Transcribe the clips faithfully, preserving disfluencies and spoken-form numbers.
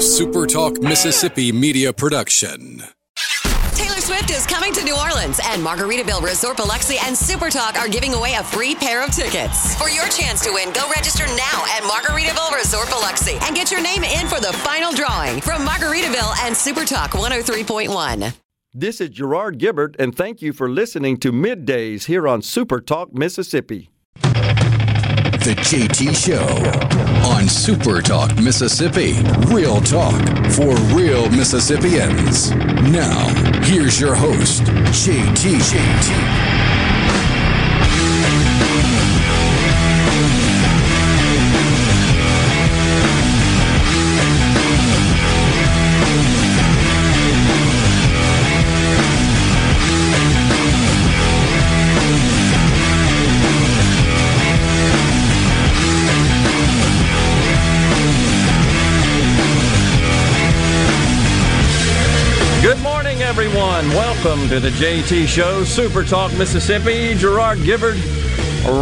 a Super Talk Mississippi media production. Taylor Swift is coming to New Orleans, and Margaritaville Resort Biloxi and Super Talk are giving away a free pair of tickets. For your chance to win, go register now at Margaritaville Resort Biloxi and get your name in for the final drawing from Margaritaville and Super Talk one oh three point one. This is Gerard Gibbert, and thank you for listening to Middays here on Super Talk Mississippi. The J T Show on Super Talk Mississippi. Real talk for real Mississippians. Now, here's your host, J T. J T. Everyone, welcome to the J T Show, Super Talk Mississippi. Gerard Gibbert,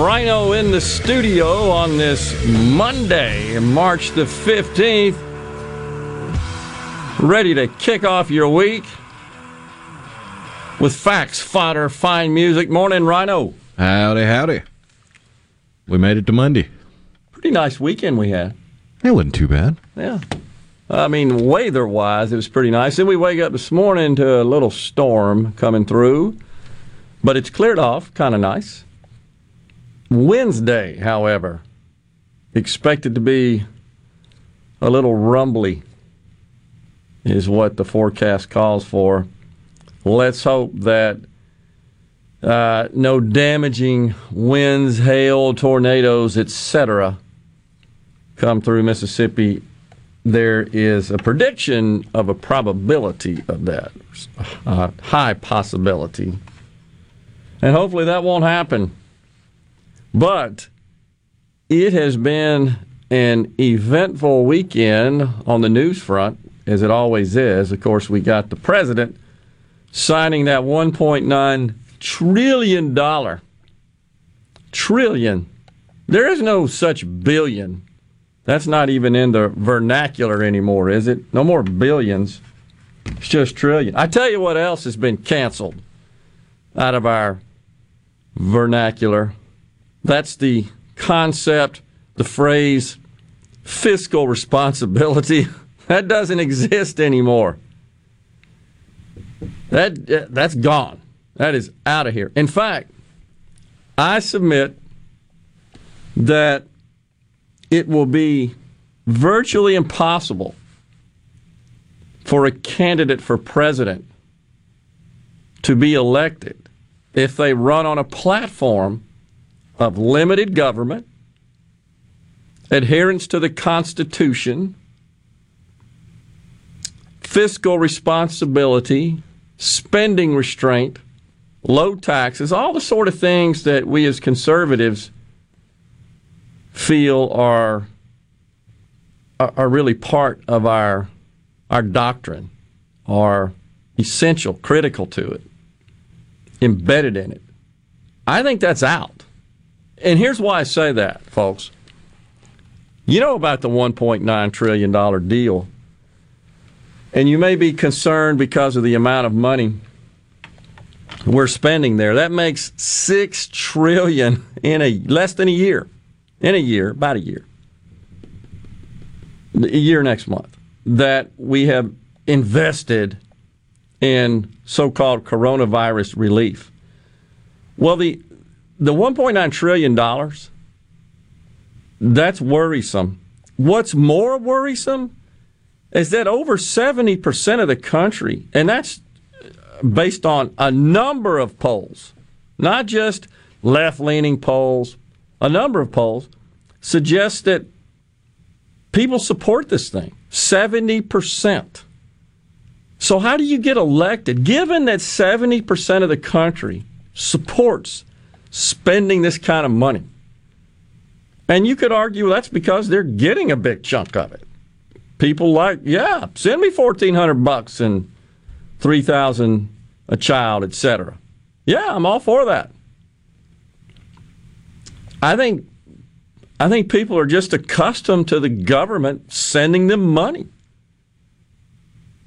Rhino in the studio on this Monday, March the fifteenth. Ready to kick off your week with facts, fodder, fine music. Morning, Rhino. Howdy, howdy. We made it to Monday. Pretty nice weekend we had. It wasn't too bad. Yeah. I mean, weather-wise, it was pretty nice. Then we wake up this morning to a little storm coming through, but it's cleared off, kind of nice. Wednesday, however, expected to be a little rumbly is what the forecast calls for. Let's hope that uh, no damaging winds, hail, tornadoes, et cetera come through Mississippi. There is a prediction of a probability of that, a high possibility. And hopefully that won't happen. But it has been an eventful weekend on the news front, as it always is. Of course, we got the president signing that one point nine trillion dollars. Trillion. There is no such billion. That's not even in the vernacular anymore, is it? No more billions. It's just trillion. I tell you what else has been canceled out of our vernacular. That's the concept, the phrase, fiscal responsibility. That doesn't exist anymore. That, that's gone. That is out of here. In fact, I submit that it will be virtually impossible for a candidate for president to be elected if they run on a platform of limited government, adherence to the Constitution, fiscal responsibility, spending restraint, low taxes, all the sort of things that we as conservatives feel are are really part of our our doctrine, are essential, critical to it, embedded in it. I think that's out. And here's why I say that, folks. You know about the one point nine trillion dollars deal, and you may be concerned because of the amount of money we're spending there. That makes six trillion dollars in a less than a year. In a year, about a year, a year next month, that we have invested in so-called coronavirus relief. Well, the the one point nine trillion dollars, that's worrisome. What's more worrisome is that over seventy percent of the country, and that's based on a number of polls, not just left-leaning polls, a number of polls suggest that people support this thing, seventy percent. So how do you get elected? Given that seventy percent of the country supports spending this kind of money, and you could argue that's because they're getting a big chunk of it. People like, yeah, send me fourteen hundred bucks and three thousand a child, et cetera. Yeah, I'm all for that. I think I think people are just accustomed to the government sending them money.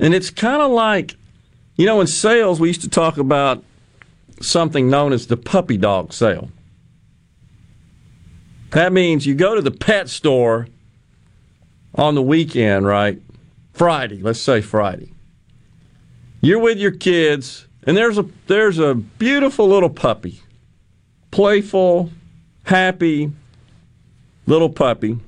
And it's kind of like, you know, in sales, we used to talk about something known as the puppy dog sale. That means you go to the pet store on the weekend, right? Friday, let's say Friday. You're with your kids, and there's a there's a beautiful little puppy. Playful, happy little puppy.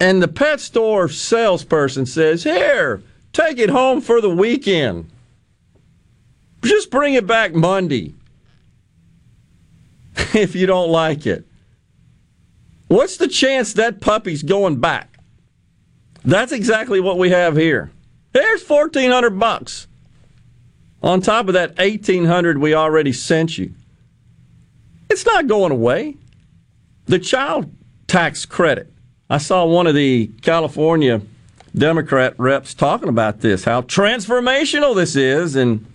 And the pet store salesperson says, "Here, take it home for the weekend. Just bring it back Monday if you don't like it." What's the chance that puppy's going back? That's exactly what we have here. Here's fourteen hundred bucks. On top of that eighteen hundred we already sent you. It's not going away. The child tax credit. I saw one of the California Democrat reps talking about this, how transformational this is, and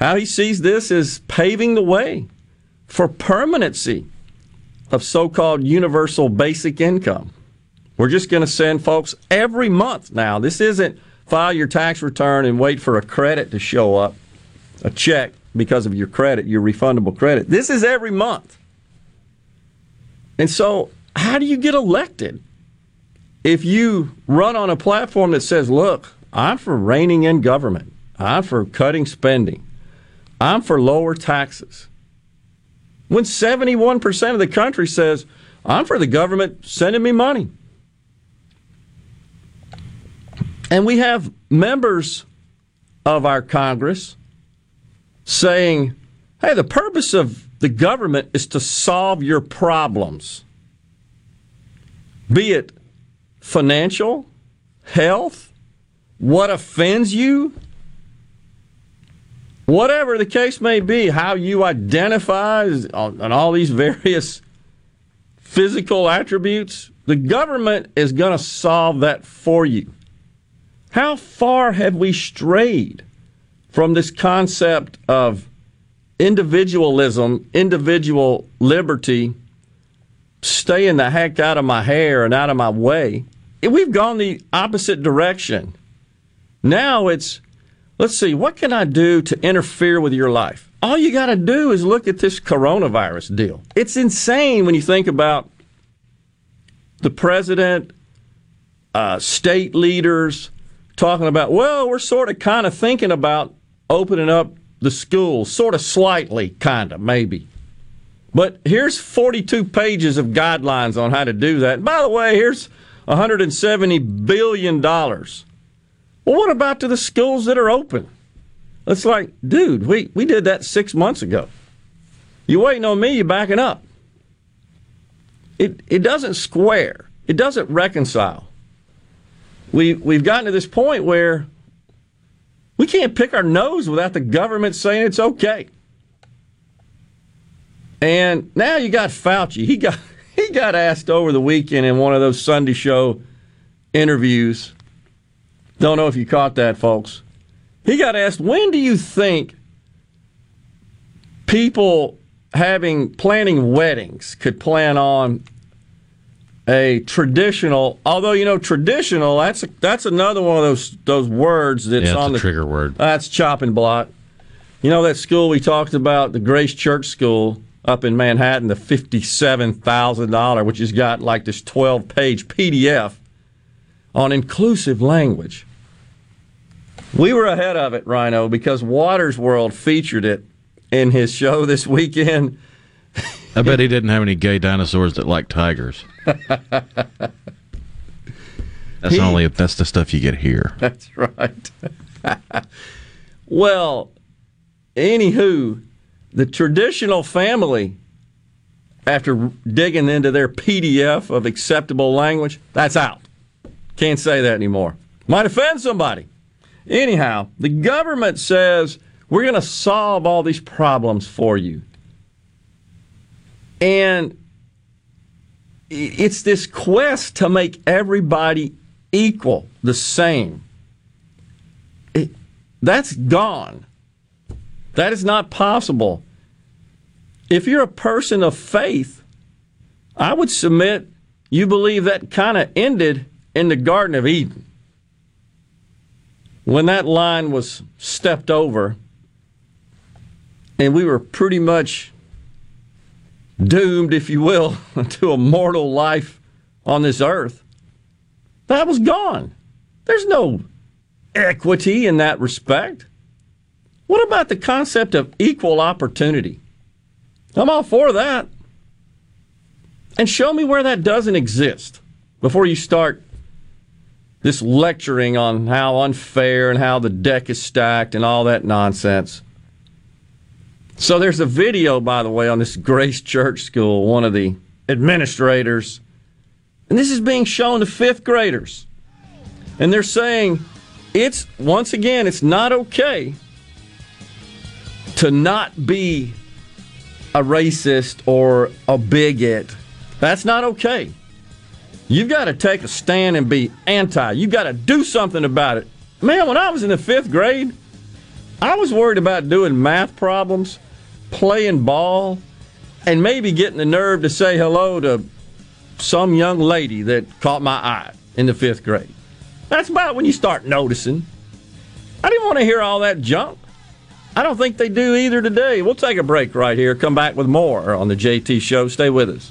how he sees this as paving the way for permanency of so-called universal basic income. We're just going to send folks every month now. This isn't file your tax return and wait for a credit to show up, a check because of your credit, your refundable credit. This is every month. And so, how do you get elected if you run on a platform that says, look, I'm for reining in government. I'm for cutting spending. I'm for lower taxes. When seventy-one percent of the country says, I'm for the government sending me money. And we have members of our Congress saying, hey, the purpose of the government is to solve your problems. Be it financial, health, what offends you, whatever the case may be, how you identify and all these various physical attributes, the government is going to solve that for you. How far have we strayed from this concept of individualism, individual liberty? Staying the heck out of my hair and out of my way. We've gone the opposite direction. Now it's, let's see, what can I do to interfere with your life? All you got to do is look at this coronavirus deal. It's insane when you think about the president, uh, state leaders talking about, well, we're sort of kind of thinking about opening up the schools, sort of slightly, kind of, maybe. But here's forty-two pages of guidelines on how to do that. And by the way, here's one hundred seventy billion dollars. Well, what about to the schools that are open? It's like, dude, we, we did that six months ago. You're waiting on me, you're backing up. It it doesn't square. It doesn't reconcile. We, we've gotten to this point where we can't pick our nose without the government saying it's okay. And now you got Fauci. He got he got asked over the weekend in one of those Sunday show interviews. Don't know if you caught that, folks. He got asked, when do you think people having planning weddings could plan on a traditional? Although you know traditional, that's a, that's another one of those those words that's yeah, it's on a the trigger word. That's chopping block. You know that school we talked about, the Grace Church School. Up in Manhattan, the fifty-seven thousand dollars, which has got like this twelve-page P D F on inclusive language. We were ahead of it, Rhino, because Waters World featured it in his show this weekend. I bet he didn't have any gay dinosaurs that like tigers. That's he, only that's the stuff you get here. That's right. Well, anywho. The traditional family, after digging into their P D F of acceptable language, that's out. Can't say that anymore. Might offend somebody. Anyhow, the government says, we're going to solve all these problems for you. And it's this quest to make everybody equal, the same. It, that's gone. That is not possible. If you're a person of faith, I would submit you believe that kind of ended in the Garden of Eden. when that line was stepped over and we were pretty much doomed, if you will, to a mortal life on this earth, that was gone. There's no equity in that respect. What about the concept of equal opportunity? I'm all for that. And show me where that doesn't exist before you start this lecturing on how unfair and how the deck is stacked and all that nonsense. So there's a video, by the way, on this Grace Church School, one of the administrators. And this is being shown to fifth graders. And they're saying, it's, once again, it's not okay to not be a racist or a bigot. That's not okay. You've got to take a stand and be anti. You've got to do something about it. Man, when I was in the fifth grade, I was worried about doing math problems, playing ball, and maybe getting the nerve to say hello to some young lady that caught my eye in the fifth grade. That's about when you start noticing. I didn't want to hear all that junk. I don't think they do either today. We'll take a break right here. Come back with more on the J T Show. Stay with us.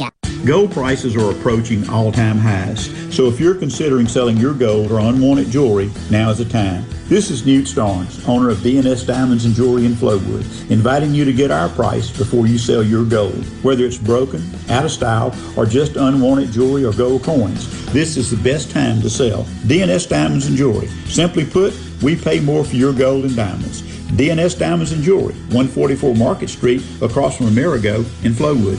you. Gold prices are approaching all-time highs, so if you're considering selling your gold or unwanted jewelry, now is the time. This is Newt Starnes, owner of D and S Diamonds and Jewelry in Flowood, inviting you to get our price before you sell your gold. Whether it's broken, out of style, or just unwanted jewelry or gold coins, this is the best time to sell. D and S Diamonds and Jewelry. Simply put, we pay more for your gold and diamonds. D and S Diamonds and Jewelry, one forty-four Market Street, across from Amerigo in Flowood.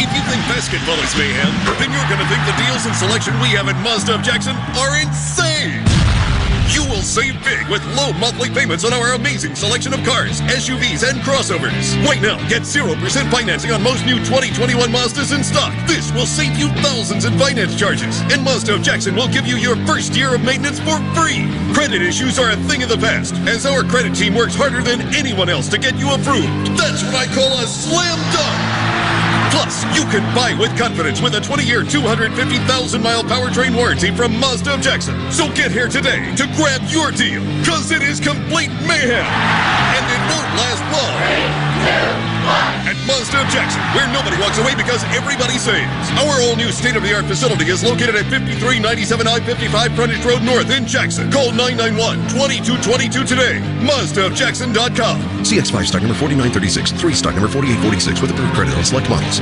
If you think basketball is mayhem, then you're going to think the deals and selection we have at Mazda of Jackson are insane. You will save big with low monthly payments on our amazing selection of cars, S U Vs, and crossovers. Right now, get zero percent financing on most new twenty twenty-one Mazdas in stock. This will save you thousands in finance charges, and Mazda of Jackson will give you your first year of maintenance for free. Credit issues are a thing of the past, as our credit team works harder than anyone else to get you approved. That's what I call a slam dunk. Plus, you can buy with confidence with a twenty-year, two hundred fifty thousand mile powertrain warranty from Mazda of Jackson. So get here today to grab your deal, because it is complete mayhem, and it won't last long. Three, two, one. At Mazda of Jackson, where nobody walks away because everybody saves. Our all-new state-of-the-art facility is located at fifty-three ninety-seven I fifty-five Frontage Road North in Jackson. Call nine nine one, two two two two today. Mazda of Jackson dot com. C X five stock number forty-nine thirty-six, three stock number forty-eight forty-six with approved credit on select models.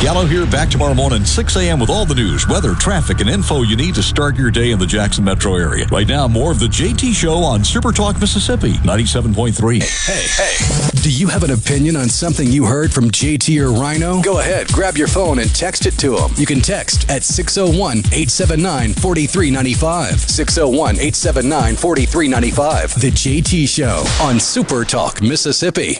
Gallo here, back tomorrow morning, six a.m. with all the news, weather, traffic, and info you need to start your day in the Jackson metro area. Right now, more of the J T Show on Super Talk Mississippi, ninety-seven point three. Hey, hey. Do you have an opinion on something you heard from J T or Rhino? Go ahead, grab your phone and text it to them. You can text at six oh one, eight seven nine, four three nine five. six oh one, eight seven nine, four three nine five. The J T Show on Super Talk Mississippi.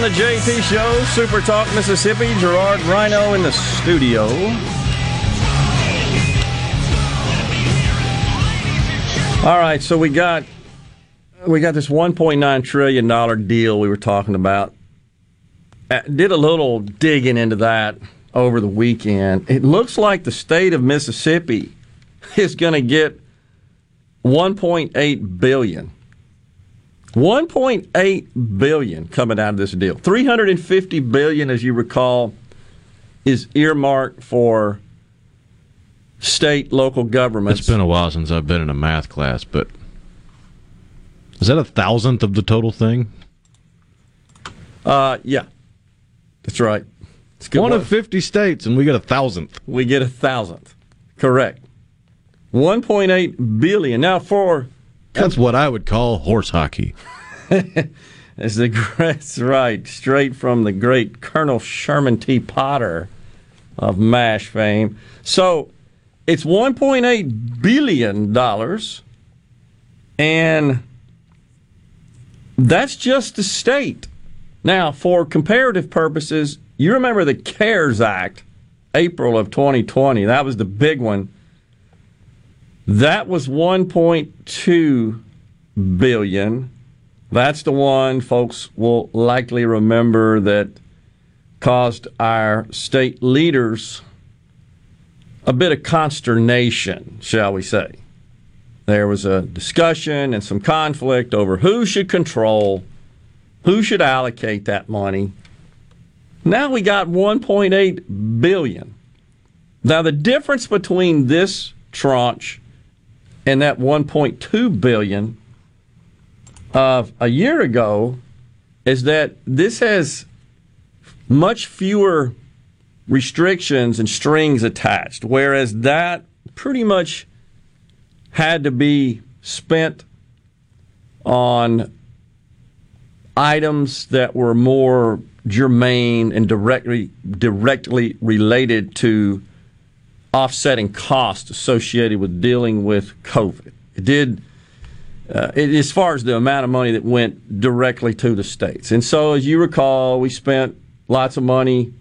The J T Show, Super Talk Mississippi, Gerard, Rhino in the studio. All right, so we got we got this one point nine trillion dollars deal we were talking about. Did a little digging into that over the weekend. It looks like the state of Mississippi is going to get one point eight billion dollars. one point eight billion dollars coming out of this deal. three hundred fifty billion dollars, as you recall, is earmarked for state, local governments. It's been a while since I've been in a math class, but is that a thousandth of the total thing? Uh, yeah, that's right. It's good. One work. Of fifty states, and we get a thousandth. We get a thousandth, correct. one point eight billion dollars. Now, for... That's what I would call horse hockey. That's, the, that's right. Straight from the great Colonel Sherman T. Potter of MASH fame. So it's one point eight billion dollars, and that's just the state. Now, for comparative purposes, you remember the CARES Act, April of twenty twenty. That was the big one. That was one point two billion dollars. That's the one folks will likely remember that caused our state leaders a bit of consternation, shall we say. There was a discussion and some conflict over who should control, who should allocate that money. Now we got one point eight billion dollars. Now the difference between this tranche and that one point two billion dollars of a year ago is that this has much fewer restrictions and strings attached, whereas that pretty much had to be spent on items that were more germane and directly directly related to offsetting costs associated with dealing with COVID. It did, uh, it, as far as the amount of money that went directly to the states. And so, as you recall, we spent lots of money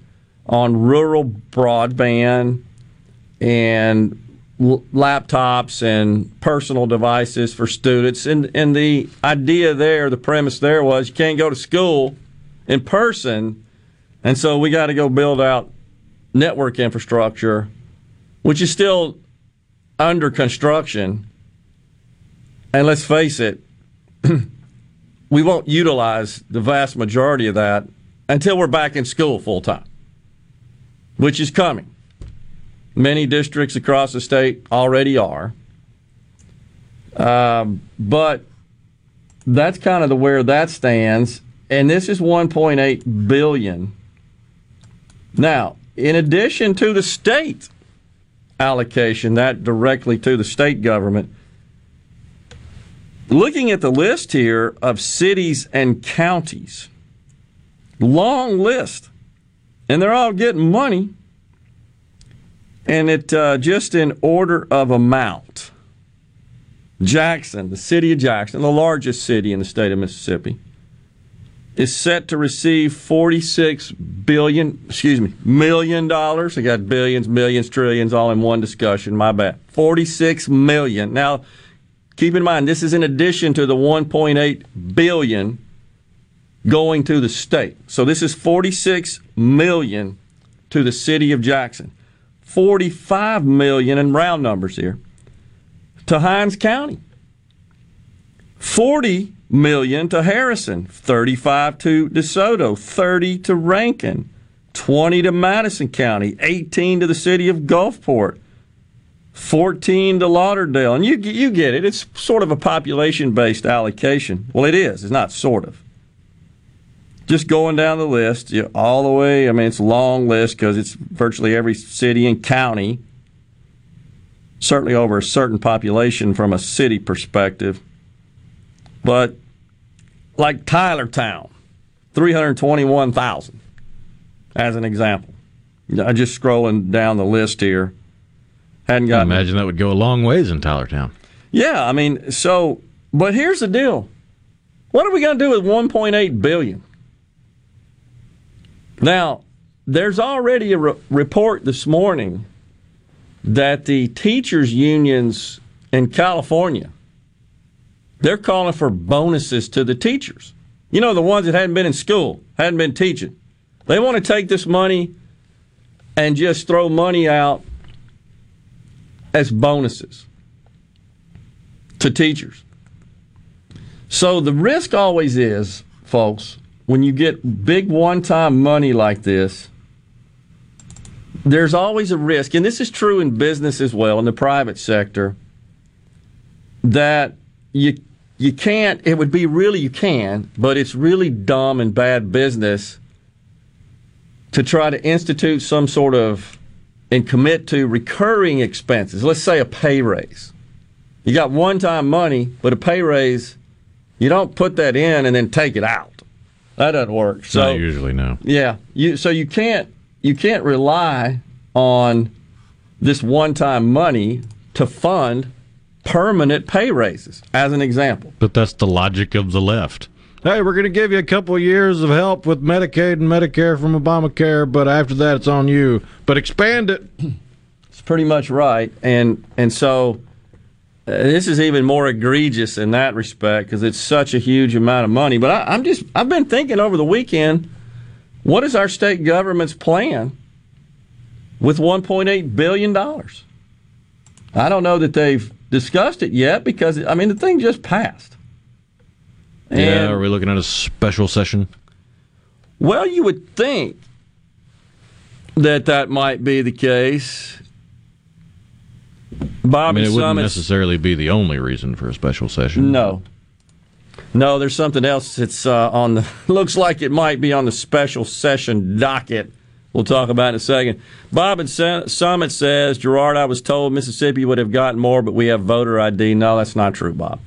on rural broadband and l- laptops and personal devices for students. And, and the idea there, the premise there was you can't go to school in person, and so we got to go build out network infrastructure, which is still under construction. And let's face it, we won't utilize the vast majority of that until we're back in school full time, which is coming. Many districts across the state already are. Um, but that's kind of the where that stands. And this is one point eight billion dollars. Now, in addition to the state allocation, that directly to the state government. Looking at the list here of cities and counties, long list, and they're all getting money, and it uh, just in order of amount. Jackson, the city of Jackson, the largest city in the state of Mississippi, is set to receive forty-six billion dollars, excuse me, million dollars. I got billions, millions, trillions all in one discussion. My bad. forty-six million dollars. Now, keep in mind, this is in addition to the one point eight billion dollars going to the state. So this is forty-six million dollars to the city of Jackson. forty-five million dollars in round numbers here to Hinds County. forty million dollars to Harrison, thirty-five to DeSoto, thirty to Rankin, twenty to Madison County, eighteen to the city of Gulfport, fourteen to Lauderdale. And you you get it. It's sort of a population-based allocation. Well, it is. It's not sort of. Just going down the list, you, all the way, I mean, it's a long list because it's virtually every city and county, certainly over a certain population from a city perspective. But like Tylertown, three hundred twenty-one thousand, as an example. I'm just scrolling down the list here. Hadn't gotten I imagine it. That would go a long ways in Tylertown. Yeah, I mean, so, but here's the deal. What are we going to do with one point eight billion dollars? Now, there's already a re- report this morning that the teachers' unions in California, they're calling for bonuses to the teachers. You know, the ones that hadn't been in school, hadn't been teaching. They want to take this money and just throw money out as bonuses to teachers. So the risk always is, folks, when you get big one-time money like this, there's always a risk, and this is true in business as well, in the private sector, that you you can't, it would be really, you can, but it's really dumb and bad business to try to institute some sort of, and commit to recurring expenses. Let's say a pay raise. You got one-time money, but a pay raise, you don't put that in and then take it out. That doesn't work. So Not usually, no. Yeah. You, so you can't you can't rely on this one-time money to fund permanent pay raises, as an example. But that's the logic of the left. Hey, we're going to give you a couple of years of help with Medicaid and Medicare from Obamacare, but after that, it's on you. But expand it. It's pretty much right. And, and so uh, this is even more egregious in that respect because it's such a huge amount of money. But I, I'm just, I've been thinking over the weekend, what is our state government's plan with one point eight billion dollars? I don't know that they've discussed it yet because, I mean, the thing just passed. And, yeah, are we looking at a special session? Well, you would think that that might be the case. Bobby I mean, it Summit's, wouldn't necessarily be the only reason for a special session. No. No, there's something else that's uh, on the... Looks like it might be on the special session docket. We'll talk about it in a second. Bob and Summit says, Gerard, I was told Mississippi would have gotten more, but we have voter I D. No, that's not true, Bob.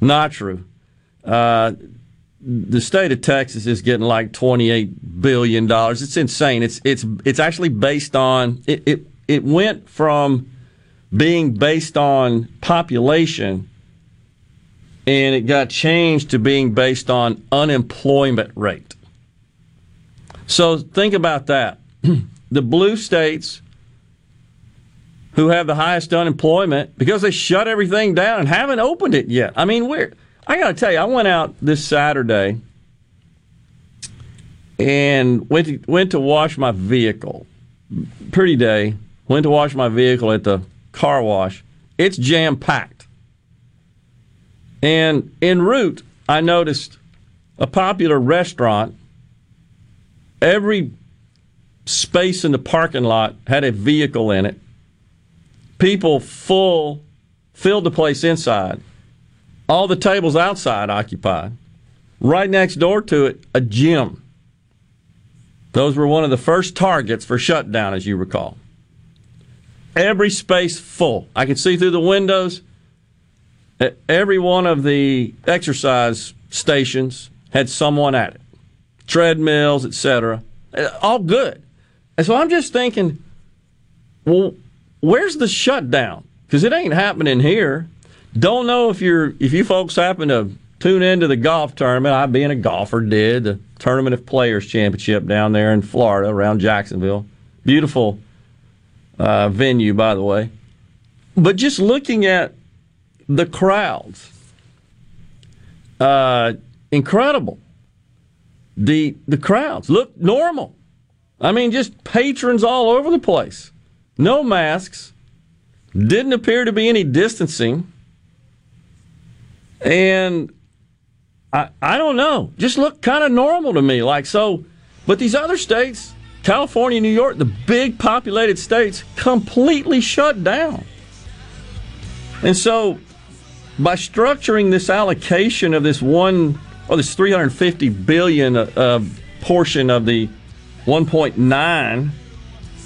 Not true. Uh, the state of Texas is getting like twenty-eight billion dollars. It's insane. It's it's it's actually based on it, it it went from being based on population and it got changed to being based on unemployment rate. So think about that. The blue states who have the highest unemployment because they shut everything down and haven't opened it yet. I mean, we're I got to tell you, I went out this Saturday and went to, went to wash my vehicle. Pretty day. Went to wash my vehicle at the car wash. It's jam-packed. And en route, I noticed a popular restaurant. Every space in the parking lot had a vehicle in it. People full filled the place inside. All the tables outside occupied. Right next door to it, a gym. Those were one of the first targets for shutdown, as you recall. Every space full. I could see through the windows. Every one of the exercise stations had someone at it. Treadmills, et cetera. All good. And so I'm just thinking, well, where's the shutdown? Because it ain't happening here. Don't know if you're if you folks happen to tune into the golf tournament. I, being a golfer, did the Tournament of Players Championship down there in Florida around Jacksonville. Beautiful uh, venue, by the way. But just looking at the crowds, uh, incredible. The the crowds look normal. I mean, just patrons all over the place. No masks. Didn't appear to be any distancing. And I I don't know. Just looked kind of normal to me. Like, so, but these other states, California, New York, the big populated states, completely shut down. And so, by structuring this allocation of this one, or this three hundred fifty billion dollars uh, portion of the one point nine,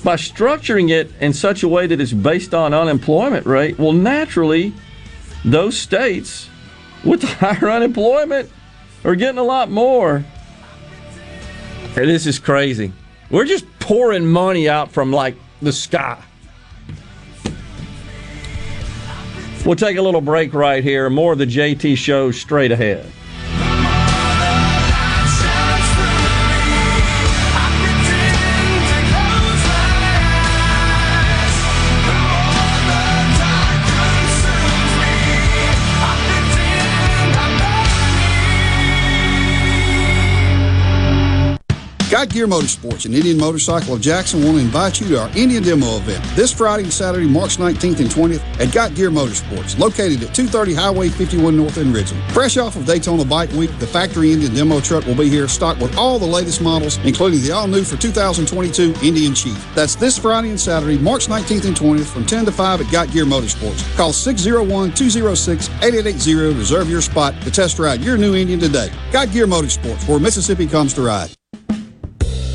by structuring it in such a way that it's based on unemployment rate, well, naturally, those states with the higher unemployment are getting a lot more. And this is crazy. We're just pouring money out from, like, the sky. We'll take a little break right here. More of the J T Show straight ahead. Guy Gear Motorsports and Indian Motorcycle of Jackson want to invite you to our Indian Demo event this Friday and Saturday, March nineteenth and twentieth at Guy Gear Motorsports, located at two thirty Highway fifty-one North in Ridgeland. Fresh off of Daytona Bike Week, the factory Indian Demo truck will be here stocked with all the latest models, including the all-new for two thousand twenty-two Indian Chief. That's this Friday and Saturday, March nineteenth and twentieth from ten to five at Guy Gear Motorsports. Call six oh one, two oh six, eight eight eight zero to reserve your spot to test ride your new Indian today. Guy Gear Motorsports, where Mississippi comes to ride.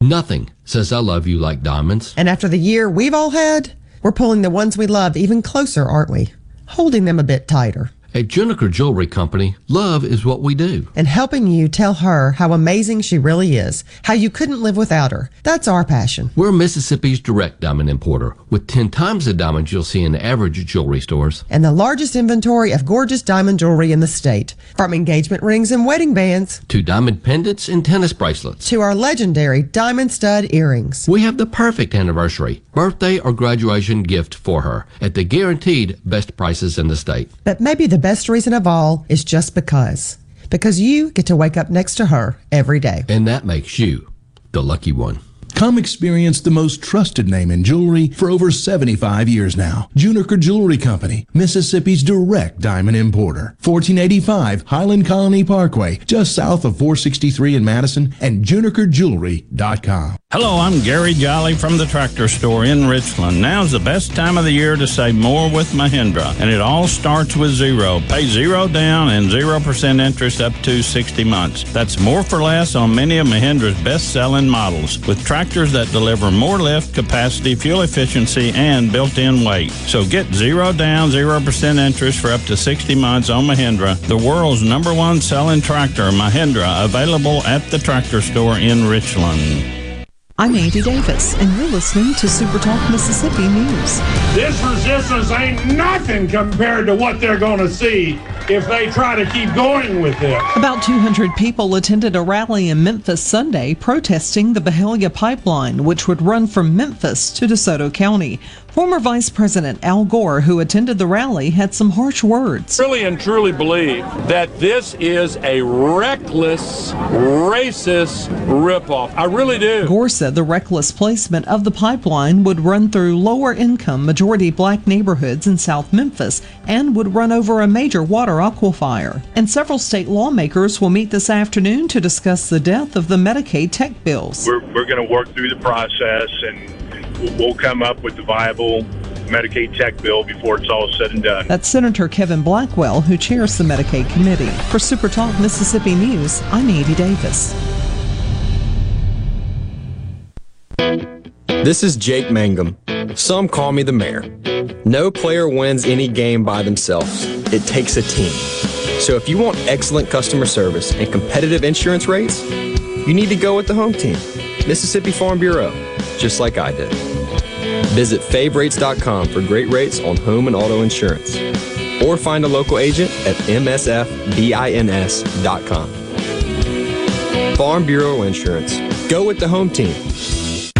Nothing says I love you like diamonds. And after the year we've all had, we're pulling the ones we love even closer, aren't we? Holding them a bit tighter. At Juniker Jewelry Company, love is what we do. And helping you tell her how amazing she really is, how you couldn't live without her. That's our passion. We're Mississippi's direct diamond importer, with ten times the diamonds you'll see in the average jewelry stores. And the largest inventory of gorgeous diamond jewelry in the state. From engagement rings and wedding bands, to diamond pendants and tennis bracelets, to our legendary diamond stud earrings. We have the perfect anniversary, birthday, or graduation gift for her at the guaranteed best prices in the state. But maybe the best reason of all is just because. Because you get to wake up next to her every day. And that makes you the lucky one. Come experience the most trusted name in jewelry for over seventy-five years now. Juniker Jewelry Company, Mississippi's direct diamond importer. fourteen eighty-five Highland Colony Parkway, just south of four sixty-three in Madison, and juniker jewelry dot com. Hello, I'm Gary Jolly from the Tractor Store in Richland. Now's the best time of the year to save more with Mahindra, and it all starts with zero. Pay zero down and zero percent interest up to sixty months. That's more for less on many of Mahindra's best-selling models, with tractors that deliver more lift, capacity, fuel efficiency, and built-in weight. So get zero down, zero percent interest for up to sixty months on Mahindra, the world's number one selling tractor, Mahindra, available at the Tractor Store in Richland. I'm Andy Davis, and you're listening to Super Talk Mississippi News. This resistance ain't nothing compared to what they're going to see if they try to keep going with this. About two hundred people attended a rally in Memphis Sunday protesting the Byhalia pipeline, which would run from Memphis to DeSoto County. Former Vice President Al Gore, who attended the rally, had some harsh words. I really and truly believe that this is a reckless, racist ripoff. I really do. Gore said the reckless placement of the pipeline would run through lower-income, majority-black neighborhoods in South Memphis and would run over a major water aquifer. And several state lawmakers will meet this afternoon to discuss the death of the Medicaid tech bills. We're, we're going to work through the process and we'll come up with the viable Medicaid tech bill before it's all said and done. That's Senator Kevin Blackwell, who chairs the Medicaid committee. For Super Talk Mississippi News, I'm Edie Davis. This is Jake Mangum. Some call me the mayor. No player wins any game by themselves. It takes a team. So if you want excellent customer service and competitive insurance rates, you need to go with the home team, Mississippi Farm Bureau. Just like I did. Visit fave rates dot com for great rates on home and auto insurance. Or find a local agent at m s f b ins dot com. Farm Bureau Insurance. Go with the home team.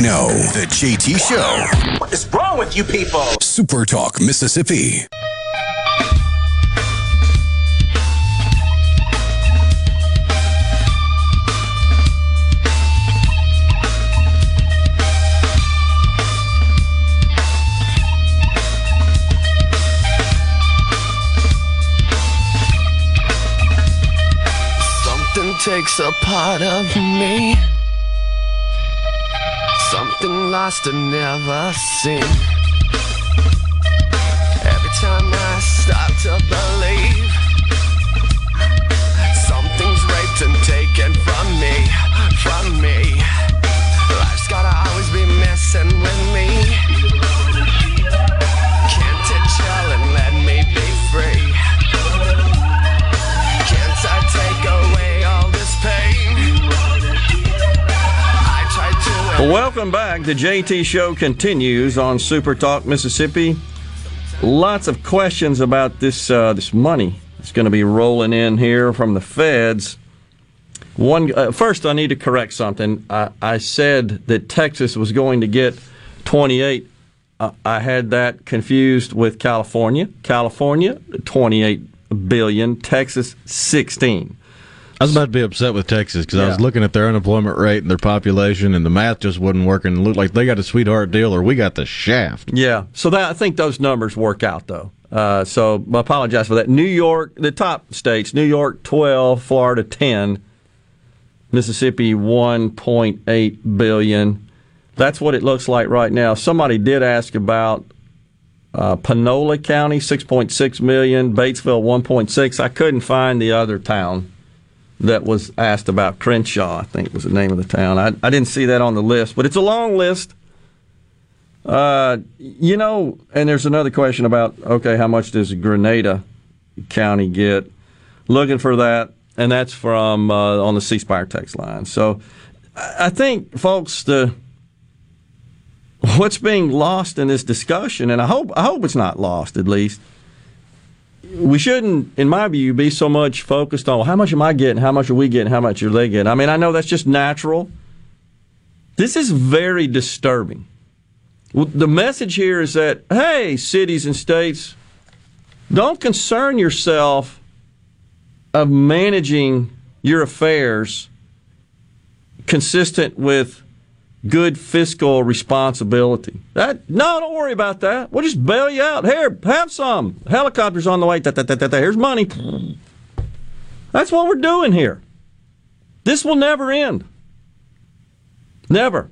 No, the J T Show. What is wrong with you people? Super Talk Mississippi. Something takes a part of me. Something lost and never seen. Every time I start to believe, something's raped and taken from me, from me. Life's gotta always be messing with me. Can't it chill and let me be free? Can't I take away all this pain? Welcome back. The J T Show continues on Super Talk Mississippi. Lots of questions about this uh, this money that's going to be rolling in here from the feds. One uh, first, I need to correct something. I, I said that Texas was going to get twenty-eight. Uh, I had that confused with California. California, twenty-eight billion. Texas, sixteen. I was about to be upset with Texas because yeah. I was looking at their unemployment rate and their population, and the math just wasn't working. It looked like they got a sweetheart deal, or we got the shaft. Yeah, so that, I think those numbers work out, though. Uh, so I apologize for that. New York, the top states, New York twelve, Florida ten, Mississippi one point eight billion dollars. That's what it looks like right now. Somebody did ask about uh, Panola County, six point six million dollars, Batesville one point six. I couldn't find the other town that was asked about. Crenshaw, I think was the name of the town. I, I didn't see that on the list, but it's a long list. Uh, you know, and there's another question about, okay, how much does Grenada County get? Looking for that, and that's from uh, on the C Spire text line. So I think, folks, the what's being lost in this discussion, and I hope I hope it's not lost at least, we shouldn't, in my view, be so much focused on, well, how much am I getting, how much are we getting, how much are they getting. I mean, I know that's just natural. This is very disturbing. Well, the message here is that, hey, cities and states, Don't concern yourself of managing your affairs consistent with good fiscal responsibility. That, no, don't worry about that. We'll just bail you out. Here, have some. Helicopter's on the way. Da, da, da, da, da. Here's money. That's what we're doing here. This will never end. Never.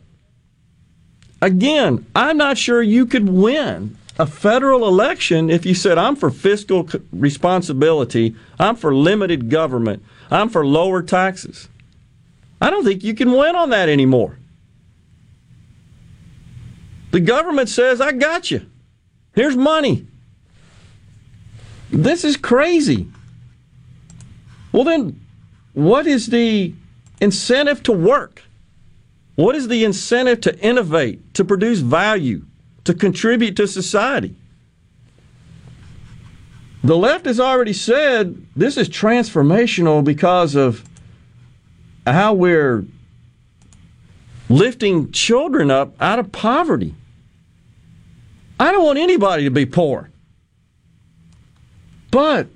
Again, I'm not sure you could win a federal election if you said, I'm for fiscal responsibility, I'm for limited government, I'm for lower taxes. I don't think you can win on that anymore. The government says, I got you. Here's money. This is crazy. Well, then, what is the incentive to work? What is the incentive to innovate, to produce value, to contribute to society? The left has already said this is transformational because of how we're lifting children up out of poverty. I don't want anybody to be poor. But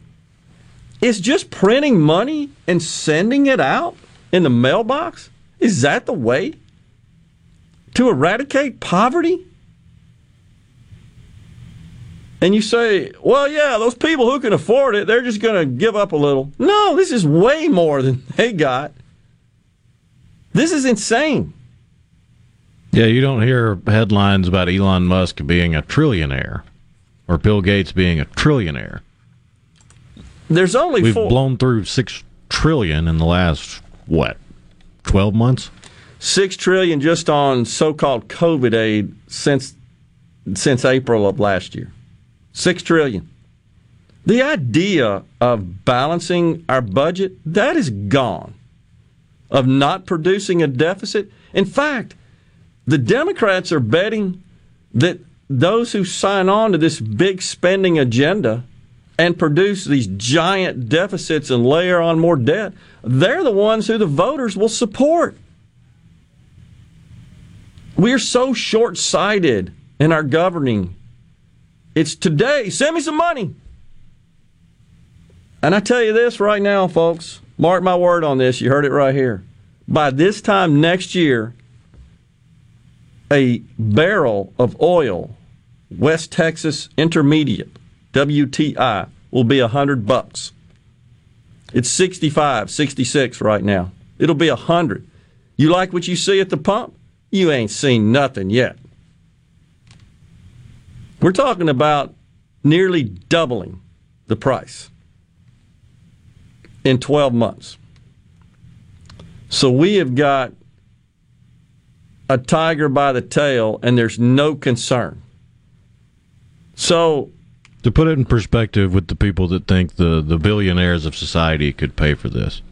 is just printing money and sending it out in the mailbox, is that the way to eradicate poverty? And you say, well, yeah, those people who can afford it, they're just going to give up a little. No, this is way more than they got. This is insane. Yeah, you don't hear headlines about Elon Musk being a trillionaire or Bill Gates being a trillionaire. There's only We've four. We've blown through six trillion dollars in the last, what, twelve months? six trillion dollars just on so-called COVID aid since since April of last year. six trillion dollars. The idea of balancing our budget, that is gone. Of not producing a deficit. In fact, the Democrats are betting that those who sign on to this big spending agenda and produce these giant deficits and layer on more debt, they're the ones who the voters will support. We're so short-sighted in our governing. It's today, send me some money. And I tell you this right now, folks, mark my word on this, you heard it right here. By this time next year, a barrel of oil, West Texas Intermediate, W T I, will be one hundred bucks. It's sixty-five, sixty-six right now. It'll be one hundred. You like what you see at the pump? You ain't seen nothing yet. We're talking about nearly doubling the price in twelve months. So we have got a tiger by the tail, and there's no concern. So, to put it in perspective with the people that think the, the billionaires of society could pay for this,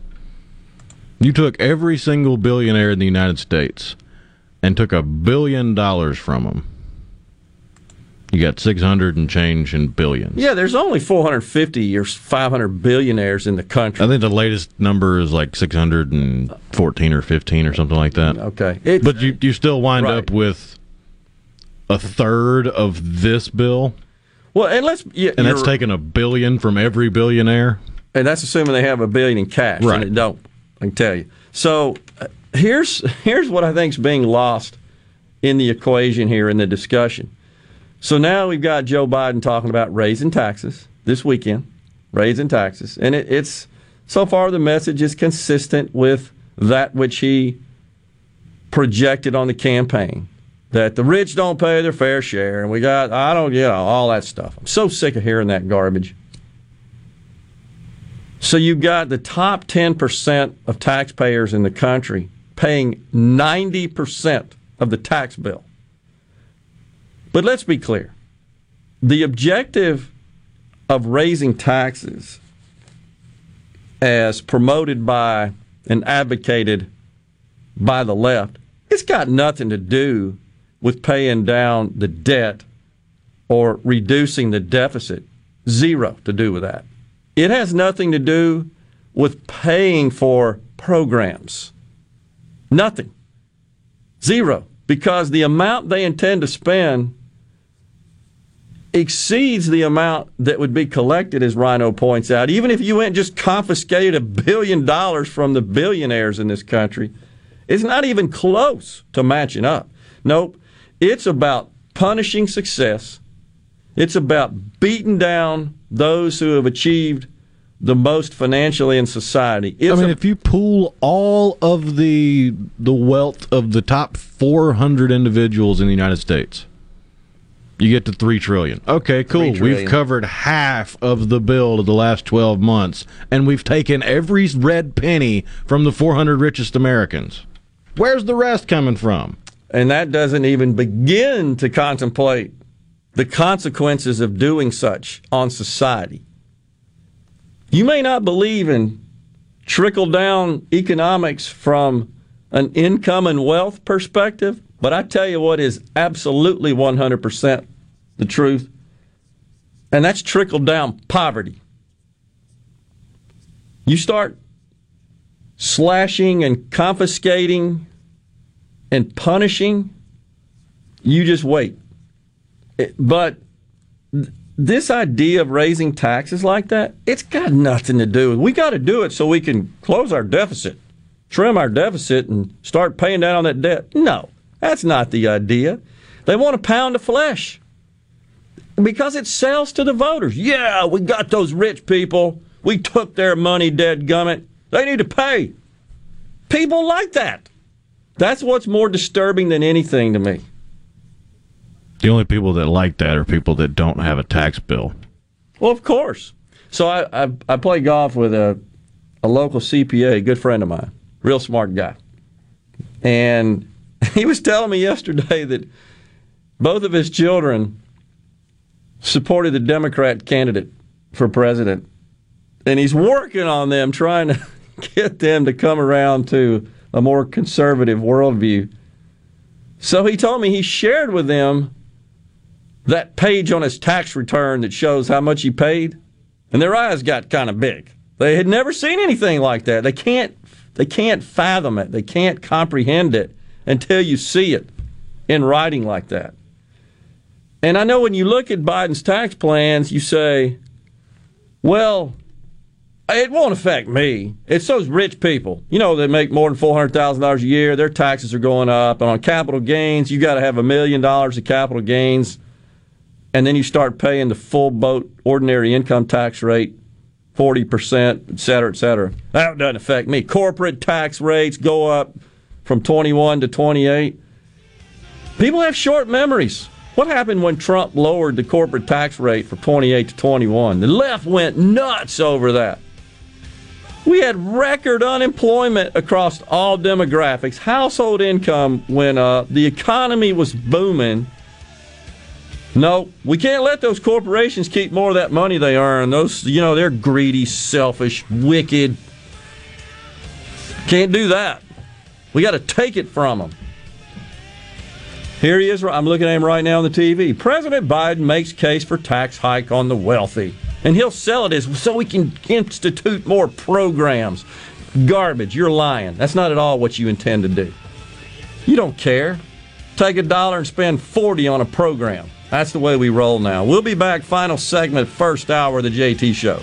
you took every single billionaire in the United States and took a billion dollars from them. You got six hundred and change in billions. Yeah, there's only four hundred fifty or five hundred billionaires in the country. I think the latest number is like six hundred fourteen or fifteen or something like that. Okay. It's, but you, you still wind right. up with a third of this bill. Well, and let's yeah, and that's taking a billion from every billionaire, and that's assuming they have a billion in cash, right? And it don't. I can tell you. So uh, here's here's what I think is being lost in the equation here in the discussion. So now we've got Joe Biden talking about raising taxes this weekend, raising taxes, and it, it's so far the message is consistent with that which he projected on the campaign. That the rich don't pay their fair share, and we got, I don't, you know, all that stuff. I'm so sick of hearing that garbage. So you've got the top ten percent of taxpayers in the country paying ninety percent of the tax bill. But let's be clear. The objective of raising taxes, as promoted by and advocated by the left, it's got nothing to do with paying down the debt or reducing the deficit. Zero to do with that. It has nothing to do with paying for programs. Nothing. Zero. Because the amount they intend to spend exceeds the amount that would be collected, as Rhino points out. Even if you went and just confiscated a billion dollars from the billionaires in this country, it's not even close to matching up. Nope. It's about punishing success. It's about beating down those who have achieved the most financially in society. It's I mean, a, if you pool all of the the wealth of the top four hundred individuals in the United States, you get to three trillion dollars. Okay, cool. three trillion dollars. We've covered half of the bill of the last twelve months, and we've taken every red penny from the four hundred richest Americans. Where's the rest coming from? And that doesn't even begin to contemplate the consequences of doing such on society. You may not believe in trickle-down economics from an income and wealth perspective, but I tell you what is absolutely one hundred percent the truth, and that's trickle-down poverty. You start slashing and confiscating and punishing, you just wait. But this idea of raising taxes like that, it's got nothing to do with it. We got to do it so we can close our deficit, trim our deficit, and start paying down on that debt. No, that's not the idea. They want a pound of flesh because it sells to the voters. Yeah, we got those rich people. We took their money, dadgummit. They need to pay. People like that. That's what's more disturbing than anything to me. The only people that like that are people that don't have a tax bill. Well, of course. So I I, I play golf with a, a local C P A, a good friend of mine, real smart guy. And he was telling me yesterday that both of his children supported the Democrat candidate for president. And he's working on them, trying to get them to come around to a more conservative worldview. So he told me he shared with them that page on his tax return that shows how much he paid, and their eyes got kind of big. They had never seen anything like that. They can't, they can't fathom it. They can't comprehend it until you see it in writing like that. And I know when you look at Biden's tax plans, you say, well, it won't affect me. It's those rich people. You know, they make more than four hundred thousand dollars a year. Their taxes are going up. And on capital gains, you got to have a million dollars of capital gains. And then you start paying the full boat ordinary income tax rate, forty percent, et cetera, et cetera. That doesn't affect me. Corporate tax rates go up from twenty-one to twenty-eight. People have short memories. What happened when Trump lowered the corporate tax rate from twenty-eight to twenty-one? The left went nuts over that. We had record unemployment across all demographics. Household income went up. The economy was booming. No, we can't let those corporations keep more of that money they earn. Those, you know, they're greedy, selfish, wicked. Can't do that. We got to take it from them. Here he is. I'm looking at him right now on the T V. President Biden makes case for tax hike on the wealthy. And he'll sell it as so we can institute more programs. Garbage. You're lying. That's not at all what you intend to do. You don't care. Take a dollar and spend forty on a program. That's the way we roll now. We'll be back. Final segment, first hour of the J T Show.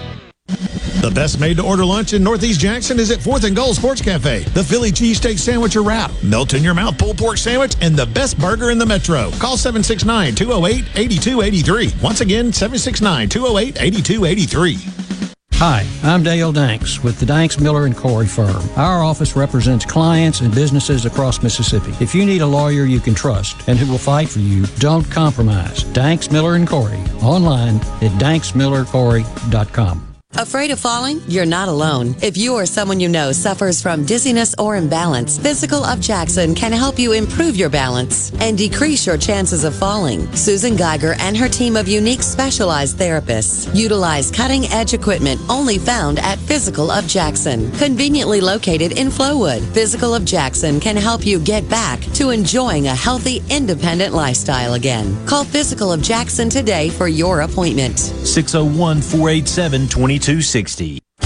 The best made-to-order lunch in Northeast Jackson is at fourth and Gold Sports Cafe. The Philly cheesesteak sandwich or wrap, melt-in-your-mouth pulled pork sandwich, and the best burger in the metro. Call seven six nine, two oh eight, eight two eight three. Once again, seven six nine, two oh eight, eight two eight three. Hi, I'm Dale Danks with the Danks, Miller and Corey firm. Our office represents clients and businesses across Mississippi. If you need a lawyer you can trust and who will fight for you, don't compromise. Danks, Miller and Corey. Online at danks miller corey dot com. Afraid of falling? You're not alone. If you or someone you know suffers from dizziness or imbalance, Physical of Jackson can help you improve your balance and decrease your chances of falling. Susan Geiger and her team of unique specialized therapists utilize cutting-edge equipment only found at Physical of Jackson. Conveniently located in Flowood, Physical of Jackson can help you get back to enjoying a healthy, independent lifestyle again. Call Physical of Jackson today for your appointment. six oh one, four eight seven, two two two two two sixty.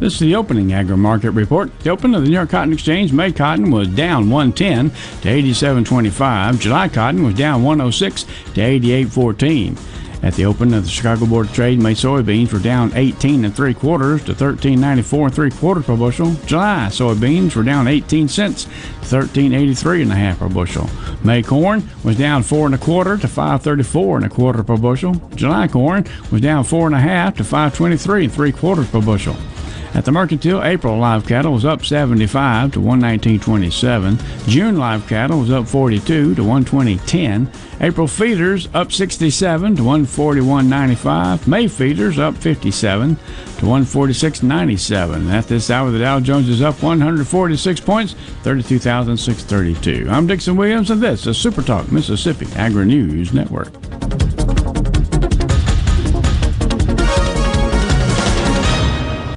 This is the opening agri-market report. The open of the New York Cotton Exchange, May cotton was down one ten to eighty-seven twenty-five. July cotton was down one oh six to eighty-eight fourteen. At the open of the Chicago Board of Trade, May soybeans were down eighteen and three quarters to thirteen ninety-four and three quarters per bushel. July soybeans were down eighteen cents to thirteen eighty-three and a half per bushel. May corn was down four and a quarter to five thirty-four and a quarter per bushel. July corn was down four and a half to five twenty-three and three quarters per bushel. At the Mercantile, April live cattle was up seventy-five to one nineteen twenty-seven. June live cattle was up forty-two to one twenty ten. April feeders up sixty-seven to one forty-one ninety-five. May feeders up fifty-seven to one forty-six ninety-seven. At this hour, the Dow Jones is up one forty-six points, thirty-two thousand six hundred thirty-two. I'm Dixon Williams, and this is Super Talk Mississippi Agri News Network.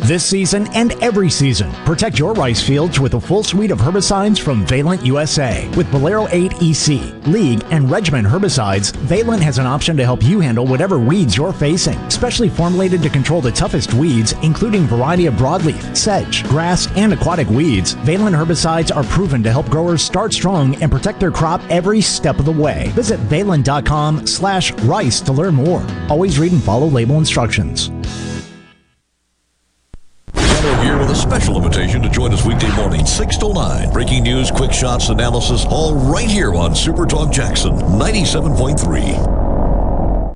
This season and every season, protect your rice fields with a full suite of herbicides from Valent U S A. With Bolero eight E C, League, and Regiment herbicides, Valent has an option to help you handle whatever weeds you're facing. Specially formulated to control the toughest weeds, including variety of broadleaf, sedge, grass, and aquatic weeds, Valent herbicides are proven to help growers start strong and protect their crop every step of the way. Visit valent dot com slash rice to learn more. Always read and follow label instructions. A special invitation to join us weekday morning, six to nine. Breaking news, quick shots, analysis, all right here on Super Talk Jackson ninety-seven point three.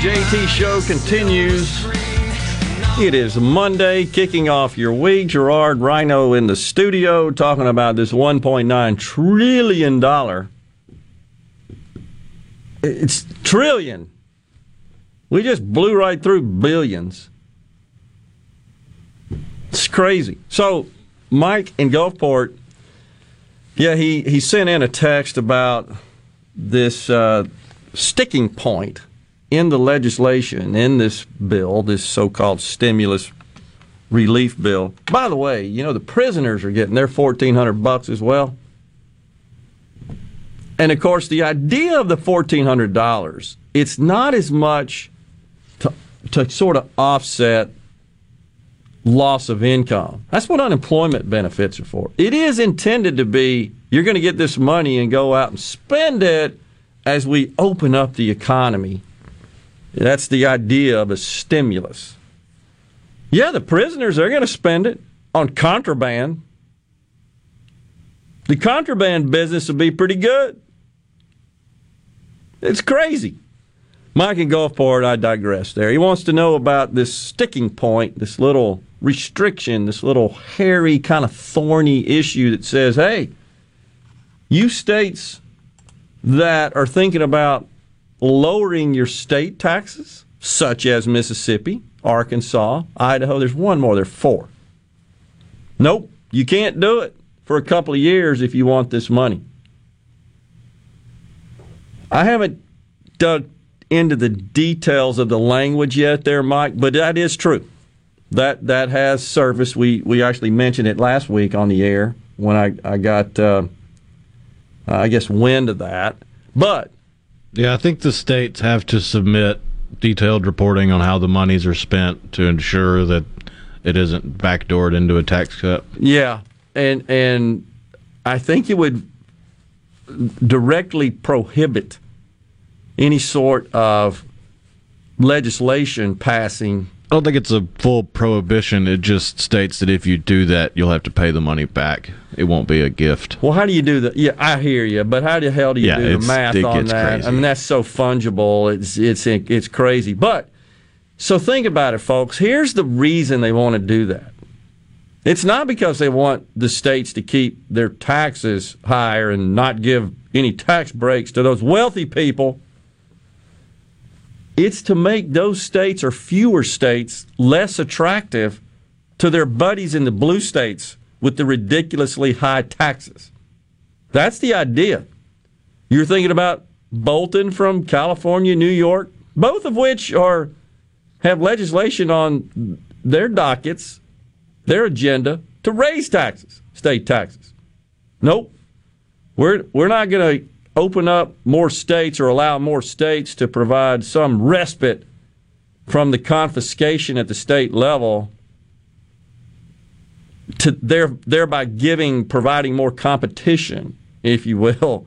J T Show continues. It is Monday, kicking off your week. Gerard Rhino in the studio talking about this one point nine trillion dollars. It's trillion. We just blew right through billions. It's crazy. So, Mike in Gulfport, yeah, he, he sent in a text about this uh, sticking point in the legislation, in this bill, this so-called stimulus relief bill. By the way, you know, the prisoners are getting their fourteen hundred bucks as well. And, of course, the idea of the fourteen hundred dollars, it's not as much to, to sort of offset loss of income. That's what unemployment benefits are for. It is intended to be, you're going to get this money and go out and spend it as we open up the economy. That's the idea of a stimulus. Yeah, the prisoners, they're going to spend it on contraband. The contraband business will be pretty good. It's crazy. Mike in Gulfport, I digress there. He wants to know about this sticking point, this little restriction, this little hairy, kind of thorny issue that says, hey, you states that are thinking about lowering your state taxes, such as Mississippi, Arkansas, Idaho, there's one more, there's four. Nope, you can't do it for a couple of years if you want this money. I haven't dug into the details of the language yet there, Mike, but that is true. That that has surfaced. We we actually mentioned it last week on the air when I, I got, uh, I guess, wind of that. But yeah, I think the states have to submit detailed reporting on how the monies are spent to ensure that it isn't backdoored into a tax cut. Yeah. And and I think it would directly prohibit any sort of legislation passing. I don't think it's a full prohibition. It just states that if you do that, you'll have to pay the money back. It won't be a gift. Well, how do you do that? Yeah, I hear you, but how the hell do you yeah, do the math on that? Crazy. I mean, that's so fungible. It's it's it's crazy. But so think about it, folks. Here's the reason they want to do that. It's not because they want the states to keep their taxes higher and not give any tax breaks to those wealthy people. It's to make those states or fewer states less attractive to their buddies in the blue states with the ridiculously high taxes. That's the idea. You're thinking about Bolton from California, New York, both of which are have legislation on their dockets, their agenda, to raise taxes, state taxes. Nope. We're we're not going to open up more states or allow more states to provide some respite from the confiscation at the state level, to there, thereby giving, providing more competition, if you will,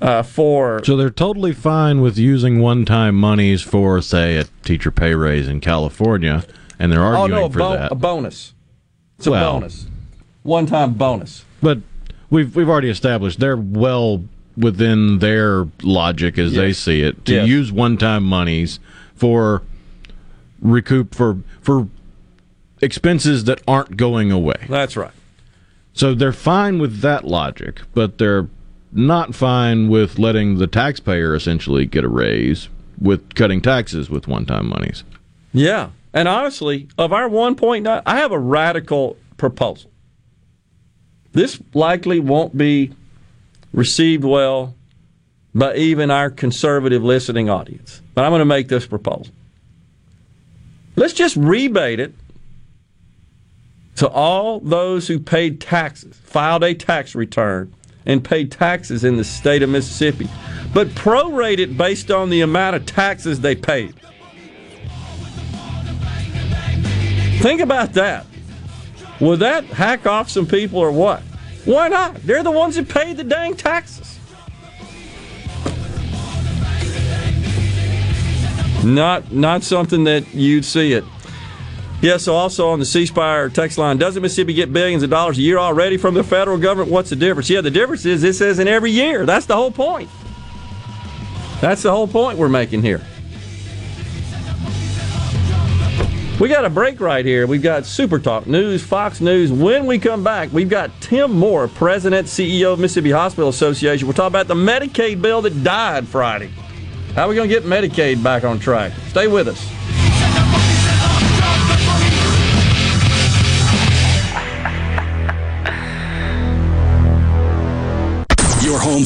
uh, for... So they're totally fine with using one-time monies for, say, a teacher pay raise in California. And they're arguing oh, no, a for bon- that. a bonus. It's well, a bonus. One-time bonus. But we've we've already established they're well within their logic as yes. they see it to yes. use one-time monies for recoup for for expenses that aren't going away. That's right. So they're fine with that logic, but they're not fine with letting the taxpayer essentially get a raise with cutting taxes with one-time monies. Yeah. And honestly, of our one point nine, I have a radical proposal. This likely won't be received well by even our conservative listening audience. But I'm going to make this proposal. Let's just rebate it to all those who paid taxes, filed a tax return, and paid taxes in the state of Mississippi, but prorate it based on the amount of taxes they paid. Think about that. Would that hack off some people or what? Why not? They're the ones that paid the dang taxes. Not not something that you'd see it. Yes, yeah, so also on the ceasefire text line, doesn't Mississippi get billions of dollars a year already from the federal government? What's the difference? Yeah, the difference is it says in every year. That's the whole point. That's the whole point we're making here. We got a break right here. We've got Super Talk News, Fox News. When we come back, we've got Tim Moore, President, C E O of Mississippi Hospital Association. We'll talk about the Medicaid bill that died Friday. How are we going to get Medicaid back on track? Stay with us. Your home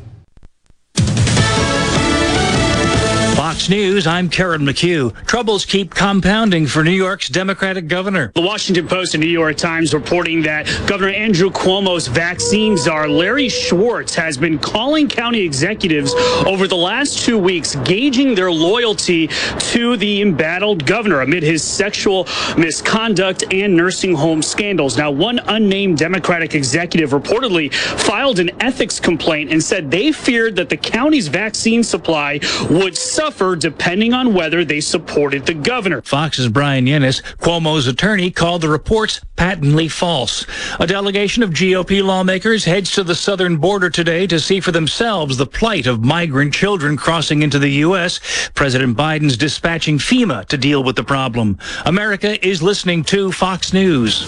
Fox News, I'm Karen McHugh. Troubles keep compounding for New York's Democratic governor. The Washington Post and New York Times reporting that Governor Andrew Cuomo's vaccine czar Larry Schwartz has been calling county executives over the last two weeks, gauging their loyalty to the embattled governor amid his sexual misconduct and nursing home scandals. Now, one unnamed Democratic executive reportedly filed an ethics complaint and said they feared that the county's vaccine supply would suffer depending on whether they supported the governor. Fox's Brian Yenis, Cuomo's attorney, called the reports patently false. A delegation of G O P lawmakers heads to the southern border today to see for themselves the plight of migrant children crossing into the U S. President Biden's dispatching FEMA to deal with the problem. America is listening to Fox News.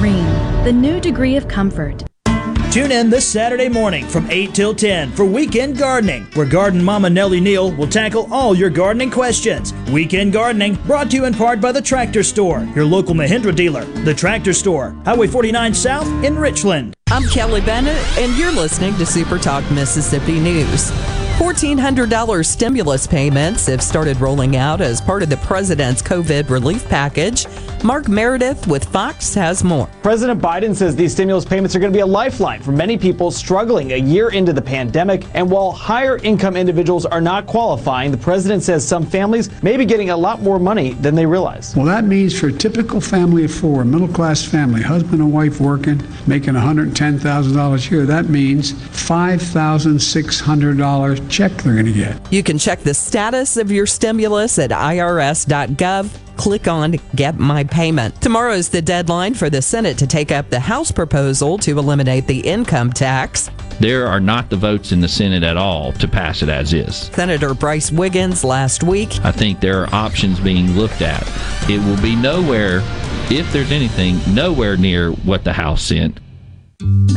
Rheem, the new degree of comfort. Tune in this Saturday morning from eight till ten for Weekend Gardening, where Garden Mama Nellie Neal will tackle all your gardening questions. Weekend Gardening brought to you in part by the Tractor Store, your local Mahindra dealer. The Tractor Store, Highway forty-nine South in Richland. I'm Kelly Bennett, and you're listening to Super Talk Mississippi News. fourteen hundred dollars stimulus payments have started rolling out as part of the president's COVID relief package. Mark Meredith with Fox has more. President Biden says these stimulus payments are going to be a lifeline for many people struggling a year into the pandemic. And while higher income individuals are not qualifying, the president says some families may be getting a lot more money than they realize. Well, that means for a typical family of four, middle class family, husband and wife working, making one hundred ten thousand dollars a year, that means five thousand six hundred dollars check they're going to get. You can check the status of your stimulus at I R S dot gov. Click on Get My Payment. Tomorrow is the deadline for the Senate to take up the House proposal to eliminate the income tax. There are not the votes in the Senate at all to pass it as is. Senator Bryce Wiggins last week. I think there are options being looked at. It will be nowhere, if there's anything, nowhere near what the House sent.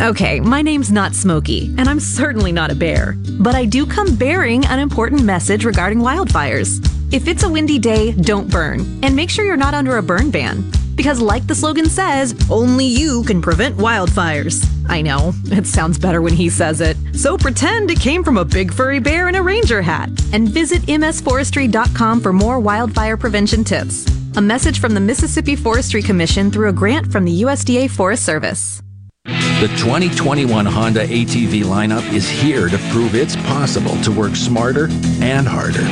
Okay, my name's not Smokey, and I'm certainly not a bear. But I do come bearing an important message regarding wildfires. If it's a windy day, don't burn. And make sure you're not under a burn ban. Because like the slogan says, only you can prevent wildfires. I know, it sounds better when he says it. So pretend it came from a big furry bear in a ranger hat. And visit m s forestry dot com for more wildfire prevention tips. A message from the Mississippi Forestry Commission through a grant from the U S D A Forest Service. The twenty twenty-one Honda A T V lineup is here to prove it's possible to work smarter and harder.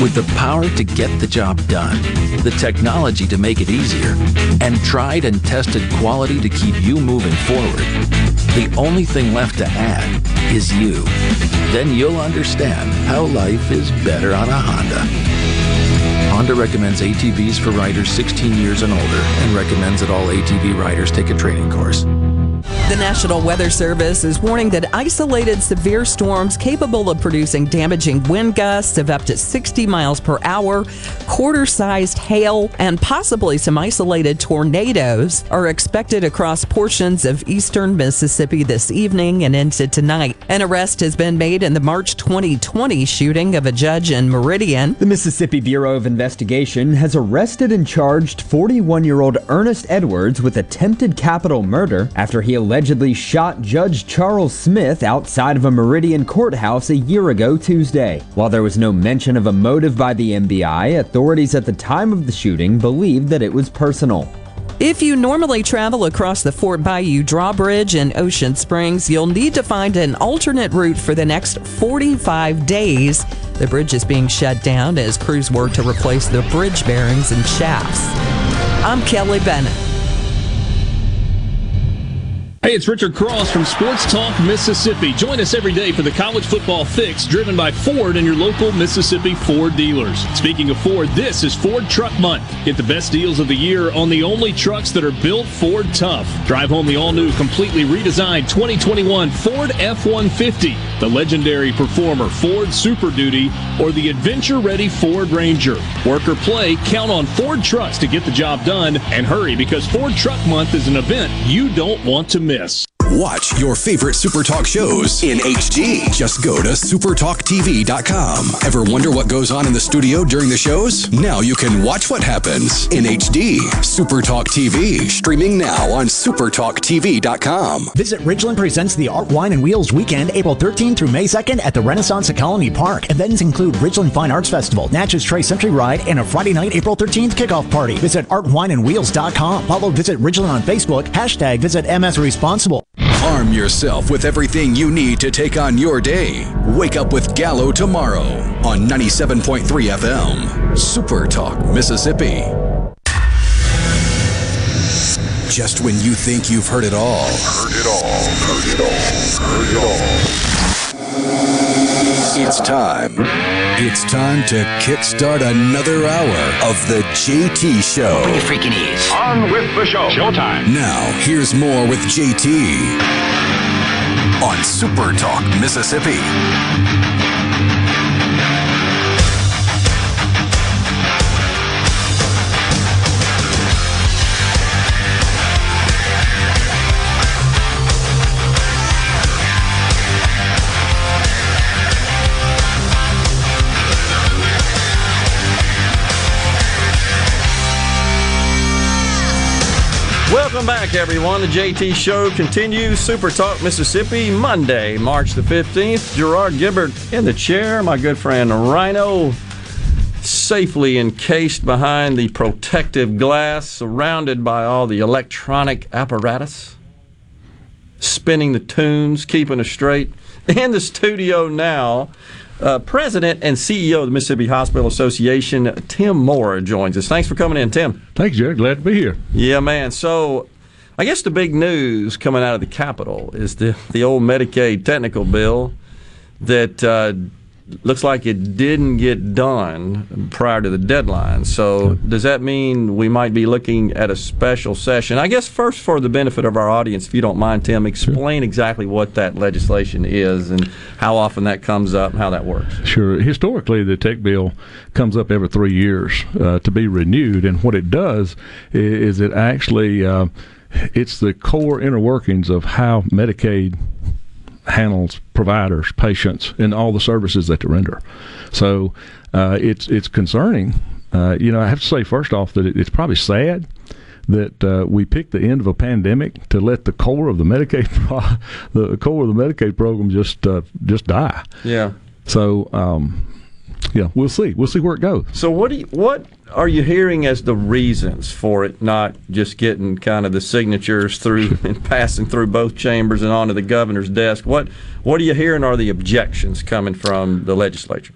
With the power to get the job done, the technology to make it easier, and tried and tested quality to keep you moving forward, the only thing left to add is you. Then you'll understand how life is better on a Honda. Honda recommends A T Vs for riders sixteen years and older and recommends that all A T V riders take a training course. The National Weather Service is warning that isolated severe storms capable of producing damaging wind gusts of up to sixty miles per hour, quarter-sized hail, and possibly some isolated tornadoes are expected across portions of eastern Mississippi this evening and into tonight. An arrest has been made in the March twenty twenty shooting of a judge in Meridian. The Mississippi Bureau of Investigation has arrested and charged forty-one-year-old Ernest Edwards with attempted capital murder after he allegedly allegedly shot Judge Charles Smith outside of a Meridian courthouse a year ago Tuesday. While there was no mention of a motive by the M B I, authorities at the time of the shooting believed that it was personal. If you normally travel across the Fort Bayou Drawbridge in Ocean Springs, you'll need to find an alternate route for the next forty-five days. The bridge is being shut down as crews work to replace the bridge bearings and shafts. I'm Kelly Bennett. Hey, it's Richard Cross from Sports Talk Mississippi. Join us every day for the College Football Fix, driven by Ford and your local Mississippi Ford dealers. Speaking of Ford, this is Ford Truck Month. Get the best deals of the year on the only trucks that are built Ford tough. Drive home the all-new, completely redesigned twenty twenty-one Ford F one fifty, the legendary performer Ford Super Duty, or the adventure-ready Ford Ranger. Work or play, count on Ford trucks to get the job done, and hurry, because Ford Truck Month is an event you don't want to miss. Yes. Watch your favorite Super Talk shows in H D. Just go to super talk t v dot com. Ever wonder what goes on in the studio during the shows? Now you can watch what happens in H D. Super Talk T V, streaming now on super talk t v dot com. Visit Ridgeland Presents the Art, Wine, and Wheels Weekend, April thirteenth through May second at the Renaissance at Colony Park. Events include Ridgeland Fine Arts Festival, Natchez Trace Century Ride, and a Friday night, April thirteenth kickoff party. Visit art wine and wheels dot com. Follow Visit Ridgeland on Facebook. Hashtag Visit M S Responsible. Arm yourself with everything you need to take on your day. Wake up with Gallo tomorrow on ninety-seven point three F M, Super Talk Mississippi. Just when you think you've heard it all, heard it all, heard it all, heard it all. It's time. It's time to kickstart another hour of the J T Show. Bring your freaking ears. On with the show. Showtime. Now, here's more with J T on Super Talk Mississippi. Welcome back, everyone. The J T Show continues. Super Talk Mississippi, Monday, March the fifteenth. Gerard Gibbert in the chair. My good friend Rhino, safely encased behind the protective glass, surrounded by all the electronic apparatus, spinning the tunes, keeping us straight. In the studio now, uh, President and C E O of the Mississippi Hospital Association, Tim Moore, joins us. Thanks for coming in, Tim. Thanks, Jared. Glad to be here. Yeah, man. So I guess the big news coming out of the Capitol is the, the old Medicaid technical bill that uh, looks like it didn't get done prior to the deadline. So does that mean we might be looking at a special session? I guess first, for the benefit of our audience, if you don't mind, Tim, explain exactly what that legislation is and how often that comes up and how that works. Sure. Historically, the tech bill comes up every three years uh, to be renewed. And what it does is it actually, uh, it's the core inner workings of how Medicaid handles providers, patients, and all the services that they render. So uh, it's it's concerning. Uh, you know, I have to say, first off, that it, it's probably sad that uh, we picked the end of a pandemic to let the core of the Medicaid pro- the core of the Medicaid program just uh, just die. Yeah. So um, yeah, we'll see. We'll see where it goes. So what do you, what are you hearing as the reasons for it not just getting kind of the signatures through and passing through both chambers and onto the governor's desk? What what are you hearing are the objections coming from the legislature?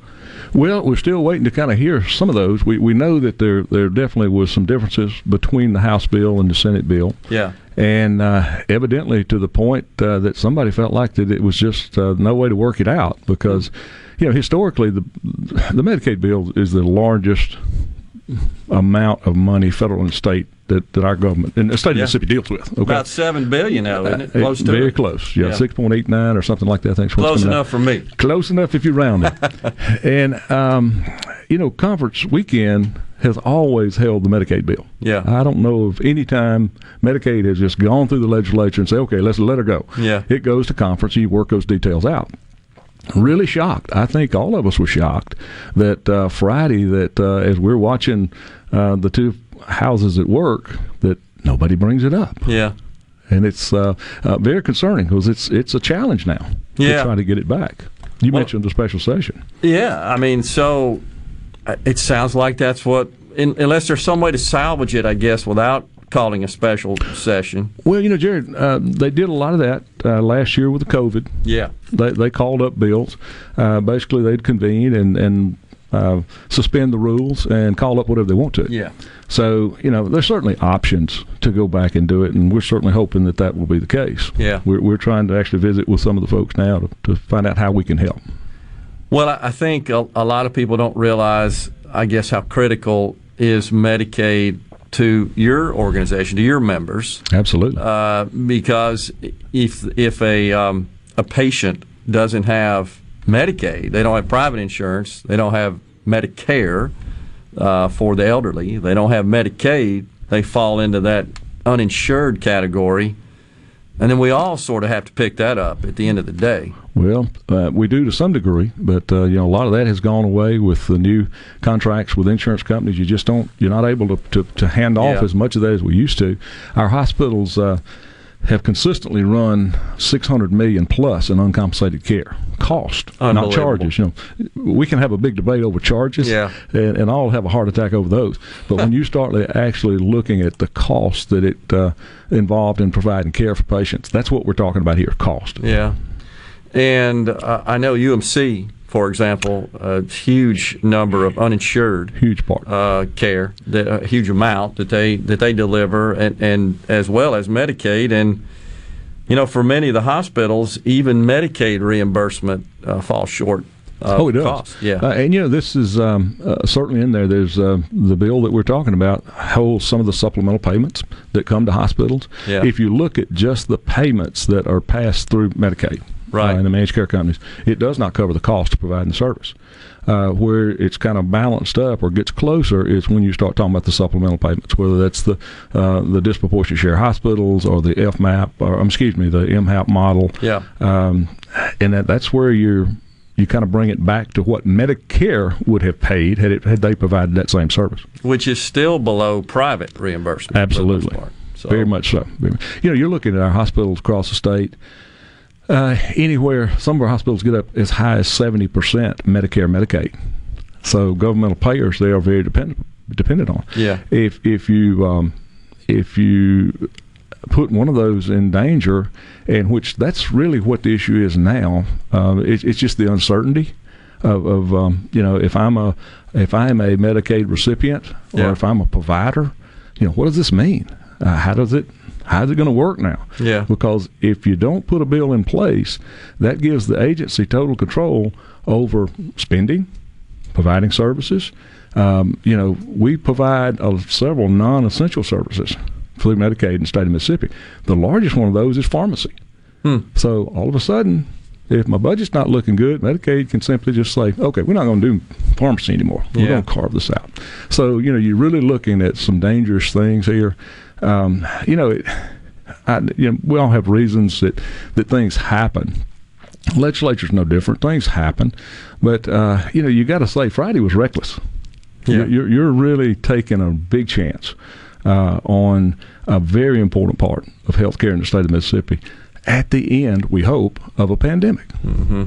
Well, we're still waiting to kind of hear some of those. We we know that there there definitely was some differences between the House bill and the Senate bill. Yeah. And uh, evidently to the point uh, that somebody felt like that it was just uh, no way to work it out because, you know, historically the the Medicaid bill is the largest amount of money, federal and state, that, that our government and the state of yeah. Mississippi deals with. Okay. About seven billion now, isn't it? Close it's to very it. close. Yeah, yeah. six point eight nine or something like that. Thanks for close enough out. for me. Close enough if you round it. And um, you know, conference weekend has always held the Medicaid bill. Yeah, I don't know of any time Medicaid has just gone through the legislature and say, okay, let's let her go. Yeah, it goes to conference. You work those details out. Really shocked. I think all of us were shocked that uh, Friday that uh, as we're watching uh, the two houses at work that nobody brings it up. Yeah. And it's uh, uh, very concerning because it's it's a challenge now yeah. to try to get it back. You well, mentioned the special session. Yeah. I mean, so it sounds like that's what, in, unless there's some way to salvage it, I guess, without calling a special session. Well, you know, Jared, uh, they did a lot of that uh, last year with the COVID. Yeah. They they called up bills. Uh, basically, they'd convene and, and uh, suspend the rules and call up whatever they want to. Yeah. So, you know, there's certainly options to go back and do it, and we're certainly hoping that that will be the case. Yeah. We're, we're trying to actually visit with some of the folks now to, to find out how we can help. Well, I think a, a lot of people don't realize, I guess, how critical is Medicaid to your organization, to your members. Absolutely. Uh, because if if a um, a patient doesn't have Medicaid, they don't have private insurance, they don't have Medicare uh, for the elderly, they don't have Medicaid, they fall into that uninsured category. And then we all sort of have to pick that up at the end of the day. Well, uh, we do to some degree, but uh, you know, a lot of that has gone away with the new contracts with insurance companies. You just don't, you're not able to to, to hand off yeah. as much of that as we used to. Our hospitals uh, have consistently run six hundred million plus in uncompensated care cost, not charges. You know, we can have a big debate over charges, yeah. and, and I'll have a heart attack over those. But when you start actually looking at the cost that it uh, involved in providing care for patients, that's what we're talking about here: cost. Yeah, and uh, I know U M C, for example, a huge number of uninsured, huge part uh, care, that, a huge amount that they that they deliver, and, and as well as Medicaid. And you know, for many of the hospitals, even Medicaid reimbursement uh, falls short of oh, it does. cost. Yeah. Uh, and, you know, this is um, uh, certainly in there. There's uh, the bill that we're talking about holds some of the supplemental payments that come to hospitals. Yeah. If you look at just the payments that are passed through Medicaid right. uh, and the managed care companies, it does not cover the cost of providing the service. Uh, where it's kind of balanced up or gets closer is when you start talking about the supplemental payments, whether that's the uh, the disproportionate share hospitals or the F M A P, or um, excuse me, the M H A P model. Yeah. Um, and that, that's where you're you kind of bring it back to what Medicare would have paid had it had they provided that same service, which is still below private reimbursement. Absolutely, so. very much so. You know, you're looking at our hospitals across the state. Uh, anywhere, some of our hospitals get up as high as seventy percent Medicare, Medicaid. So governmental payers, they are very dependent dependent on. Yeah. If if you um, if you put one of those in danger, and which that's really what the issue is now, uh, it, it's just the uncertainty of, of um, you know, if I'm a if I'm a Medicaid recipient or yeah. if I'm a provider, you know, what does this mean? Uh, how does it? How's it going to work now? Yeah. Because if you don't put a bill in place, that gives the agency total control over spending, providing services. Um, you know, we provide uh, several non-essential services through Medicaid in the state of Mississippi. The largest one of those is pharmacy. Hmm. So all of a sudden, if my budget's not looking good, Medicaid can simply just say, okay, we're not going to do pharmacy anymore. We're yeah. going to carve this out. So, you know, you're really looking at some dangerous things here. Um, you know, it, I, you know, we all have reasons that, that things happen. Legislature's no different. Things happen. But, uh, you know, you got to say Friday was reckless. Yeah. You're, you're, you're really taking a big chance uh, on a very important part of health care in the state of Mississippi at the end, we hope, of a pandemic. Mm-hmm.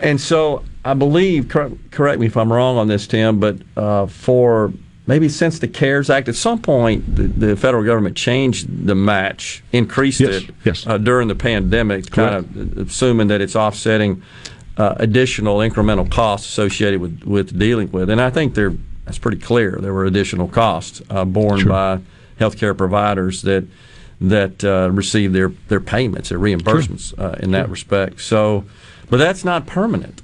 And so I believe, cor- correct me if I'm wrong on this, Tim, but uh, for maybe since the CARES Act, at some point, the, the federal government changed the match, increased yes, it yes. Uh, during the pandemic, kind Correct. of assuming that it's offsetting uh, additional incremental costs associated with, with dealing with. And I think they're, that's pretty clear. There were additional costs uh, borne sure. by healthcare providers that that uh, received their, their payments, their reimbursements sure. uh, in that sure. respect. So, but that's not permanent.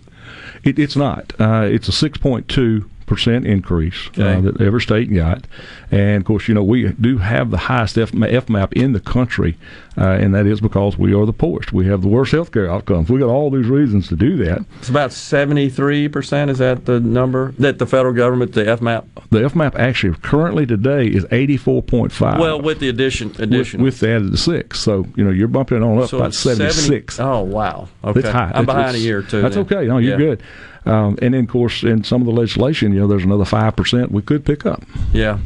It, it's not. Uh, it's a six point two percent percent increase okay. uh, that every state got, and of course, you know, we do have the highest F- FMAP in the country, uh, and that is because we are the poorest. We have the worst healthcare outcomes. We got all these reasons to do that. It's about seventy-three percent. Is that the number that the federal government, the F MAP? The F MAP actually currently today is eighty-four point five. Well, with the addition, addition, with, with the added the six, so you know you're bumping it on up so about seventy-six. seventy, oh wow, okay, that's high. I'm it's, behind it's, a year or two. That's then. okay. No, you're yeah. good. Um, and then, of course, in some of the legislation, you know, there's another five percent we could pick up. Yeah.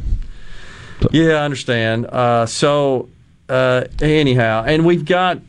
So. Yeah, I understand. Uh, so, uh, anyhow, and we've got,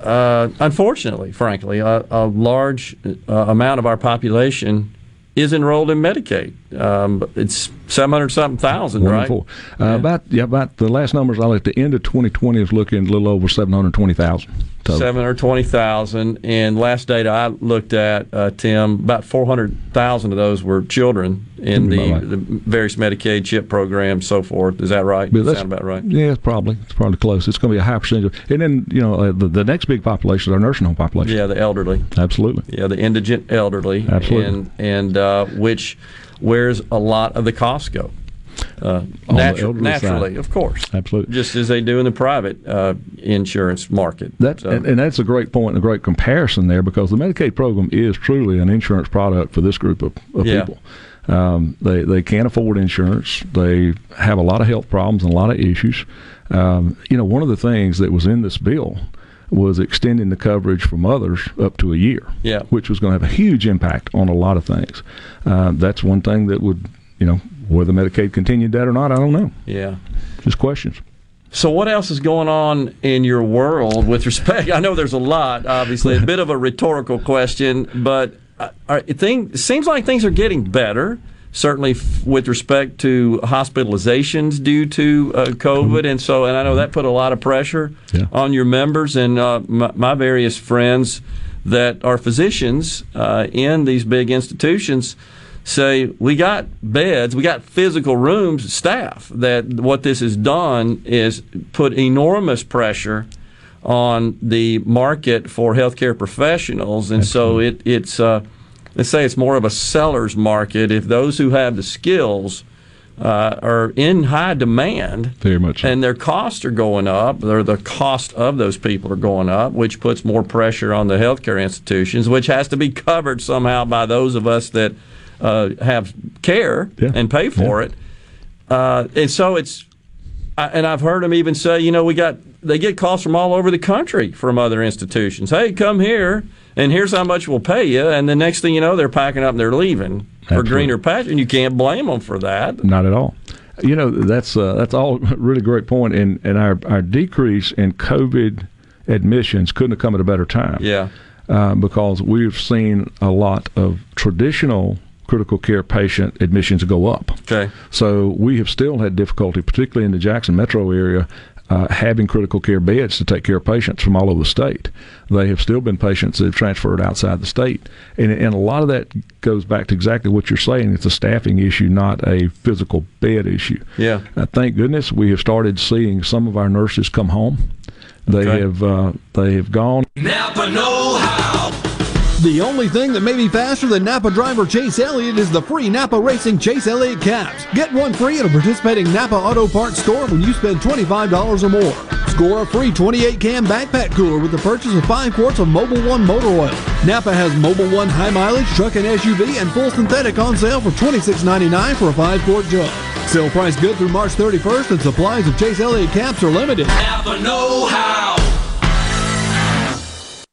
uh, unfortunately, frankly, a, a large uh, amount of our population is enrolled in Medicaid. Um, it's seven hundred something thousand, wonderful. Right? Uh, yeah. About yeah, about the last numbers I looked at, the end of twenty twenty is looking a little over seven hundred twenty thousand. seven hundred twenty thousand, and last data I looked at, uh, Tim, about four hundred thousand of those were children in the, the various Medicaid, CHIP programs, so forth. Is that right? Does that sound about right? Yeah, it's probably. It's probably close. It's going to be a high percentage. And then, you know, uh, the, the next big population is our nursing home population. Yeah, the elderly. Absolutely. Yeah, the indigent elderly. Absolutely. And, and uh, which, where's a lot of the costs go? Uh, natu- naturally, side. Of course. Absolutely. Just as they do in the private uh, insurance market. That, so. and, and that's a great point and a great comparison there, because the Medicaid program is truly an insurance product for this group of, of yeah. people. Um, they, they can't afford insurance. They have a lot of health problems and a lot of issues. Um, you know, one of the things that was in this bill was extending the coverage from others up to a year, yeah. which was going to have a huge impact on a lot of things. Uh, that's one thing that would, you know, whether Medicaid continued that or not, I don't know. Yeah. Just questions. So what else is going on in your world with respect? I know there's a lot, obviously. A bit of a rhetorical question, but it seems like things are getting better, certainly with respect to hospitalizations due to uh, COVID. And so, and I know that put a lot of pressure yeah. on your members and uh, my, my various friends that are physicians uh, in these big institutions. Say, we got beds, we got physical rooms, staff, that what this has done is put enormous pressure on the market for healthcare professionals. And Absolutely. so it, it's, uh, let's say it's more of a seller's market. If those who have the skills uh, are in high demand, very much, and their costs are going up, or the cost of those people are going up, which puts more pressure on the healthcare institutions, which has to be covered somehow by those of us that Uh, have care yeah. and pay for yeah. it. Uh, and so it's, I, and I've heard them even say, you know, we got, they get calls from all over the country from other institutions. Hey, come here, and here's how much we'll pay you. And the next thing you know, they're packing up and they're leaving Absolutely. for greener pasture. And you can't blame them for that. Not at all. You know, that's uh, that's all really great point. And, and our, our decrease in COVID admissions couldn't have come at a better time. Yeah. Uh, because we've seen a lot of traditional critical care patient admissions go up. Okay. So we have still had difficulty, particularly in the Jackson metro area, uh, having critical care beds to take care of patients from all over the state. They have still been patients that have transferred outside the state. And, and a lot of that goes back to exactly what you're saying. It's a staffing issue, not a physical bed issue. Yeah. Uh, thank goodness we have started seeing some of our nurses come home. They okay. have uh, they have gone. Napa know how. The only thing that may be faster than Napa driver Chase Elliott is the free Napa Racing Chase Elliott Caps. Get one free at a participating Napa Auto Parts store when you spend twenty-five dollars or more. Score a free twenty-eight can backpack cooler with the purchase of five quarts of Mobil one motor oil. Napa has Mobil one high mileage truck and S U V and full synthetic on sale for twenty-six ninety-nine for a five-quart jug. Sale price good through March thirty-first, and supplies of Chase Elliott Caps are limited. Napa know how.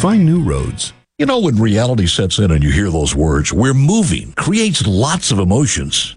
Find new roads. You know, when reality sets in and you hear those words, "we're moving," creates lots of emotions.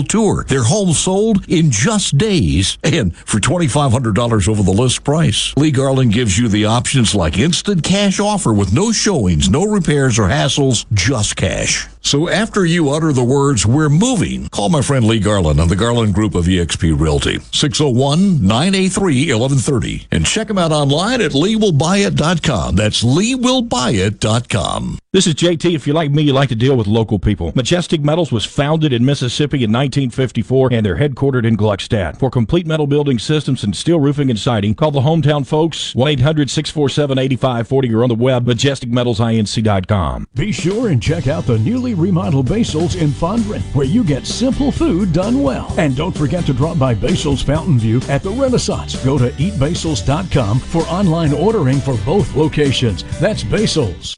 tour. Their home sold in just days, and for twenty-five hundred dollars over the list price. Lee Garland gives you the options like instant cash offer with no showings, no repairs or hassles, just cash. So after you utter the words, "we're moving," call my friend Lee Garland on the Garland Group of eXp Realty, six oh one, nine eight three, eleven thirty. And check them out online at lee will buy it dot com. That's lee will buy it dot com. This is J T. If you're like me, you like to deal with local people. Majestic Metals was founded in Mississippi in nineteen fifty-four, and they're headquartered in Gluckstadt. For complete metal building systems and steel roofing and siding, call the hometown folks, one eight hundred, six four seven, eight five four zero, or on the web, majestic metals inc dot com. Be sure and check out the newly remodeled Basil's in Fondren, where you get simple food done well. And don't forget to drop by Basil's Fountain View at the Renaissance. Go to eat basils dot com for online ordering for both locations. That's Basil's.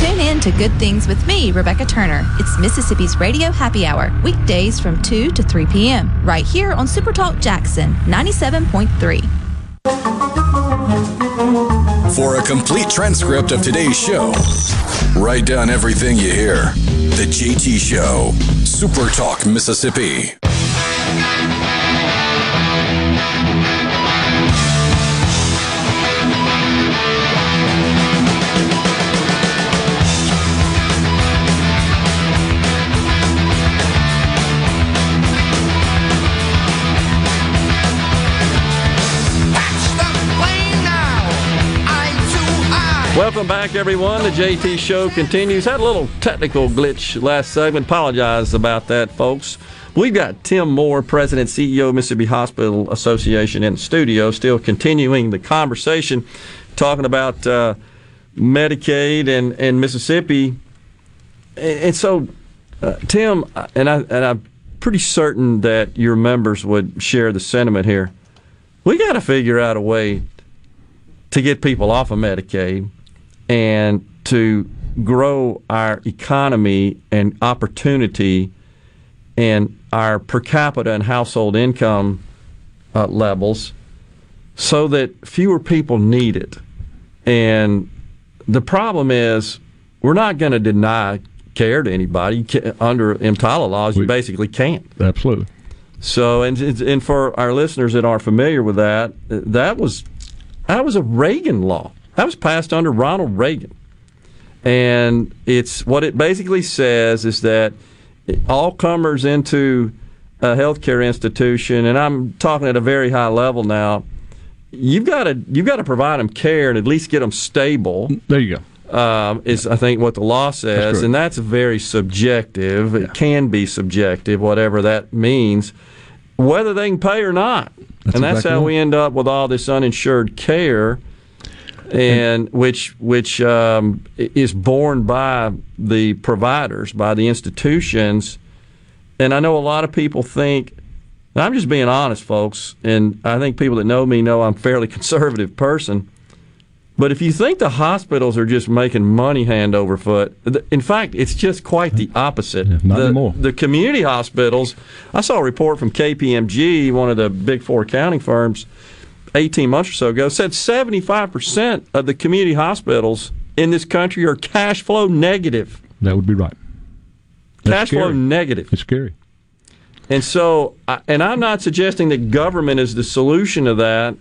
Tune in to Good Things with me, Rebecca Turner. It's Mississippi's Radio Happy Hour, weekdays from two to three p.m. right here on Super Talk Jackson ninety-seven point three. For a complete transcript of today's show, write down everything you hear. The J T Show, Super Talk Mississippi. Welcome back, everyone. The J T Show continues. Had a little technical glitch last segment. Apologize about that, folks. We've got Tim Moore, President, C E O of Mississippi Hospital Association, in the studio, still continuing the conversation, talking about uh, Medicaid and, and Mississippi. And, and so, uh, Tim, and, I, and I'm pretty certain that your members would share the sentiment here. We got to figure out a way to get people off of Medicaid and to grow our economy and opportunity and our per capita and household income uh, levels so that fewer people need it. And the problem is we're not going to deny care to anybody. Under EMTALA laws, you we, basically can't. Absolutely. So, and, and for our listeners that aren't familiar with that, that was that was a Reagan law. That was passed under Ronald Reagan. And it's what it basically says is that all comers into a healthcare institution, and I'm talking at a very high level now, you've got to you've got to provide them care and at least get them stable. There you go. Um, is, I think, what the law says. That's and that's very subjective. Yeah. It can be subjective, whatever that means, whether they can pay or not. That's and that's exactly how right. we end up with all this uninsured care. And which which um, is borne by the providers, by the institutions. And I know a lot of people think, and I'm just being honest, folks, and I think people that know me know I'm a fairly conservative person, but if you think the hospitals are just making money hand over foot, in fact, it's just quite the opposite. Yeah, not the, anymore. The community hospitals, I saw a report from K P M G, one of the big four accounting firms, eighteen months or so ago, said seventy-five percent of the community hospitals in this country are cash flow negative. That would be right. That's cash scary. flow negative. It's scary. And so, and I'm not suggesting that government is the solution to that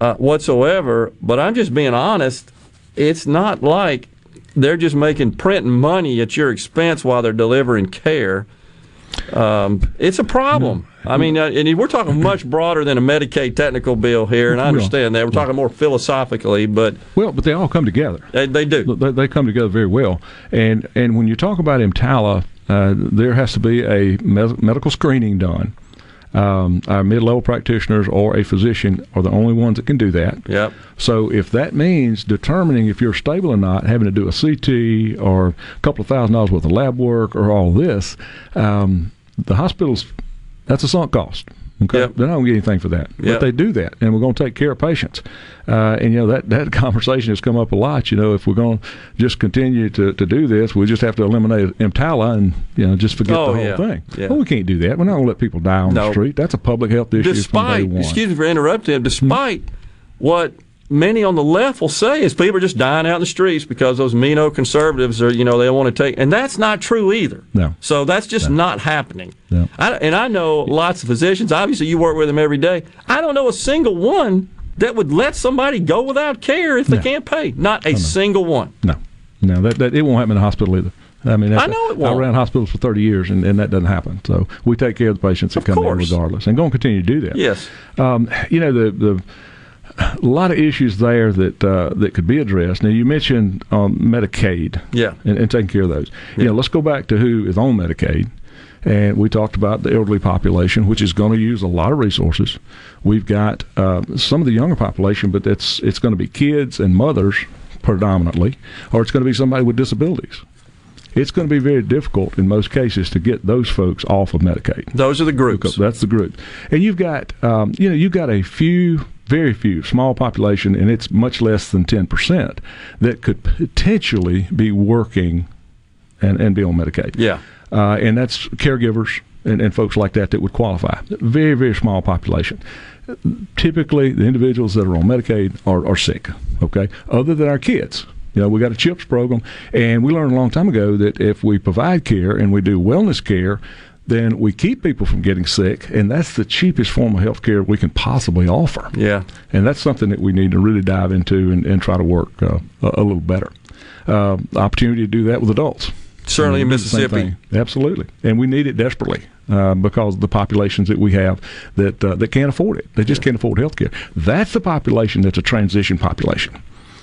uh, whatsoever, but I'm just being honest. It's not like they're just making print money at your expense while they're delivering care. Um, it's a problem. No. I mean, uh, and we're talking much broader than a Medicaid technical bill here, and I understand that. We're talking more philosophically, but well, but they all come together. They, they do. They, they come together very well. And and when you talk about EMTALA, uh, there has to be a med- medical screening done. Um, our mid-level practitioners or a physician are the only ones that can do that. Yep. So if that means determining if you're stable or not, having to do a C T or a couple of thousand dollars worth of lab work or all this, um, the hospitals, that's a sunk cost. Okay? Yep. They're not going to get anything for that. Yep. But they do that, and we're going to take care of patients. Uh, and, you know, that, that conversation has come up a lot. You know, if we're going to just continue to, to do this, we just have to eliminate EMTALA and, you know, just forget oh, the whole yeah. thing. Yeah. Well, we can't do that. We're not going to let people die on no. the street. That's a public health issue despite, from day one. Excuse me for interrupting. Despite mm-hmm. what many on the left will say is people are just dying out in the streets because those mean old conservatives are, you know, they want to take, and that's not true either. No. So that's just no. not happening. No. I, and I know lots of physicians. Obviously, you work with them every day. I don't know a single one that would let somebody go without care if they no. can't pay. Not a oh, no. single one. No. No, that, that it won't happen in the hospital either. I mean, I know it won't. I ran hospitals for thirty years, and, and that doesn't happen. So we take care of the patients that come in regardless, and going to continue to do that. Yes. Um, you know, the the a lot of issues there that uh, that could be addressed. Now, you mentioned um, Medicaid yeah. and, and taking care of those. Yeah. You know, let's go back to who is on Medicaid. And we talked about the elderly population, which is going to use a lot of resources. We've got uh, some of the younger population, but that's, it's going to be kids and mothers predominantly, or it's going to be somebody with disabilities. It's going to be very difficult in most cases to get those folks off of Medicaid. Those are the groups. That's the group. And you've got, um, you know, you've got a few, very few, small population, and it's much less than ten percent that could potentially be working and, and be on Medicaid. Yeah. Uh, and that's caregivers and, and folks like that that would qualify. Very, very small population. Typically, the individuals that are on Medicaid are, are sick, okay, other than our kids. You know, we got a CHIPS program, and we learned a long time ago that if we provide care and we do wellness care, then we keep people from getting sick, and that's the cheapest form of health care we can possibly offer. Yeah. And that's something that we need to really dive into and, and try to work uh, a, a little better. Uh, opportunity to do that with adults. Certainly in Mississippi. Absolutely. And we need it desperately uh, because of the populations that we have that, uh, that can't afford it. They just yeah. can't afford health care. That's the population that's a transition population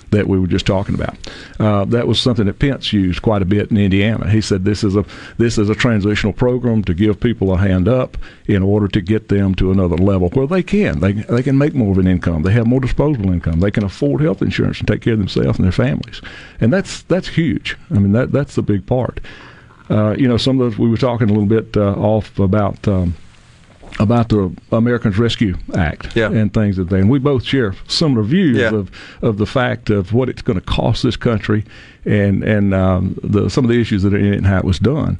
that we were just talking about. Uh, that was something that Pence used quite a bit in Indiana. He said this is a this is a transitional program to give people a hand up in order to get them to another level where they can. They they can make more of an income. They have more disposable income. They can afford health insurance and take care of themselves and their families. And that's that's huge. I mean, that that's the big part. Uh, you know, some of those, we were talking a little bit uh, off about um, about the Americans Rescue Act yeah. and things like that. And we both share similar views yeah. of, of the fact of what it's going to cost this country and, and um, the, some of the issues that are in it and how it was done.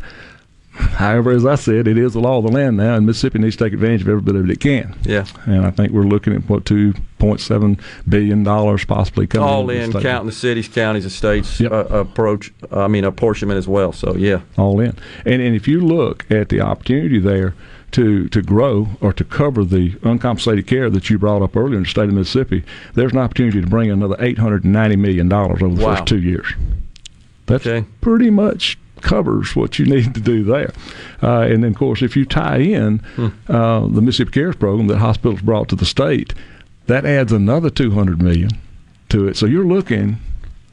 However, as I said, it is the law of the land now, and Mississippi needs to take advantage of every bit of it it can. Yeah. And I think we're looking at, what, two point seven billion dollars possibly coming all in, counting the, the cities, counties, and states yep. uh, approach, I mean, apportionment as well. So, yeah. All in. And, and if you look at the opportunity there, to to grow or to cover the uncompensated care that you brought up earlier in the state of Mississippi, there's an opportunity to bring another eight hundred ninety million dollars over the wow. first two years. That okay. pretty much covers what you need to do there. Uh, and then, of course, if you tie in hmm. uh, the Mississippi Cares program that hospitals brought to the state, that adds another two hundred million dollars to it. So you're looking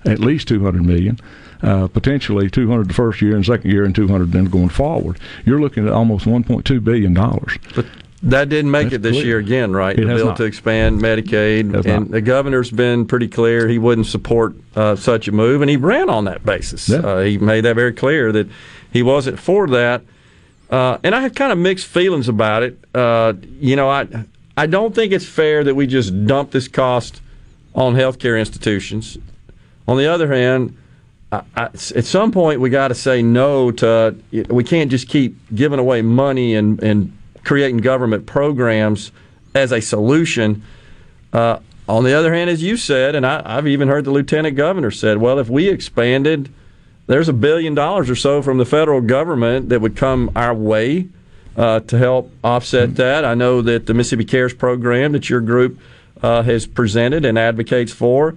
at least two hundred million dollars. Uh, potentially two hundred the first year and second year and two hundred then going forward. You're looking at almost one point two billion dollars. But that didn't make That's it this clear. year again, right? It the bill not. to expand Medicaid. Has and not. The governor's been pretty clear he wouldn't support uh, such a move, and he ran on that basis. Yeah. Uh, he made that very clear that he wasn't for that. Uh, and I have kind of mixed feelings about it. Uh, you know, I, I don't think it's fair that we just dump this cost on healthcare institutions. On the other hand, I, at some point, we got to say no to. We can't just keep giving away money and, and creating government programs as a solution. Uh, on the other hand, as you said, and I, I've even heard the lieutenant governor said, well, if we expanded, there's a billion dollars or so from the federal government that would come our way uh, to help offset mm-hmm. that. I know that the Mississippi Cares program that your group uh, has presented and advocates for.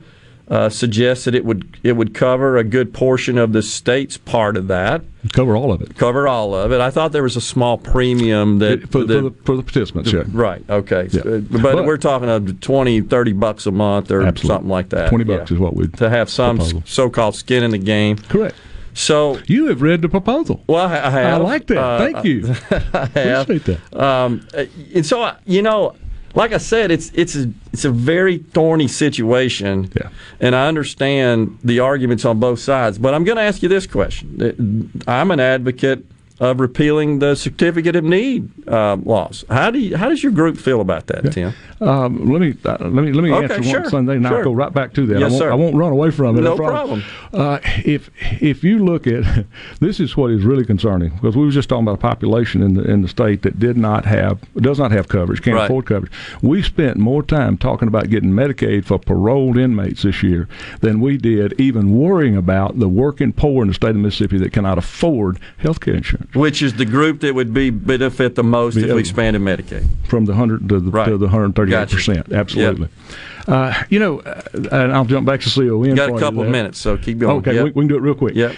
Uh, suggests that it would it would cover a good portion of the state's part of that. Cover all of it. Cover all of it. I thought there was a small premium that... For, that, for, the, for the participants, the, yeah. Right, okay. Yeah. So, but, but we're talking of twenty, thirty bucks a month or absolutely. something like that. twenty bucks yeah, is what we... To have some proposal. so-called skin in the game. Correct. So... You have read the proposal. Well, I, I have. I like that. Uh, Thank you. I have. Appreciate that. Um, and so, you know... Like I said, it's it's a, it's a very thorny situation, yeah. and I understand the arguments on both sides. But I'm going to ask you this question. I'm an advocate of repealing the certificate of need uh, laws. How do you, how does your group feel about that, yeah. Tim? Um, let me uh, let me let me okay, answer sure, one Sunday, and sure. I'll go right back to that. Yes, I, won't, sir. I won't run away from it. No problem. Uh, if if you look at this, is what is really concerning, because we were just talking about a population in the in the state that did not have does not have coverage, can't right. afford coverage. We spent more time talking about getting Medicaid for paroled inmates this year than we did even worrying about the working poor in the state of Mississippi that cannot afford health care insurance. Which is the group that would be benefit the most if we expanded Medicaid. From the one hundred to the, right. to the one hundred thirty-eight percent. Gotcha. Absolutely. Yep. Uh, you know, uh, and I'll jump back to C O N. You've got a couple of minutes, so keep going. Okay, yep. we, we can do it real quick. Yep.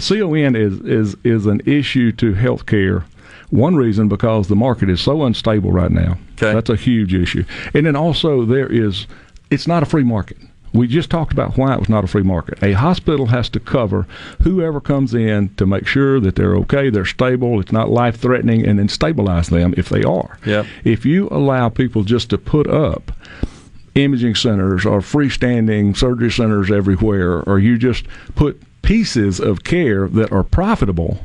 C O N is, is, is an issue to health care. One reason, because the market is so unstable right now. Okay. That's a huge issue. And then also there is, it's not a free market. We just talked about why it was not a free market. A hospital has to cover whoever comes in to make sure that they're okay, they're stable, it's not life-threatening, and then stabilize them if they are. Yep. If you allow people just to put up imaging centers or freestanding surgery centers everywhere, or you just put pieces of care that are profitable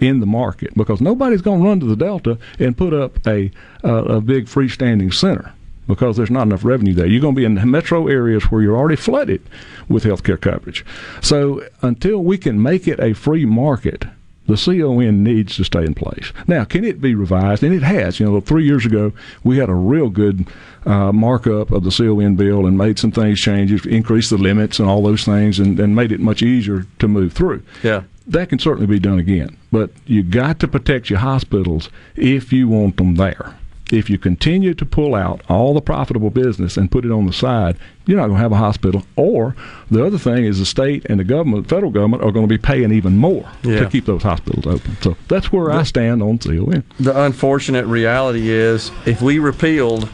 in the market, because nobody's going to run to the Delta and put up a, uh, a big freestanding center, because there's not enough revenue there. You're going to be in metro areas where you're already flooded with health care coverage. So until we can make it a free market, the C O N needs to stay in place. Now, can it be revised? And it has. You know, three years ago, we had a real good uh, markup of the C O N bill and made some things changes, increased the limits and all those things, and, and made it much easier to move through. Yeah. That can certainly be done again. But you got to protect your hospitals if you want them there. If you continue to pull out all the profitable business and put it on the side, you're not going to have a hospital. Or the other thing is the state and the government, the federal government, are going to be paying even more yeah. to keep those hospitals open. So that's where the, I stand on C O N. The unfortunate reality is if we repealed,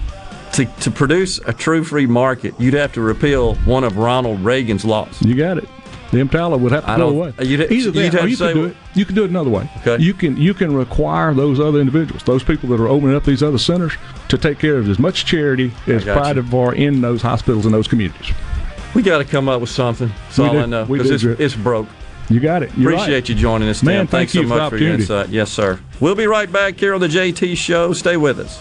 to, to produce a true free market, you'd have to repeal one of Ronald Reagan's laws. You got it. The EMTALA would have to go away. You'd, Either that, you'd have or you, to can do it, you can do it another way. Okay. You can you can require those other individuals, those people that are opening up these other centers, to take care of as much charity as private bar in those hospitals and those communities. We got to come up with something. That's we all do. I know. Because it's, it's broke. You got it. You're Appreciate right. you joining us, Tim. Man, thank Thanks you so much for, for your insight. Yes, sir. We'll be right back here on the J T Show. Stay with us.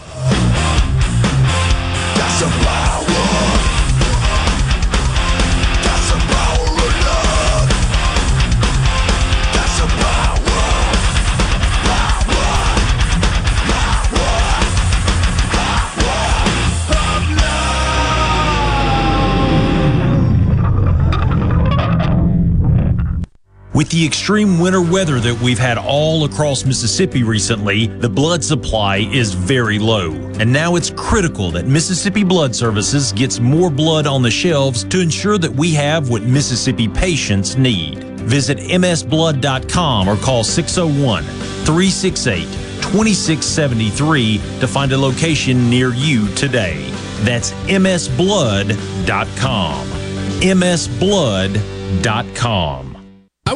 With the extreme winter weather that we've had all across Mississippi recently, the blood supply is very low. And now it's critical that Mississippi Blood Services gets more blood on the shelves to ensure that we have what Mississippi patients need. Visit m s blood dot com or call six oh one, three six eight, two six seven three to find a location near you today. That's m s blood dot com. m s blood dot com. I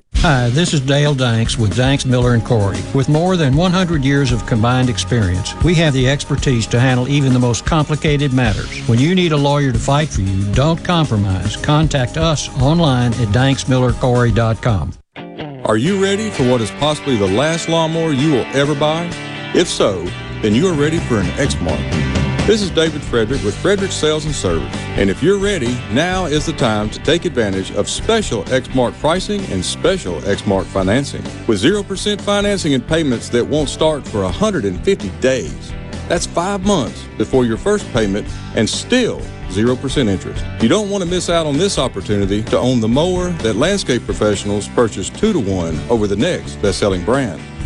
Hi, this is Dale Danks with Danks, Miller and Corey. With more than one hundred years of combined experience, we have the expertise to handle even the most complicated matters. When you need a lawyer to fight for you, don't compromise. Contact us online at danks miller corey dot com. Are you ready for what is possibly the last lawnmower you will ever buy? If so, then you are ready for an Exmark. This is David Frederick with Frederick Sales and Service. And if you're ready, now is the time to take advantage of special Exmark pricing and special Exmark financing. With zero percent financing and payments that won't start for one hundred fifty days. That's five months before your first payment and still zero percent interest. You don't want to miss out on this opportunity to own the mower that landscape professionals purchase two to one over the next best-selling brand.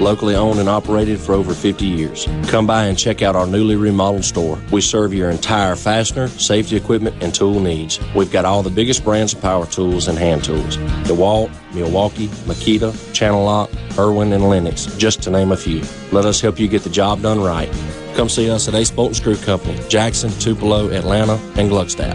locally owned and operated for over fifty years. Come by and check out our newly remodeled store. We serve your entire fastener, safety equipment, and tool needs. We've got all the biggest brands of power tools and hand tools. DeWalt, Milwaukee, Makita, Channel Lock, Irwin, and Lennox, just to name a few. Let us help you get the job done right. Come see us at Ace Bolt and Screw Company, Jackson, Tupelo, Atlanta, and Gluckstadt.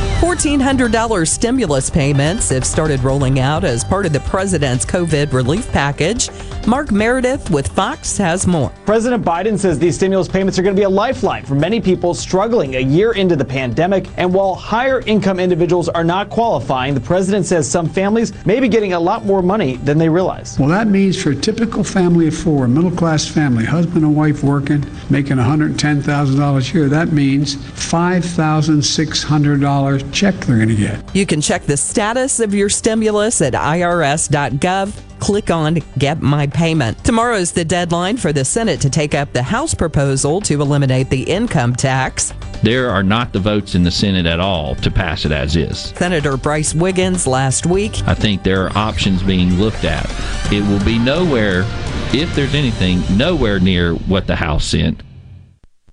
fourteen hundred dollars stimulus payments have started rolling out as part of the president's COVID relief package. Mark Meredith with Fox has more. President Biden says these stimulus payments are going to be a lifeline for many people struggling a year into the pandemic. And while higher income individuals are not qualifying, the president says some families may be getting a lot more money than they realize. Well, that means for a typical family of four, middle class family, husband and wife working, making one hundred ten thousand dollars a year, that means five thousand six hundred dollars check they're going to get. You can check the status of your stimulus at I R S dot gov. Click on Get My Payment. Tomorrow is the deadline for the Senate to take up the House proposal to eliminate the income tax. There are not the votes in the Senate at all to pass it as is. Senator Bryce Wiggins last week. I think there are options being looked at. It will be nowhere, if there's anything, nowhere near what the House sent.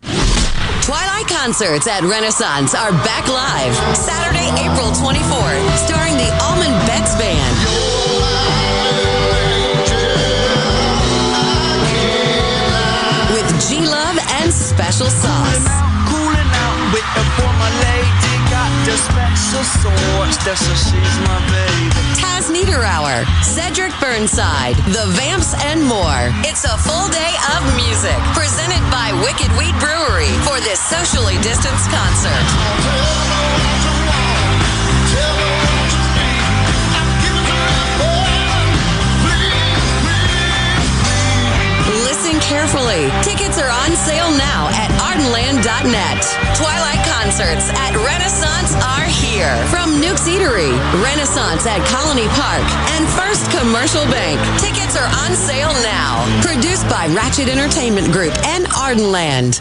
Twilight Concerts at Renaissance are back live Saturday, April twenty-fourth, starring the Almond Betts Band. G-Love and Special Sauce. Taz Niederauer, Cedric Burnside, The Vamps, and more. It's a full day of music presented by Wicked Wheat Brewery for this socially distanced concert. Carefully. Tickets are on sale now at ardenland dot net. Twilight Concerts at Renaissance are here. From Nuke's Eatery, Renaissance at Colony Park, and First Commercial Bank. Tickets are on sale now. Produced by Ratchet Entertainment Group and Ardenland.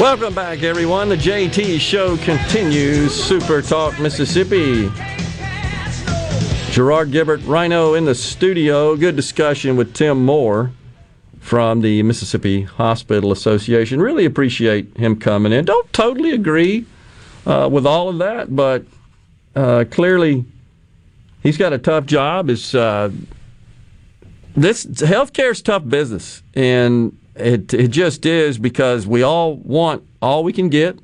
Welcome back, everyone. The J T Show continues. Super Talk Mississippi. Gerard Gibbert, Rhino in the studio. Good discussion with Tim Moore from the Mississippi Hospital Association. Really appreciate him coming in. Don't totally agree uh, with all of that, but uh, clearly he's got a tough job. It's, uh, this healthcare's tough business, and It it just is, because we all want all we can get,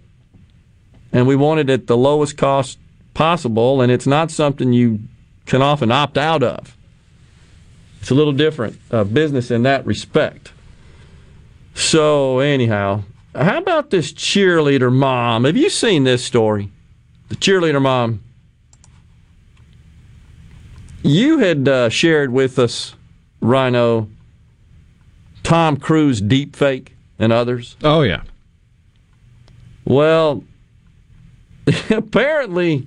and we want it at the lowest cost possible, and it's not something you can often opt out of. It's a little different uh, business in that respect. So anyhow, how about this cheerleader mom? Have you seen this story? The cheerleader mom. You had uh, shared with us, Rhino, Tom Cruise deepfake and others. Oh, yeah. Well, apparently,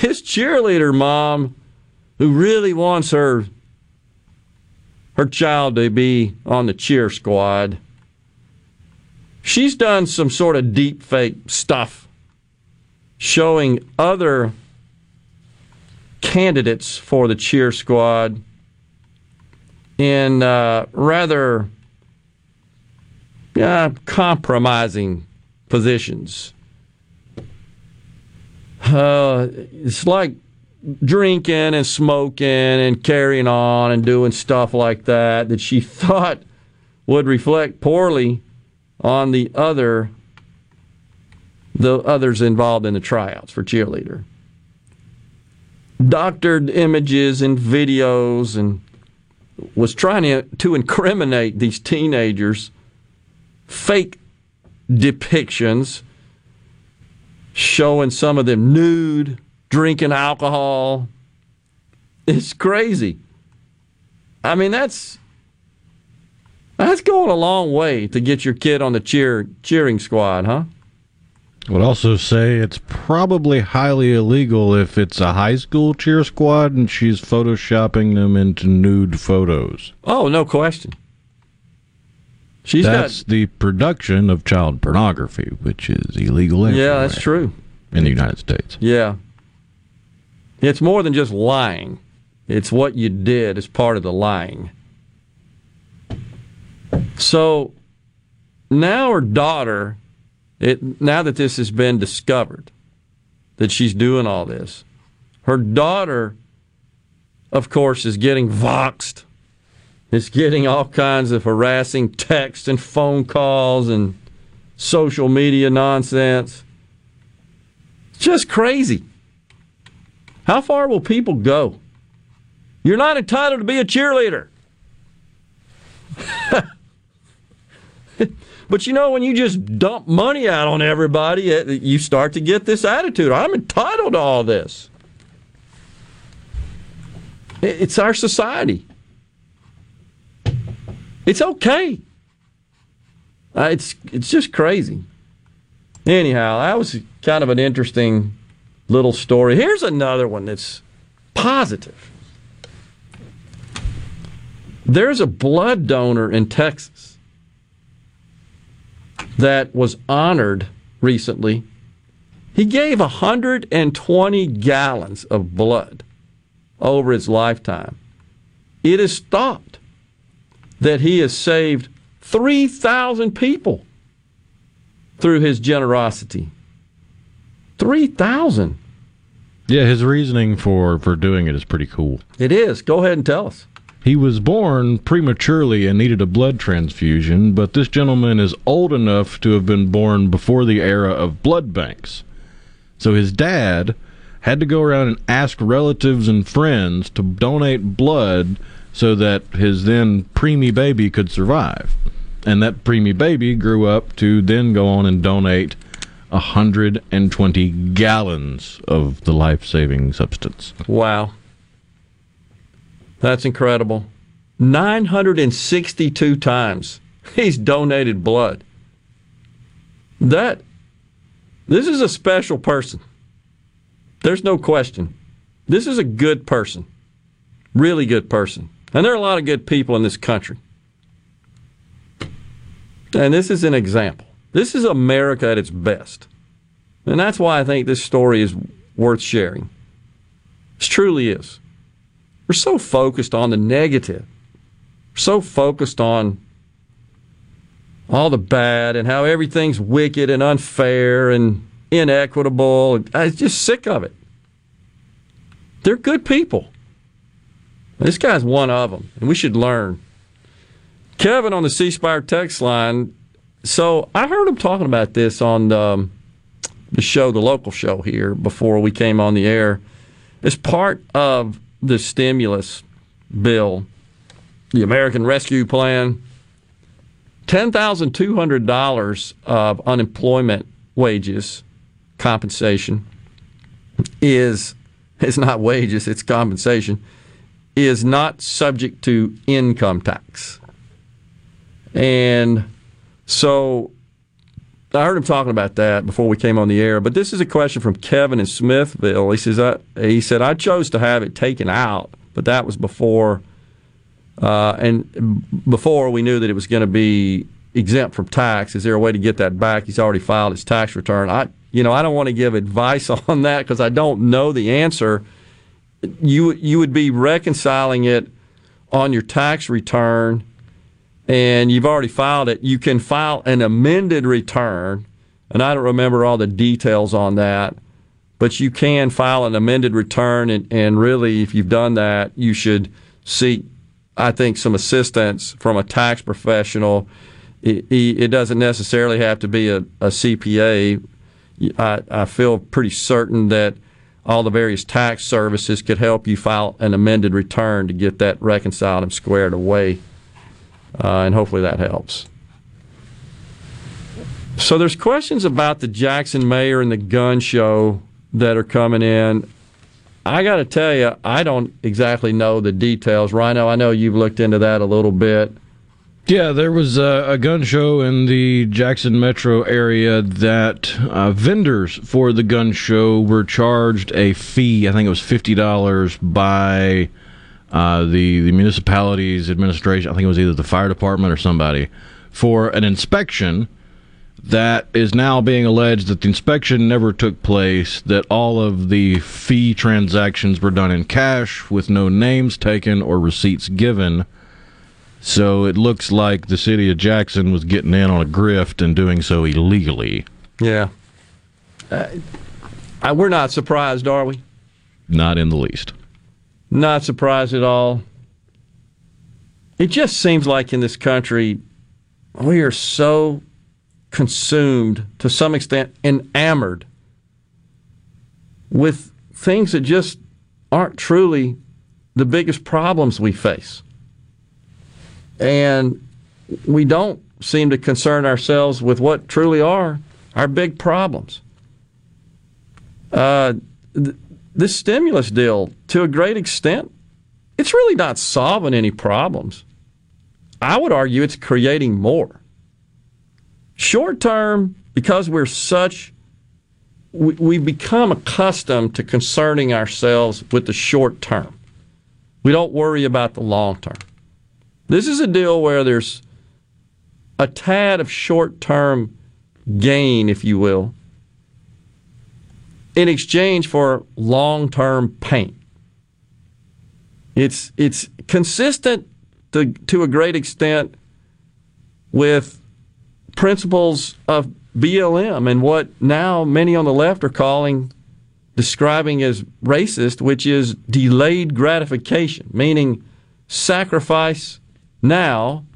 this cheerleader mom who really wants her her child to be on the cheer squad, she's done some sort of deepfake stuff showing other candidates for the cheer squad in uh, rather uh, compromising positions. Uh, it's like drinking and smoking and carrying on and doing stuff like that that she thought would reflect poorly on the other the others involved in the tryouts for cheerleader. Doctored images and videos, and was trying to, to incriminate these teenagers. Fake depictions showing some of them nude, drinking alcohol. It's crazy. I mean, that's that's going a long way to get your kid on the cheer cheering squad, huh? I would also say it's probably highly illegal if it's a high school cheer squad and she's photoshopping them into nude photos. Oh, no question. She's that's got, the production of child pornography, which is illegal anyway. Yeah, that's true. In the United States. Yeah. It's more than just lying. It's what you did as part of the lying. So, now her daughter... It, now that this has been discovered, that she's doing all this, her daughter, of course, is getting voxed, is getting all kinds of harassing texts and phone calls and social media nonsense. It's just crazy. How far will people go? You're not entitled to be a cheerleader. But you know, when you just dump money out on everybody, you start to get this attitude. I'm entitled to all this. It's our society. It's okay. Uh, it's it's just crazy. Anyhow, that was kind of an interesting little story. Here's another one that's positive. There's a blood donor in Texas that was honored recently. He gave one hundred twenty gallons of blood over his lifetime. It is thought that he has saved three thousand people through his generosity. three thousand. Yeah, his reasoning for, for doing it is pretty cool. It is. Go ahead and tell us. He was born prematurely and needed a blood transfusion, but this gentleman is old enough to have been born before the era of blood banks. So his dad had to go around and ask relatives and friends to donate blood so that his then preemie baby could survive. And that preemie baby grew up to then go on and donate one hundred twenty gallons of the life-saving substance. Wow. That's incredible. nine hundred sixty-two times he's donated blood. That, this is a special person. There's no question. This is a good person. Really good person. And there are a lot of good people in this country. And this is an example. This is America at its best. And that's why I think this story is worth sharing. It truly is. We're so focused on the negative. We're so focused on all the bad and how everything's wicked and unfair and inequitable. I'm just sick of it. They're good people. This guy's one of them, and we should learn. Kevin on the C Spire text line. So I heard him talking about this on um, the show, the local show here, before we came on the air. As part of the stimulus bill, the American Rescue Plan, ten thousand two hundred dollars of unemployment wages compensation is, it's not wages, it's compensation, is not subject to income tax. And so I heard him talking about that before we came on the air, but this is a question from Kevin in Smithville. He says, I, he said, I chose to have it taken out, but that was before uh, and before we knew that it was going to be exempt from tax. Is there a way to get that back? He's already filed his tax return. I, you know, I don't want to give advice on that because I don't know the answer. You you would be reconciling it on your tax return, and you've already filed it. You can file an amended return, and I don't remember all the details on that, but you can file an amended return, and, and really, if you've done that, you should seek, I think, some assistance from a tax professional. It, it doesn't necessarily have to be a, a C P A. I, I feel pretty certain that all the various tax services could help you file an amended return to get that reconciled and squared away. Uh, and hopefully that helps. So there's questions about the Jackson mayor and the gun show that are coming in. I got to tell you, I don't exactly know the details. Rhino, I know you've looked into that a little bit. Yeah, there was a, a gun show in the Jackson metro area that uh, vendors for the gun show were charged a fee. I think it was fifty dollars by... Uh, the, the municipality's administration, I think it was either the fire department or somebody, for an inspection that is now being alleged that the inspection never took place, that all of the fee transactions were done in cash with no names taken or receipts given. So it looks like the city of Jackson was getting in on a grift and doing so illegally. Yeah. Uh, I, we're not surprised, are we? Not in the least. Not surprised at all. It just seems like in this country, we are so consumed, to some extent, enamored with things that just aren't truly the biggest problems we face. And we don't seem to concern ourselves with what truly are our big problems. Uh, th- This stimulus deal, to a great extent, it's really not solving any problems. I would argue it's creating more. Short term, because we're such, we, we've become accustomed to concerning ourselves with the short term. We don't worry about the long term. This is a deal where there's a tad of short term gain, if you will, in exchange for long-term pain. It's it's consistent to, to a great extent with principles of B L M and what now many on the left are calling, describing as racist, which is delayed gratification, meaning sacrifice now,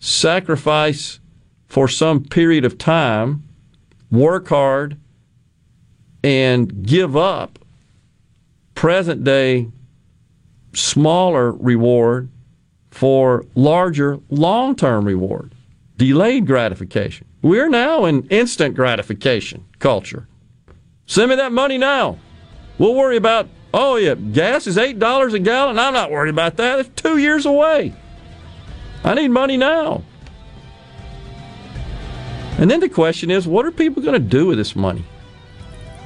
sacrifice for some period of time, work hard, and give up present-day smaller reward for larger long-term reward, delayed gratification. We're now in instant gratification culture. Send me that money now. We'll worry about, oh, yeah, gas is eight dollars a gallon. I'm not worried about that. It's two years away. I need money now. And then the question is, what are people going to do with this money?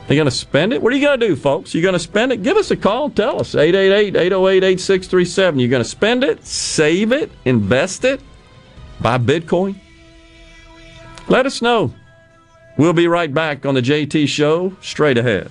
They're going to spend it? What are you going to do, folks? You're going to spend it? Give us a call. Tell us. eight eight eight, eight oh eight, eight six three seven. You're going to spend it, save it, invest it, buy Bitcoin? Let us know. We'll be right back on the J T Show, straight ahead.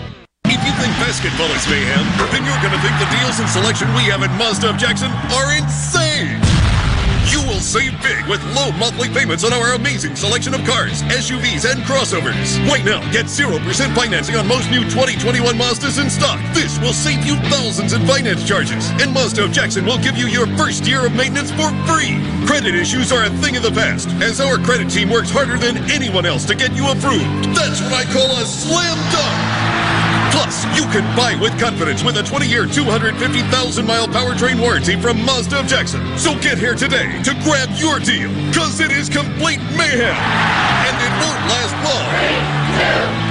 If you think basketball is mayhem, then you're going to think the deals and selection we have at Mazda of Jackson are insane. You will save big with low monthly payments on our amazing selection of cars, S U Vs, and crossovers. Right now, get zero percent financing on most new twenty twenty-one Mazdas in stock. This will save you thousands in finance charges, and Mazda of Jackson will give you your first year of maintenance for free. Credit issues are a thing of the past, as our credit team works harder than anyone else to get you approved. That's what I call a slam dunk. Plus, you can buy with confidence with a twenty-year, two hundred fifty thousand mile powertrain warranty from Mazda of Jackson. So get here today to grab your deal, because it is complete mayhem, and it won't last long. Three, two,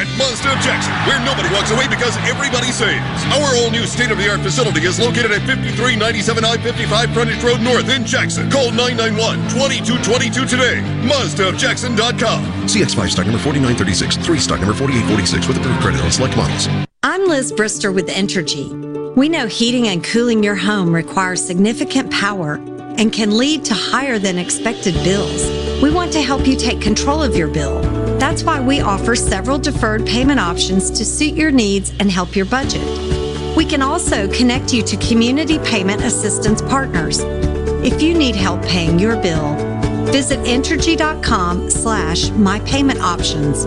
at Mazda of Jackson, where nobody walks away because everybody saves. Our all-new state-of-the-art facility is located at fifty-three ninety-seven I fifty-five Frontage Road North in Jackson. Call nine nine one, two two two two today. Mazda of Jackson dot com. C X five stock number forty-nine thirty-six, three stock number forty-eight forty-six with approved credit on select models. I'm Liz Brister with Entergy. We know heating and cooling your home requires significant power and can lead to higher than expected bills. We want to help you take control of your bill. That's why we offer several deferred payment options to suit your needs and help your budget. We can also connect you to community payment assistance partners. If you need help paying your bill, visit Entergy.com slash my payment options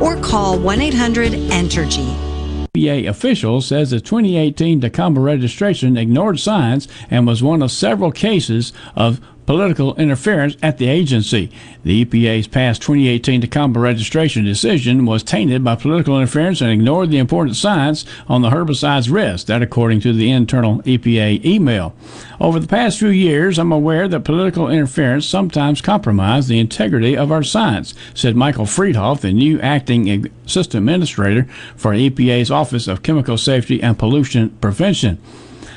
or call one eight hundred ENTERGY. E P A official says the twenty eighteen Tacoma registration ignored science and was one of several cases of political interference at the agency. The E P A's past twenty eighteen Tacoma registration decision was tainted by political interference and ignored the important science on the herbicides risk, that according to the internal E P A email. Over the past few years, I'm aware that political interference sometimes compromised the integrity of our science, said Michael Friedhoff, the new acting assistant administrator for E P A's Office of Chemical Safety and Pollution Prevention.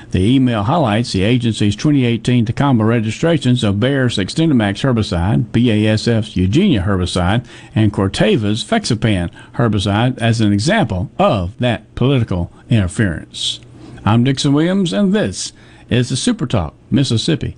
The email highlights the agency's twenty eighteen Tacoma registrations of Bayer's Extendamax herbicide, B A S F's Eugenia herbicide, and Corteva's Fexapan herbicide as an example of that political interference. I'm Dixon Williams, and this is the Super Talk Mississippi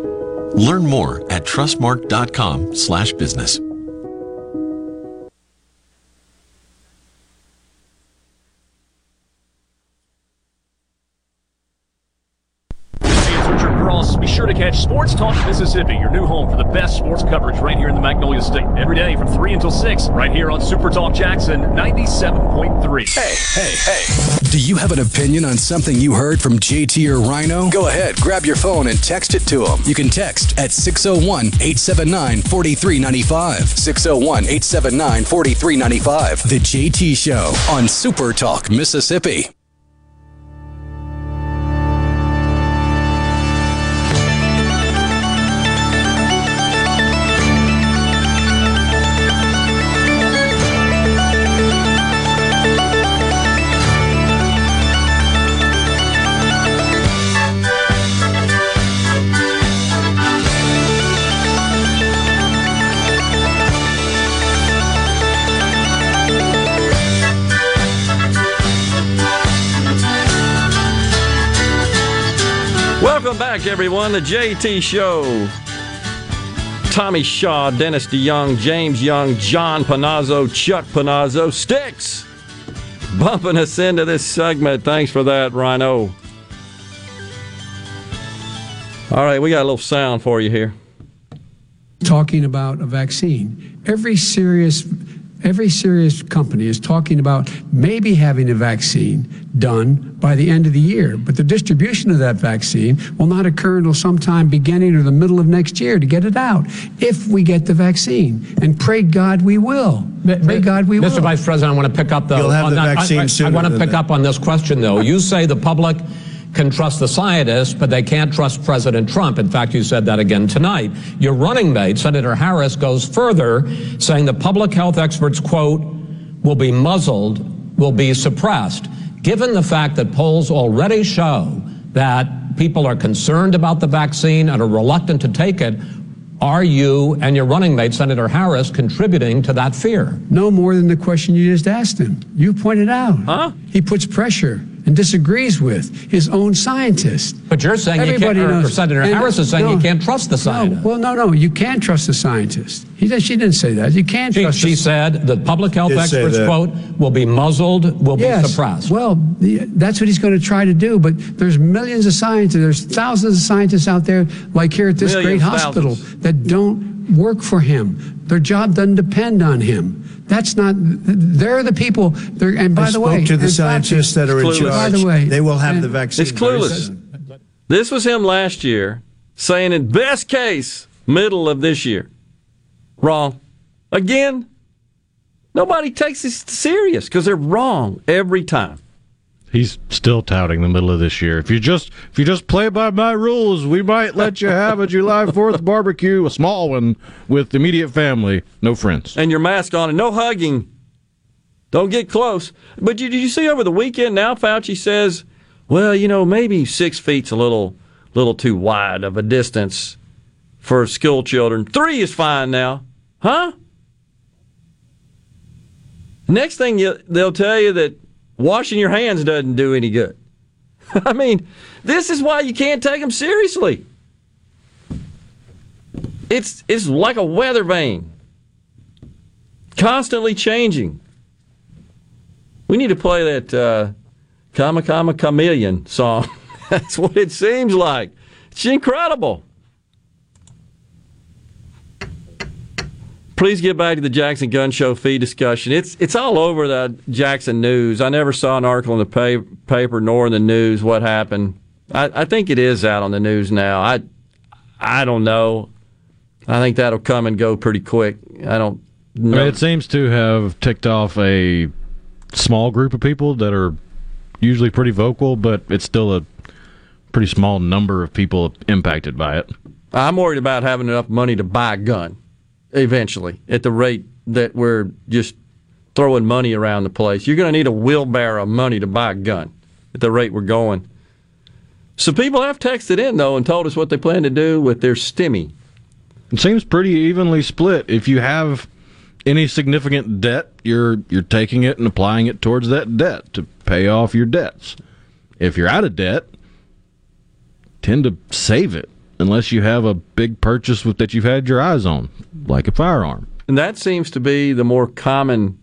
Learn more at trustmark.com slash business. Be sure to catch Sports Talk Mississippi, your new home for the best sports coverage right here in the Magnolia State. Every day from three until six, right here on Super Talk Jackson ninety-seven point three. Hey, hey, hey. Do you have an opinion on something you heard from J T or Rhino? Go ahead, grab your phone and text it to them. You can text at six oh one, eight seven nine, four three nine five. six oh one, eight seven nine, four three nine five. The J T Show on Super Talk Mississippi. Welcome back, everyone. The J T Show. Tommy Shaw, Dennis DeYoung, James Young, John Panazzo, Chuck Panazzo, Sticks, bumping us into this segment. Thanks for that, Rhino. All right, we got a little sound for you here. Talking about a vaccine. Every serious, every serious company is talking about maybe having a vaccine done by the end of the year. But the distribution of that vaccine will not occur until sometime beginning or the middle of next year to get it out, if we get the vaccine. And pray God we will. Pray God we will. Mister Vice President, I want to pick up the, You'll have the that, vaccine I, I, sooner I want to pick that. up on this question, though. You say the public can trust the scientists, but they can't trust President Trump. In fact, you said that again tonight. Your running mate, Senator Harris, goes further, saying the public health experts, quote, will be muzzled, will be suppressed. Given the fact that polls already show that people are concerned about the vaccine and are reluctant to take it, are you and your running mate, Senator Harris, contributing to that fear? No more than the question you just asked him. You pointed out. Huh? He puts pressure and disagrees with his own scientists. But you're saying Everybody you can't, or Senator and Harris is saying no, you can't trust the scientists. No, well, no, no, you can trust the scientists. He did, she didn't say that. You can't she, trust She the, said the public health experts, quote, will be muzzled, will yes, be suppressed. Well, the, that's what he's going to try to do, but there's millions of scientists, there's thousands of scientists out there, like here at this millions, great hospital, thousands. that don't work for him. Their job doesn't depend on him. That's not, they're the people, they're, and by I the way. I spoke to the scientists that are in charge. By the way, they will have and, the vaccine. It's clueless. Soon. This was him last year, saying in best case, middle of this year. Wrong. Again, nobody takes this serious because they're wrong every time. He's still touting the middle of this year. If you just if you just play by my rules, we might let you have a July fourth barbecue, a small one, with immediate family, no friends. And your mask on and no hugging. Don't get close. But did you, you see over the weekend now Fauci says, well, you know, maybe six feet's a little, little too wide of a distance for school children. Three is fine now. Huh? Next thing you, they'll tell you that washing your hands doesn't do any good. I mean, this is why you can't take them seriously. It's it's like a weather vane. Constantly changing. We need to play that uh, Kama Kama Chameleon song. That's what it seems like. It's incredible. Please get back to the Jackson Gun Show fee discussion. It's it's all over the Jackson news. I never saw an article in the pa- paper nor in the news what happened. I, I think it is out on the news now. I I don't know. I think that'll come and go pretty quick. I don't know. I mean, it seems to have ticked off a small group of people that are usually pretty vocal, but it's still a pretty small number of people impacted by it. I'm worried about having enough money to buy a gun. Eventually, at the rate that we're just throwing money around the place. You're going to need a wheelbarrow of money to buy a gun at the rate we're going. So people have texted in, though, and told us what they plan to do with their stimmy. It seems pretty evenly split. If you have any significant debt, you're you're taking it and applying it towards that debt to pay off your debts. If you're out of debt, tend to save it. Unless you have a big purchase with, that you've had your eyes on, like a firearm. And that seems to be the more common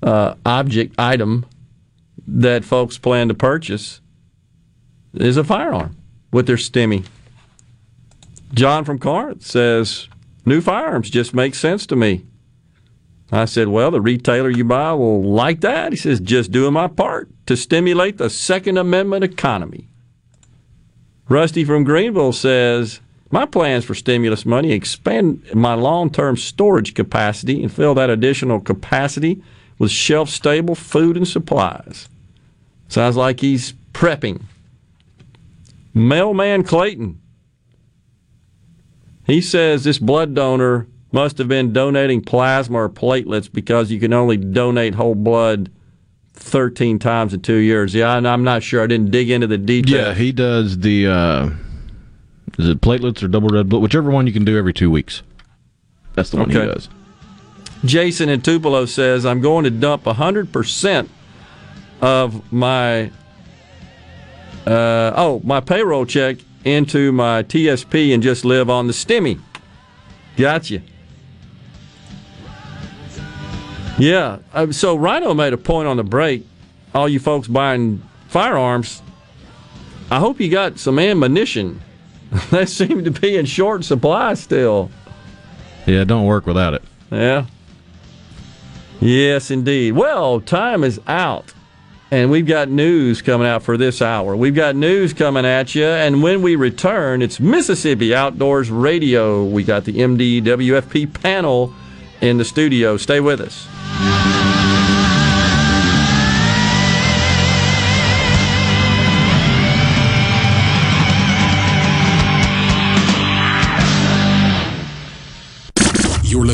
uh, object item that folks plan to purchase is a firearm with their stimmy. John from Corinth says, new firearms just make sense to me. I said, well, the retailer you buy will like that. He says, just doing my part to stimulate the Second Amendment economy. Rusty from Greenville says, my plans for stimulus money expand my long-term storage capacity and fill that additional capacity with shelf-stable food and supplies. Sounds like he's prepping. Mailman Clayton, he says this blood donor must have been donating plasma or platelets because you can only donate whole blood thirteen times in two years. Yeah, I'm not sure. I didn't dig into the details. Yeah, he does the, uh, is it platelets or double red blood? Whichever one you can do every two weeks. That's the one okay. he does. Jason in Tupelo says, I'm going to dump one hundred percent of my Uh, oh, my payroll check into my T S P and just live on the STEMI. Gotcha. Yeah, uh, so Rhino made a point on the break. All you folks buying firearms, I hope you got some ammunition. They seem to be in short supply still. Yeah, don't work without it. Yeah. Yes, indeed. Well, time is out, and we've got news coming out for this hour. We've got news coming at you, and when we return, it's Mississippi Outdoors Radio. We got the M D W F P panel in the studio. Stay with us. You're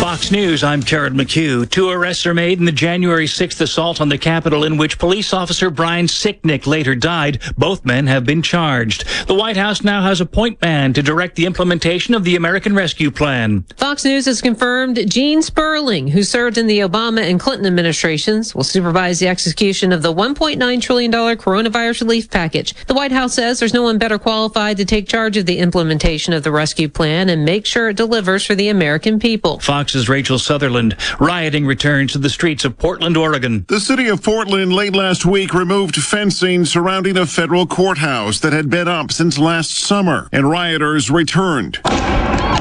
Fox News, I'm Jared McHugh. Two arrests are made in the January sixth assault on the Capitol, in which police officer Brian Sicknick later died. Both men have been charged. The White House now has a point man to direct the implementation of the American Rescue Plan. Fox News has confirmed Gene Sperling, who served in the Obama and Clinton administrations, will supervise the execution of the one point nine trillion dollars coronavirus relief package. The White House says there's no one better qualified to take charge of the implementation of the rescue plan and make sure it delivers for the American people. Fox's Rachel Sutherland. Rioting returns to the streets of Portland, Oregon. The city of Portland late last week removed fencing surrounding a federal courthouse that had been up since last summer, and rioters returned,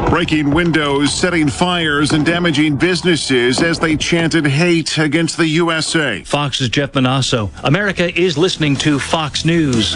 breaking windows, setting fires, and damaging businesses as they chanted hate against the U S A. Fox's Jeff Manasso. America is listening to Fox News.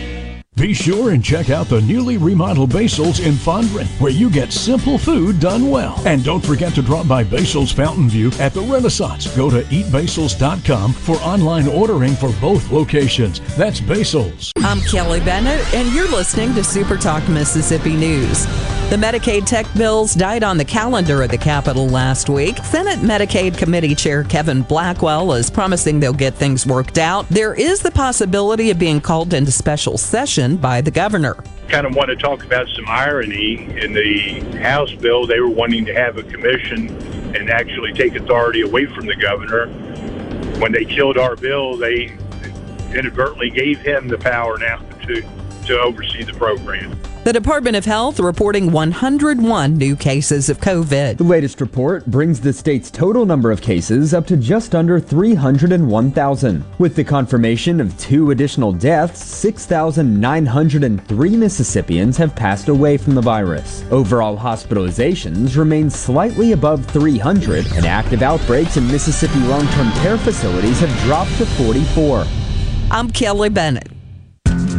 Be sure and check out the newly remodeled Basil's in Fondren, where you get simple food done well. And don't forget to drop by Basil's Fountain View at the Renaissance. Go to eat basils dot com for online ordering for both locations. That's Basil's. I'm Kelly Bennett, and you're listening to Super Talk Mississippi News. The Medicaid tech bills died on the calendar at the Capitol last week. Senate Medicaid Committee Chair Kevin Blackwell is promising they'll get things worked out. There is the possibility of being called into special session by the governor. Kind of want to talk about some irony. In the House bill, they were wanting to have a commission and actually take authority away from the governor. When they killed our bill, they inadvertently gave him the power now to, to oversee the program. The Department of Health reporting one hundred one new cases of COVID. The latest report brings the state's total number of cases up to just under three hundred one thousand. With the confirmation of two additional deaths, six thousand nine hundred three Mississippians have passed away from the virus. Overall hospitalizations remain slightly above three hundred, and active outbreaks in Mississippi long-term care facilities have dropped to forty-four. I'm Kelly Bennett.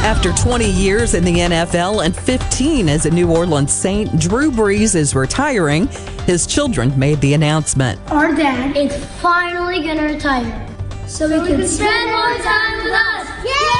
After twenty years in the N F L and fifteen as a New Orleans Saint, Drew Brees is retiring. His children made the announcement. Our dad is finally going to retire so, so we, can we can spend more time with us. Yay!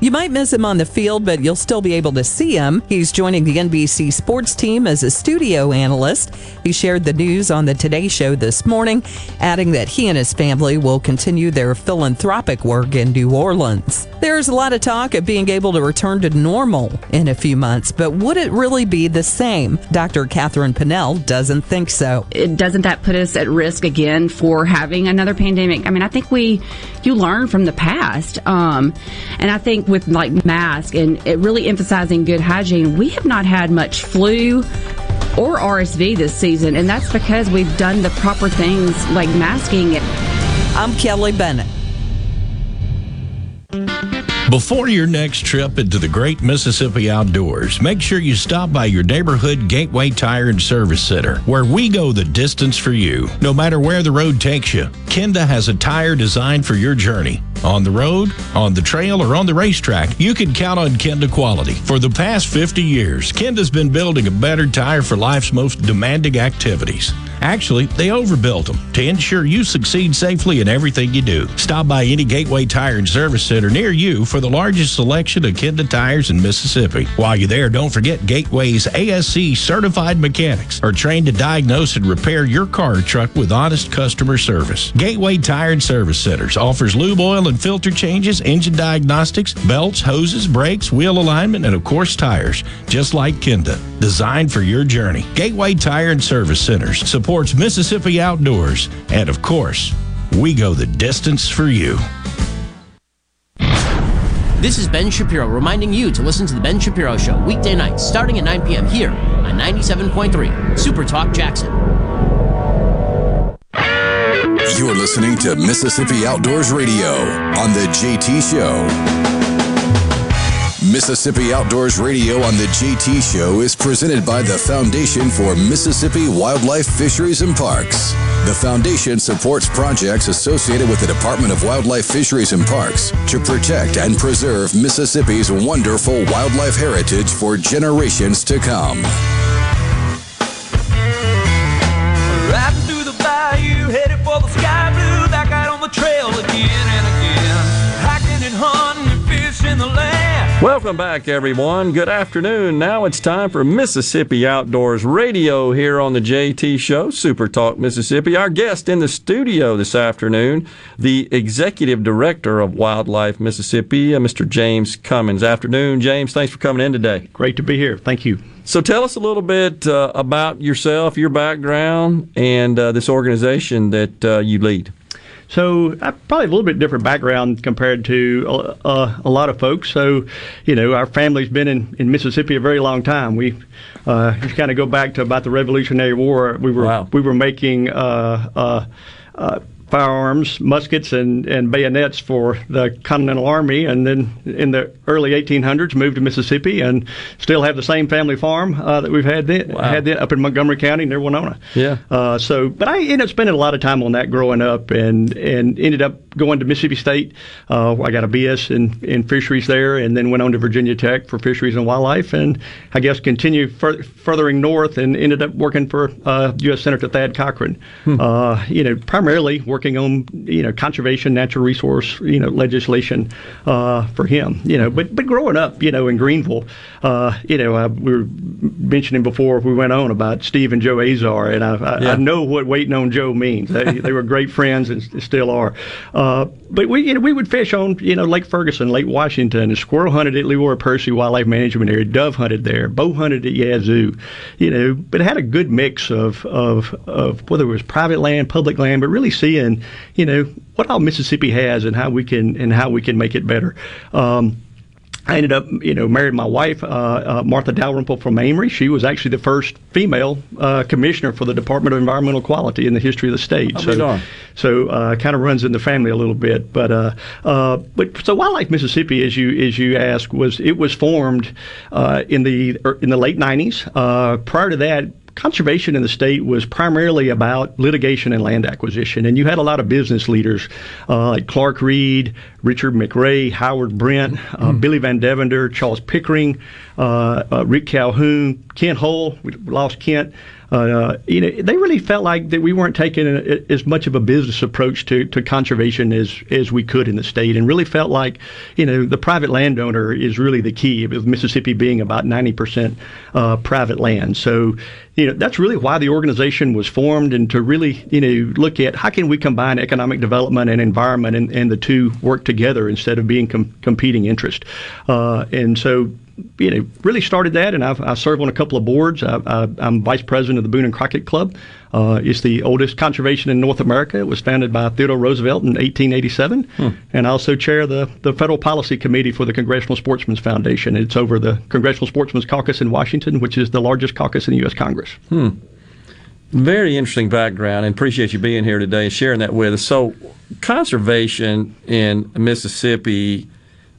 You might miss him on the field, but you'll still be able to see him. He's joining the N B C sports team as a studio analyst. He shared the news on the Today Show this morning, adding that he and his family will continue their philanthropic work in New Orleans. There's a lot of talk of being able to return to normal in a few months, but would it really be the same? Doctor Catherine Pennell doesn't think so. It doesn't that put us at risk again for having another pandemic? I mean, I think we, you learn from the past. Um, and I think with like masks and it really emphasizing good hygiene, we have not had much flu or R S V this season. And that's because we've done the proper things like masking. I'm Kelly Bennett. Before your next trip into the great Mississippi outdoors, make sure you stop by your neighborhood Gateway Tire and Service Center, where we go the distance for you. No matter where the road takes you, Kenda has a tire designed for your journey. On the road, on the trail, or on the racetrack, you can count on Kenda quality. For the past fifty years, Kenda's been building a better tire for life's most demanding activities. Actually, they overbuilt them to ensure you succeed safely in everything you do. Stop by any Gateway Tire and Service Center near you for the largest selection of Kenda tires in Mississippi. While you're there, don't forget Gateway's A S C certified mechanics are trained to diagnose and repair your car or truck with honest customer service. Gateway Tire and Service Centers offers lube oil and filter changes, engine diagnostics, belts, hoses, brakes, wheel alignment, and of course tires, just like Kenda, designed for your journey. Gateway Tire and Service Centers supports Mississippi Outdoors, and of course, we go the distance for you. This is Ben Shapiro reminding you to listen to The Ben Shapiro Show weekday nights starting at nine p.m. here on ninety-seven point three Super Talk Jackson. You're listening to Mississippi Outdoors Radio on The J T Show. Mississippi Outdoors Radio on The J T Show is presented by the Foundation for Mississippi Wildlife, Fisheries, and Parks. The Foundation supports projects associated with the Department of Wildlife, Fisheries, and Parks to protect and preserve Mississippi's wonderful wildlife heritage for generations to come. Welcome back, everyone. Good afternoon. Now it's time for Mississippi Outdoors Radio here on the J T Show, Super Talk Mississippi. Our guest in the studio this afternoon, the Executive Director of Wildlife Mississippi, Mister James Cummins. Afternoon, James. Thanks for coming in today. Great to be here. Thank you. So tell us a little bit uh, about yourself, your background, and uh, this organization that uh, you lead. So uh, probably a little bit different background compared to uh, uh, a lot of folks. So, you know, our family's been in, in Mississippi a very long time. We uh, just kind of go back to about the Revolutionary War. We were wow. we were making uh, uh, uh, firearms, muskets, and, and bayonets for the Continental Army. And then in the early eighteen hundreds, moved to Mississippi and still have the same family farm uh, that we've had then, wow. had then up in Montgomery County near Winona. Yeah. Uh, so, but I ended up spending a lot of time on that growing up and, and ended up going to Mississippi State. Uh, I got a B S in, in fisheries there and then went on to Virginia Tech for fisheries and wildlife. And I guess continued fur- furthering north and ended up working for uh, U S Senator Thad Cochran. Hmm. Uh, you know, primarily working working on, you know, conservation, natural resource, you know, legislation uh, for him, you know. But but growing up, you know, in Greenville, uh, you know, I, we were mentioning before we went on about Steve and Joe Azar, and I, I, yeah. I know what waiting on Joe means. They, they were great friends and still are. Uh, but we, you know, we would fish on, you know, Lake Ferguson, Lake Washington, and squirrel hunted at Leroy Percy Wildlife Management Area, dove hunted there, bow hunted at Yazoo, you know. But it had a good mix of, of, of whether it was private land, public land, but really seeing, and you know what all Mississippi has, and how we can and how we can make it better. Um, I ended up, you know, married my wife, uh, uh, Martha Dalrymple from Amory. She was actually the first female uh, commissioner for the Department of Environmental Quality in the history of the state. Oh, so, so uh, kind of runs in the family a little bit. But, uh, uh, but so Wildlife Mississippi, as you as you ask, was it was formed uh, in the in the late nineties. Uh, prior to that, conservation in the state was primarily about litigation and land acquisition. And you had a lot of business leaders uh, like Clark Reed, Richard McRae, Howard Brent, mm-hmm. uh, Billy Van Devender, Charles Pickering, uh, uh, Rick Calhoun, Kent Hull. We lost Kent. Uh, you know, they really felt like that we weren't taking a, a, as much of a business approach to, to conservation as, as we could in the state, and really felt like, you know, the private landowner is really the key, with Mississippi being about ninety percent uh, private land. So, you know, that's really why the organization was formed, and to really, you know, look at how can we combine economic development and environment, and, and the two work together instead of being com- competing interest. Uh, and so, you know, really started that, and I've, I serve on a couple of boards. I, I, I'm vice president of the Boone and Crockett Club. Uh, it's the oldest conservation in North America. It was founded by Theodore Roosevelt in eighteen eighty-seven, hmm. and I also chair the, the Federal Policy Committee for the Congressional Sportsmen's Foundation. It's over the Congressional Sportsmen's Caucus in Washington, which is the largest caucus in the U S Congress. Hmm. Very interesting background, and appreciate you being here today and sharing that with us. So, conservation in Mississippi,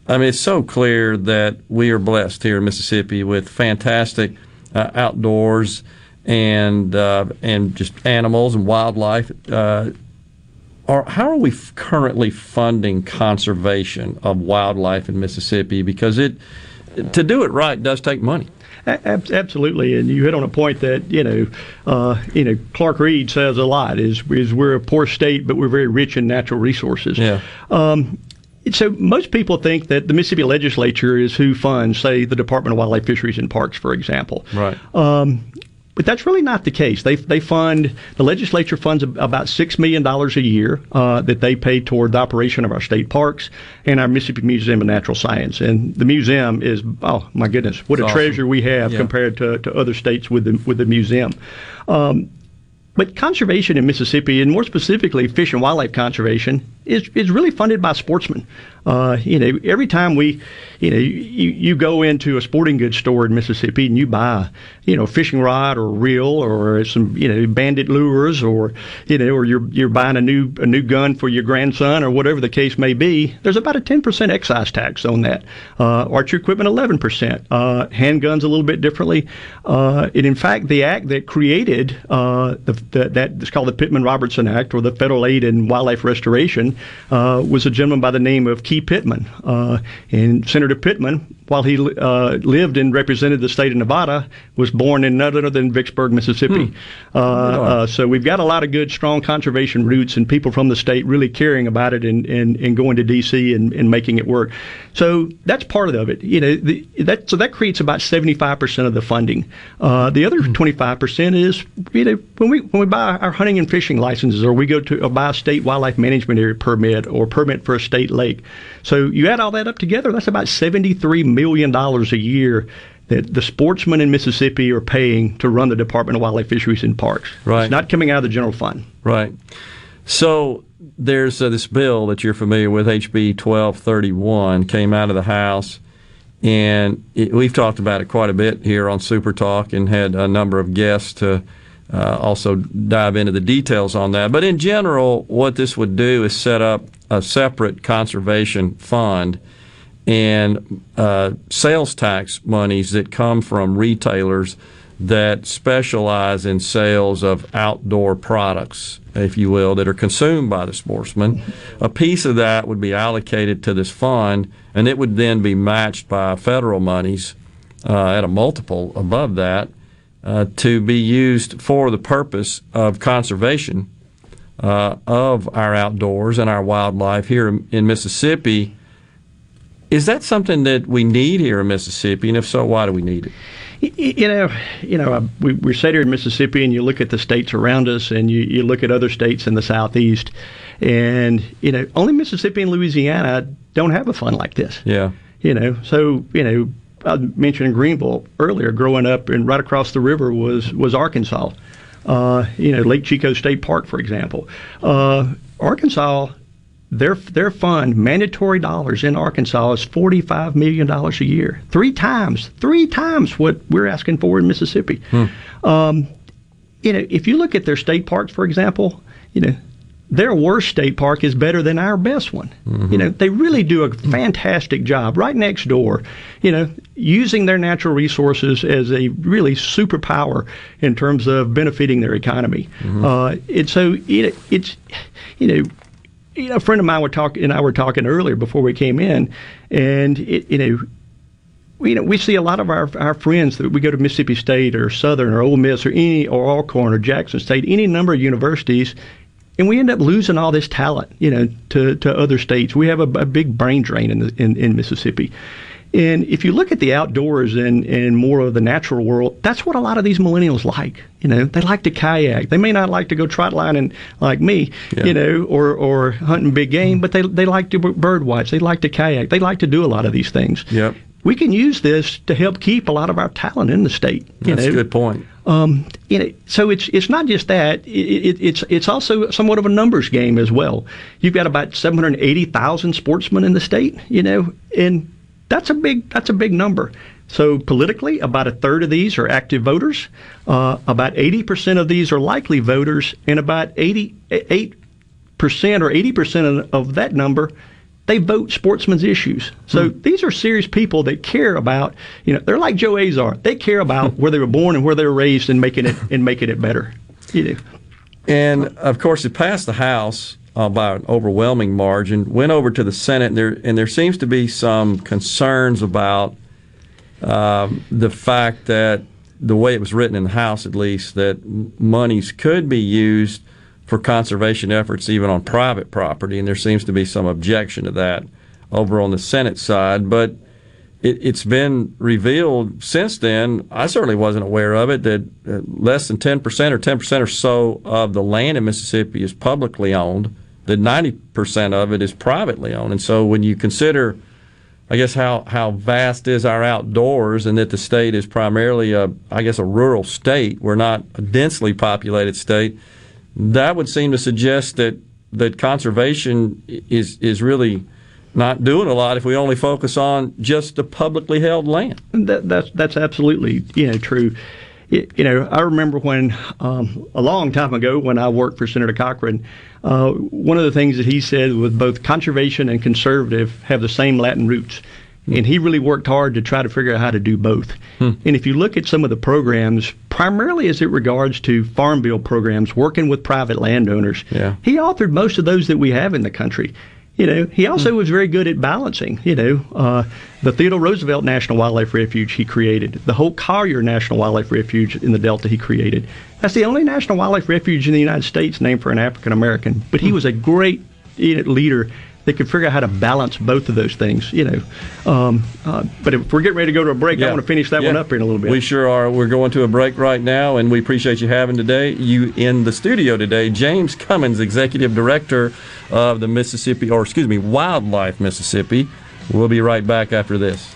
I mean, it's so clear that we are blessed here in Mississippi with fantastic uh, outdoors and uh, and just animals and wildlife. Uh, are, how are we f- currently funding conservation of wildlife in Mississippi? Because it to do it right does take money. Absolutely, and you hit on a point that, you know, uh, you know, Clark Reed says a lot is is we're a poor state, but we're very rich in natural resources. Yeah. Um, So most people think that the Mississippi legislature is who funds, say, the Department of Wildlife, Fisheries, and Parks, for example. Right. Um, but that's really not the case. They they fund, the legislature funds about six million dollars a year uh, that they pay toward the operation of our state parks and our Mississippi Museum of Natural Science. And the museum is, oh, my goodness, what it's a awesome. treasure we have yeah. compared to, to other states with the, with the museum. Um, But conservation in Mississippi, and more specifically fish and wildlife conservation, is is really funded by sportsmen. Uh, you know, every time we, you know, you, you go into a sporting goods store in Mississippi and you buy, you know, a fishing rod or a reel or some, you know, bandit lures, or, you know, or you're you're buying a new a new gun for your grandson or whatever the case may be, there's about a ten percent excise tax on that. Uh, archery equipment, eleven percent. Uh, handguns a little bit differently. Uh, and in fact, the act that created uh, the That, that is called the Pittman-Robertson Act, or the Federal Aid in Wildlife Restoration, uh, was a gentleman by the name of Key Pittman. Uh, and Senator Pittman, while he uh, lived and represented the state of Nevada, was born in none other than Vicksburg, Mississippi. Hmm. Uh, uh, so we've got a lot of good, strong conservation roots, and people from the state really caring about it and, and, and going to D C and, and making it work. So that's part of it. You know, the, that so that creates about seventy-five percent of the funding. Uh, the other twenty-five percent is, you know, when we when we buy our hunting and fishing licenses, or we go to or buy a state wildlife management area permit or permit for a state lake. So you add all that up together, that's about seventy-three million dollars a year that the sportsmen in Mississippi are paying to run the Department of Wildlife, Fisheries, and Parks. Right. It's not coming out of the general fund. Right. So there's uh, this bill that you're familiar with, H B twelve thirty-one, came out of the House. And it, we've talked about it quite a bit here on Super Talk and had a number of guests to Uh, also dive into the details on that. But in general, what this would do is set up a separate conservation fund, and uh, sales tax monies that come from retailers that specialize in sales of outdoor products, if you will, that are consumed by the sportsmen. A piece of that would be allocated to this fund, and it would then be matched by federal monies uh, at a multiple above that, Uh, to be used for the purpose of conservation uh, of our outdoors and our wildlife here in Mississippi. Is that something that we need here in Mississippi? And if so, why do we need it? You know, you know, we, we're set here in Mississippi, and you look at the states around us, and you, you look at other states in the Southeast, and, you know, only Mississippi and Louisiana don't have a fund like this. Yeah. You know, so, you know, I mentioned Greenville earlier. Growing up, and right across the river was was Arkansas. Uh, you know, Lake Chico State Park, for example. Uh, Arkansas, their their fund, mandatory dollars in Arkansas is forty-five million dollars a year. Three times, three times what we're asking for in Mississippi. Hmm. Um, you know, if you look at their state parks, for example, you know, their worst state park is better than our best one. Mm-hmm. You know, they really do a fantastic job right next door, you know, using their natural resources as a really superpower in terms of benefiting their economy. Mm-hmm. Uh, and so it, it's, you know, you know, a friend of mine were talk, and I were talking earlier before we came in, and, it, you know, You know, we see a lot of our our friends that we go to Mississippi State or Southern or Ole Miss or any or Alcorn or Jackson State, any number of universities, and we end up losing all this talent, you know, to, to other states. We have a, a big brain drain in, the, in in Mississippi. And if you look at the outdoors and, and more of the natural world, that's what a lot of these millennials like. You know, they like to kayak. They may not like to go trot lining like me, yeah. you know, or, or hunting big game, but they they like to bird watch. They like to kayak. They like to do a lot of these things. Yep. We can use this to help keep a lot of our talent in the state. You That's know? a good point. Um, you know, so it's it's not just that. It, it, it's it's also somewhat of a numbers game as well. You've got about seven hundred eighty thousand sportsmen in the state, you know, and that's a big that's a big number. So politically, about a third of these are active voters. Uh, about eighty percent of these are likely voters, and about eighty-eight percent or eighty percent of that number, they vote sportsmen's issues. So hmm. these are serious people that care about, you know, they're like Joe Azar. They care about where they were born and where they were raised and making it and making it better. You know. And, of course, it passed the House uh, by an overwhelming margin, went over to the Senate, and there, and there seems to be some concerns about uh, the fact that the way it was written in the House, at least, that monies could be used for conservation efforts even on private property, and there seems to be some objection to that over on the Senate side. But it, it's been revealed since then, I certainly wasn't aware of it, that less than ten percent or ten percent or so of the land in Mississippi is publicly owned, that ninety percent of it is privately owned. And so when you consider, I guess, how, how vast is our outdoors, and that the state is primarily, a, I guess, a rural state. We're not a densely populated state. That would seem to suggest that, that conservation is is really not doing a lot if we only focus on just the publicly held land. That, that's that's absolutely you know true. It, you know I remember when um, a long time ago when I worked for Senator Cochran, uh, one of the things that he said was both conservation and conservative have the same Latin roots. And he really worked hard to try to figure out how to do both. Hmm. And if you look at some of the programs, primarily as it regards to farm bill programs, working with private landowners, yeah. he authored most of those that we have in the country. You know, he also hmm. was very good at balancing. You know, uh, the Theodore Roosevelt National Wildlife Refuge he created, the Holt Collier National Wildlife Refuge in the Delta he created. That's the only national wildlife refuge in the United States named for an African American. But he hmm. was a great leader. They could figure out how to balance both of those things, you know. Um, uh, but if we're getting ready to go to a break, yeah. I want to finish that yeah. one up here in a little bit. We sure are. We're going to a break right now, and we appreciate you having today. You in the studio today, James Cummins, Executive Director of the Mississippi, or excuse me, Wildlife Mississippi. We'll be right back after this.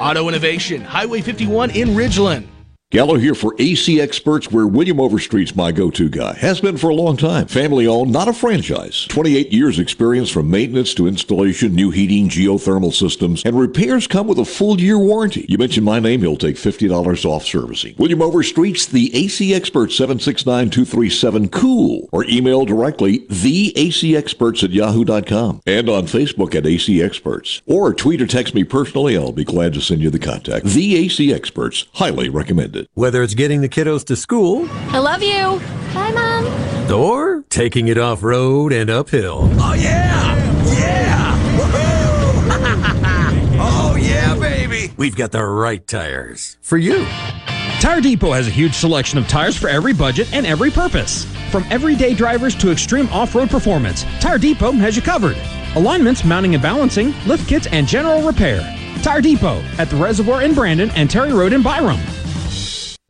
Auto Innovation, Highway fifty-one in Ridgeland. Gallo here for A C Experts, where William Overstreet's my go-to guy. Has been for a long time. Family-owned, not a franchise. twenty-eight years experience from maintenance to installation, new heating, geothermal systems, and repairs come with a full-year warranty. You mention my name, he'll take fifty dollars off servicing. William Overstreet's the A C Expert, seven six nine, two three seven, C O O L, or email directly the A C experts at yahoo dot com and on Facebook at A C Experts. Or tweet or text me personally, I'll be glad to send you the contact. The A C Experts, highly recommended. Whether it's getting the kiddos to school, I love you, bye mom, or taking it off road and uphill. Oh yeah, yeah, woohoo! Oh yeah, baby. We've got the right tires for you. Tire Depot has a huge selection of tires for every budget and every purpose. From everyday drivers to extreme off-road performance, Tire Depot has you covered. Alignments, mounting and balancing, lift kits, and general repair. Tire Depot at the Reservoir in Brandon and Terry Road in Byram.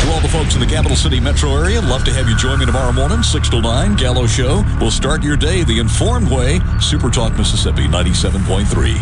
For all the folks in the capital city metro area, love to have you join me tomorrow morning, six till nine, Gallo Show. We'll start your day the informed way. Super Talk Mississippi ninety-seven point three.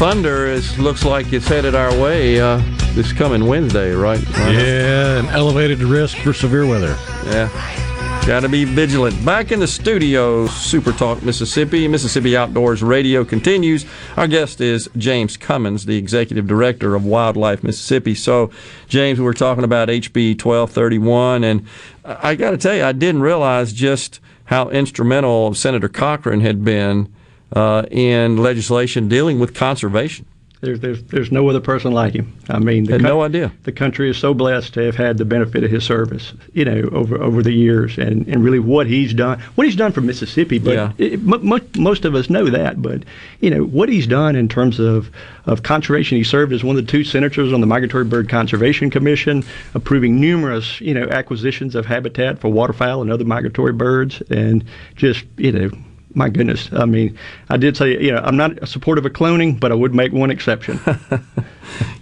Thunder is, looks like it's headed our way uh, this coming Wednesday, right? Rhino? Yeah, an elevated risk for severe weather. Yeah, got to be vigilant. Back in the studio, Super Talk Mississippi, Mississippi Outdoors Radio continues. Our guest is James Cummins, the Executive Director of Wildlife Mississippi. So, James, we're talking about H B twelve thirty-one, and I got to tell you, I didn't realize just how instrumental Senator Cochran had been Uh, in legislation dealing with conservation. There's, there's, there's no other person like him. I mean, the I had co- no idea. The country is so blessed to have had the benefit of his service, you know, over, over the years, and, and really what he's done, what he's done for Mississippi. But yeah. it, m- m- most of us know that. But you know what he's done in terms of, of conservation. He served as one of the two senators on the Migratory Bird Conservation Commission, approving numerous, you know, acquisitions of habitat for waterfowl and other migratory birds, and just you know. My goodness. I mean, I did say, you know, I'm not supportive of cloning, but I would make one exception.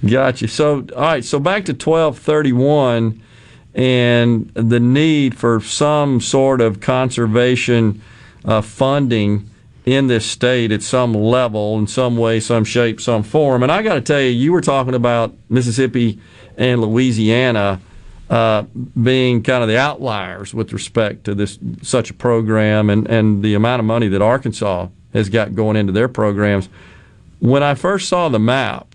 Gotcha. So, all right, so back to twelve thirty-one and the need for some sort of conservation uh, funding in this state at some level, in some way, some shape, some form. And I got to tell you, you were talking about Mississippi and Louisiana Uh, being kind of the outliers with respect to this such a program and, and the amount of money that Arkansas has got going into their programs. When I first saw the map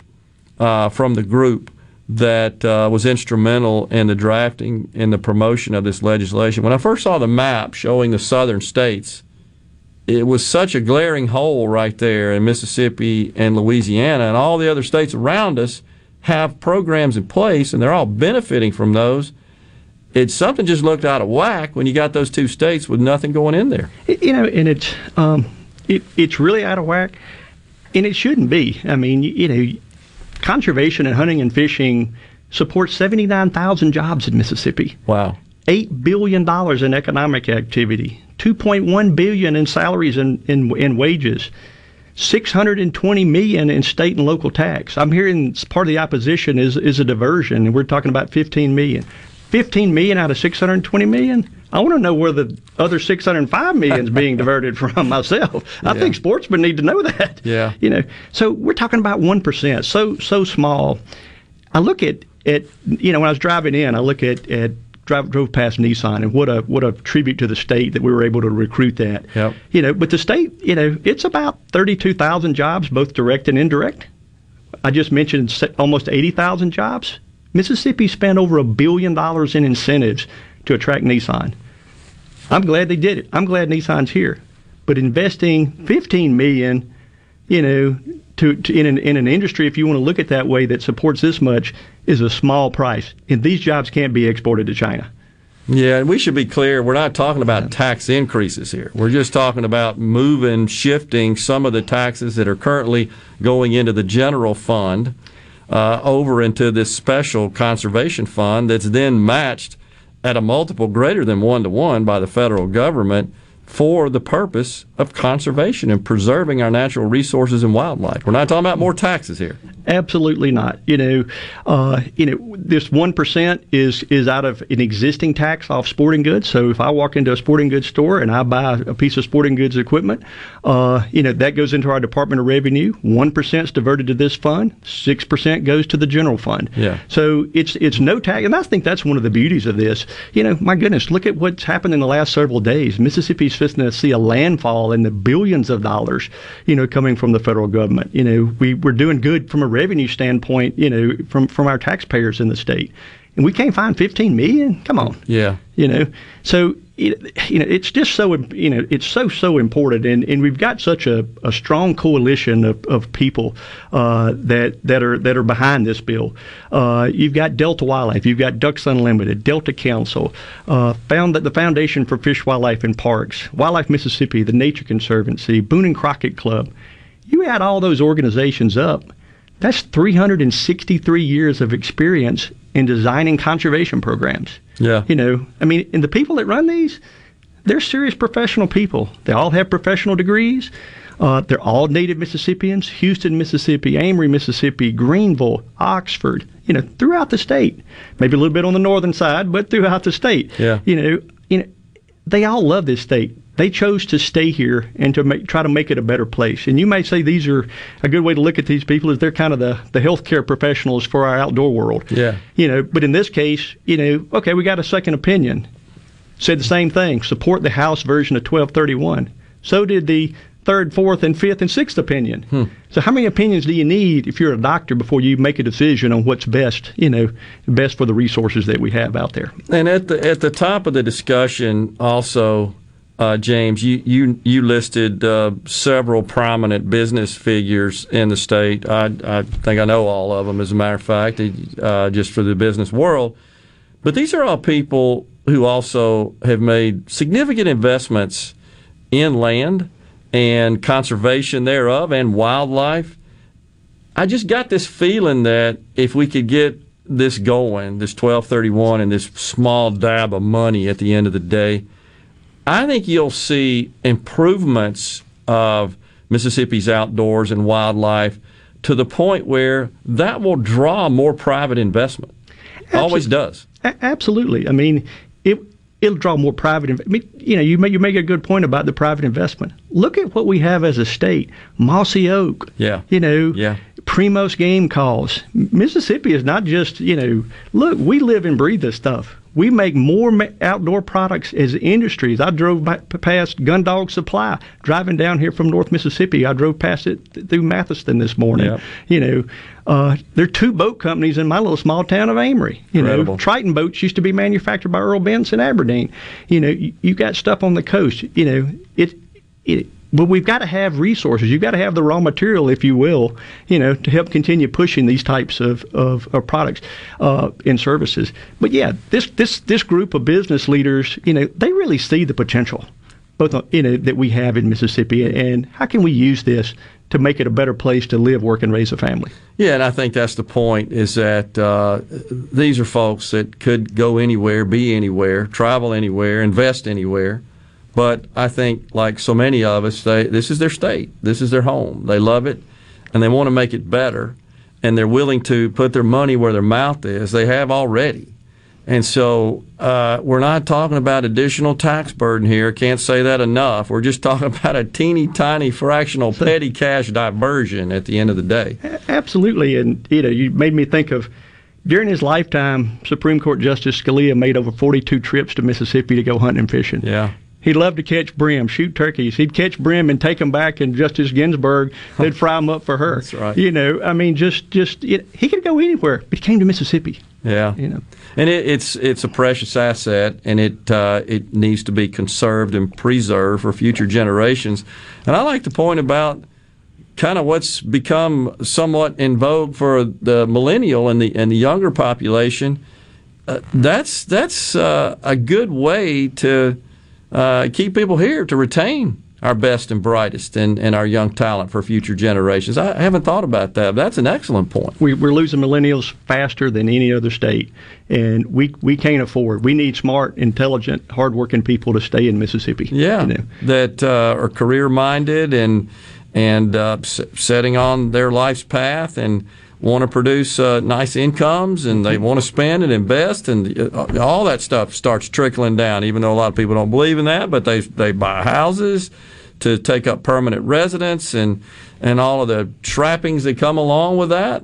uh, from the group that uh, was instrumental in the drafting and the promotion of this legislation, when I first saw the map showing the southern states, it was such a glaring hole right there in Mississippi and Louisiana, and all the other states around us have programs in place, and they're all benefiting from those. It's something just looked out of whack when you got those two states with nothing going in there. You know, and it's um, it, it's really out of whack, and it shouldn't be. I mean, you, you know, conservation and hunting and fishing support seventy-nine thousand jobs in Mississippi. Wow. eight billion dollars in economic activity, two point one billion dollars in salaries and, and, and wages. six hundred twenty million dollars in state and local tax. I'm hearing part of the opposition is, is a diversion, and we're talking about fifteen million dollars. fifteen million dollars out of six hundred twenty million dollars? I want to know where the other six hundred five million dollars is being diverted from myself. I yeah. think sportsmen need to know that. Yeah. You know, so we're talking about one percent, so so small. I look at, at you know, when I was driving in, I look at, at Drive, drove past Nissan, and what a what a tribute to the state that we were able to recruit that. Yep. You know, but the state, you know, it's about thirty-two thousand jobs, both direct and indirect. I just mentioned almost eighty thousand jobs. Mississippi spent over a billion dollars in incentives to attract Nissan. I'm glad they did it. I'm glad Nissan's here, but investing fifteen million dollars, you know, to, to in an in an industry, if you want to look at that way, that supports this much, is a small price, and these jobs can't be exported to China. Yeah, and we should be clear, we're not talking about tax increases here. We're just talking about moving, shifting some of the taxes that are currently going into the general fund uh, over into this special conservation fund that's then matched at a multiple greater than one to one by the federal government, for the purpose of conservation and preserving our natural resources and wildlife. We're not talking about more taxes here. Absolutely not. You know, uh, you know, this one percent is is out of an existing tax off sporting goods. So if I walk into a sporting goods store and I buy a piece of sporting goods equipment, uh, you know, that goes into our Department of Revenue. One percent is diverted to this fund. Six percent goes to the general fund. Yeah. So it's it's no tax, and I think that's one of the beauties of this. You know, my goodness, look at what's happened in the last several days. Mississippi's to see a landfall in the billions of dollars, you know, coming from the federal government. You know, we, we're doing good from a revenue standpoint, you know, from, from our taxpayers in the state. And we can't find fifteen million dollars? Come on. Yeah. You know, so, it, you know, it's just so, you know, it's so, so important. And, and we've got such a, a strong coalition of, of people uh, that, that are that are behind this bill. Uh, you've got Delta Wildlife. You've got Ducks Unlimited, Delta Council, uh, found that the Foundation for Fish, Wildlife, and Parks, Wildlife Mississippi, the Nature Conservancy, Boone and Crockett Club. You add all those organizations up, that's three hundred sixty-three years of experience in designing conservation programs. Yeah. You know, I mean, and the people that run these, they're serious professional people. They all have professional degrees. Uh, they're all native Mississippians, Houston, Mississippi, Amory, Mississippi, Greenville, Oxford, you know, throughout the state. Maybe a little bit on the northern side, but throughout the state. Yeah. You know, you know, they all love this state. They chose to stay here and to make, try to make it a better place. And you may say these are a good way to look at these people is they're kind of the, the healthcare professionals for our outdoor world. Yeah. You know, but in this case, you know, okay, we got a second opinion. Said the same thing. Support the House version of twelve thirty-one. So did the third, fourth, and fifth, and sixth opinion. Hmm. So how many opinions do you need if you're a doctor before you make a decision on what's best, you know, best for the resources that we have out there? And at the at the top of the discussion also, Uh, James, you, you, you listed uh, several prominent business figures in the state. I, I think I know all of them, as a matter of fact, uh, just for the business world. But these are all people who also have made significant investments in land and conservation thereof and wildlife. I just got this feeling that if we could get this going, this twelve thirty-one and this small dab of money at the end of the day, I think you'll see improvements of Mississippi's outdoors and wildlife to the point where that will draw more private investment. Absolutely. Always does. A- absolutely. I mean, it, it'll draw more private investment. I mean, you know, you make, you make a good point about the private investment. Look at what we have as a state. Mossy Oak. Yeah. You know. Yeah. Primos game calls. Mississippi is not just, you know, look, we live and breathe this stuff. We make more ma- outdoor products as industries. I drove by, past Gun Dog Supply. Driving down here from North Mississippi, I drove past it th- through Matheston this morning. Yep. You know, uh, there are two boat companies in my little small town of Amory. You Incredible. know, Triton Boats used to be manufactured by Earl Bentz in Aberdeen. You know, you, you got stuff on the coast. You know, it. it But we've got to have resources. You've got to have the raw material, if you will, you know, to help continue pushing these types of, of, of products uh, and services. But, yeah, this, this this group of business leaders, you know, they really see the potential both you know, that we have in Mississippi. And how can we use this to make it a better place to live, work, and raise a family? Yeah, and I think that's the point, is that uh, these are folks that could go anywhere, be anywhere, travel anywhere, invest anywhere. But I think, like so many of us, they, this is their state. This is their home. They love it, and they want to make it better, and they're willing to put their money where their mouth is. They have already. And so uh, we're not talking about additional tax burden here. Can't say that enough. We're just talking about a teeny tiny fractional petty cash diversion at the end of the day. Absolutely. And, you know, you made me think of, during his lifetime, Supreme Court Justice Scalia made over forty-two trips to Mississippi to go hunting and fishing. Yeah. He loved to catch brim, shoot turkeys. He'd catch brim and take them back, and Justice Ginsburg, they'd fry them up for her. That's right. You know, I mean, just, just it, he could go anywhere, but he came to Mississippi. Yeah. You know. And it, it's it's a precious asset, and it, uh, it needs to be conserved and preserved for future generations. And I like the point about kind of what's become somewhat in vogue for the millennial and the and the younger population. Uh, that's that's uh, a good way to... Uh, keep people here, to retain our best and brightest and, and our young talent for future generations. I haven't thought about that. That's an excellent point. We, we're losing millennials faster than any other state, and we we can't afford. We need smart, intelligent, hardworking people to stay in Mississippi. Yeah, you know, that uh, are career-minded and and uh, setting on their life's path and want to produce uh, nice incomes, and they want to spend and invest, and uh, all that stuff starts trickling down, even though a lot of people don't believe in that, but they they buy houses to take up permanent residence and, and all of the trappings that come along with that.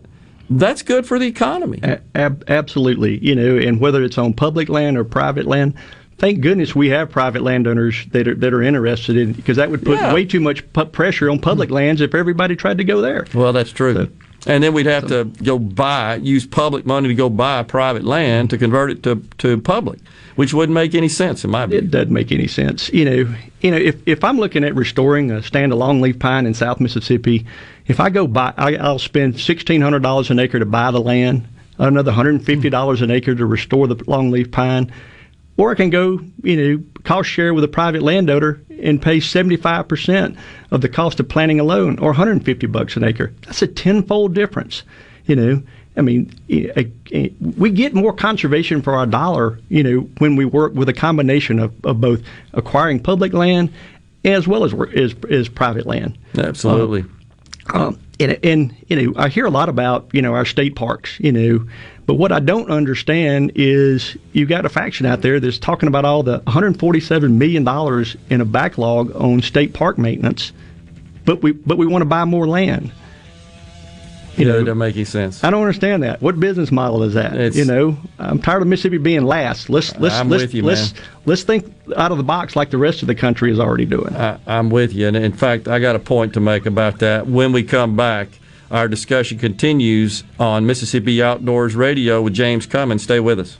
That's good for the economy. Ab- absolutely. You know, and whether it's on public land or private land, thank goodness we have private landowners that are, that are interested in, because that would put yeah. way too much pu- pressure on public lands if everybody tried to go there. Well, that's true. So, and then we'd have to go buy, use public money to go buy private land to convert it to, to public, which wouldn't make any sense in my view. It doesn't make any sense. You know, you know, if, if I'm looking at restoring a stand of longleaf pine in South Mississippi, if I go buy, I, I'll spend sixteen hundred dollars an acre to buy the land, another one hundred fifty dollars an acre to restore the longleaf pine, or I can go, you know, cost share with a private landowner and pay seventy-five percent of the cost of planting alone, or one hundred fifty bucks an acre. That's a tenfold difference, you know. I mean, we get more conservation for our dollar, you know, when we work with a combination of, of both acquiring public land as well as as, as private land. Absolutely. Um, um, and, and, you know, I hear a lot about, you know, our state parks, you know. But what I don't understand is you've got a faction out there that's talking about all the one hundred forty-seven million dollars in a backlog on state park maintenance, but we but we want to buy more land. You yeah, know, it doesn't make any sense. I don't understand that. What business model is that? It's, you know, I'm tired of Mississippi being last. Let's let's I'm let's with you, let's, man. let's think out of the box like the rest of the country is already doing. I, I'm with you, and in fact, I got a point to make about that when we come back. Our discussion continues on Mississippi Outdoors Radio with James Cummins. Stay with us.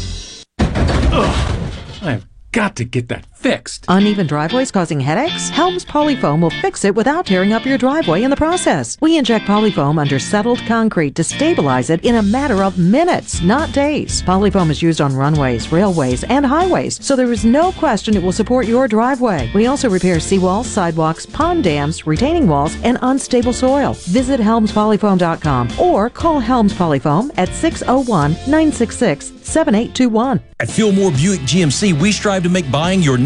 Ugh, I have got to get that fixed. Uneven driveways causing headaches? Helms Polyfoam will fix it without tearing up your driveway in the process. We inject polyfoam under settled concrete to stabilize it in a matter of minutes, not days. Polyfoam is used on runways, railways, and highways, so there is no question it will support your driveway. We also repair seawalls, sidewalks, pond dams, retaining walls, and unstable soil. Visit helms polyfoam dot com or call Helms Polyfoam at six oh one, nine six six, seven eight two one. At Fillmore Buick G M C, we strive to make buying your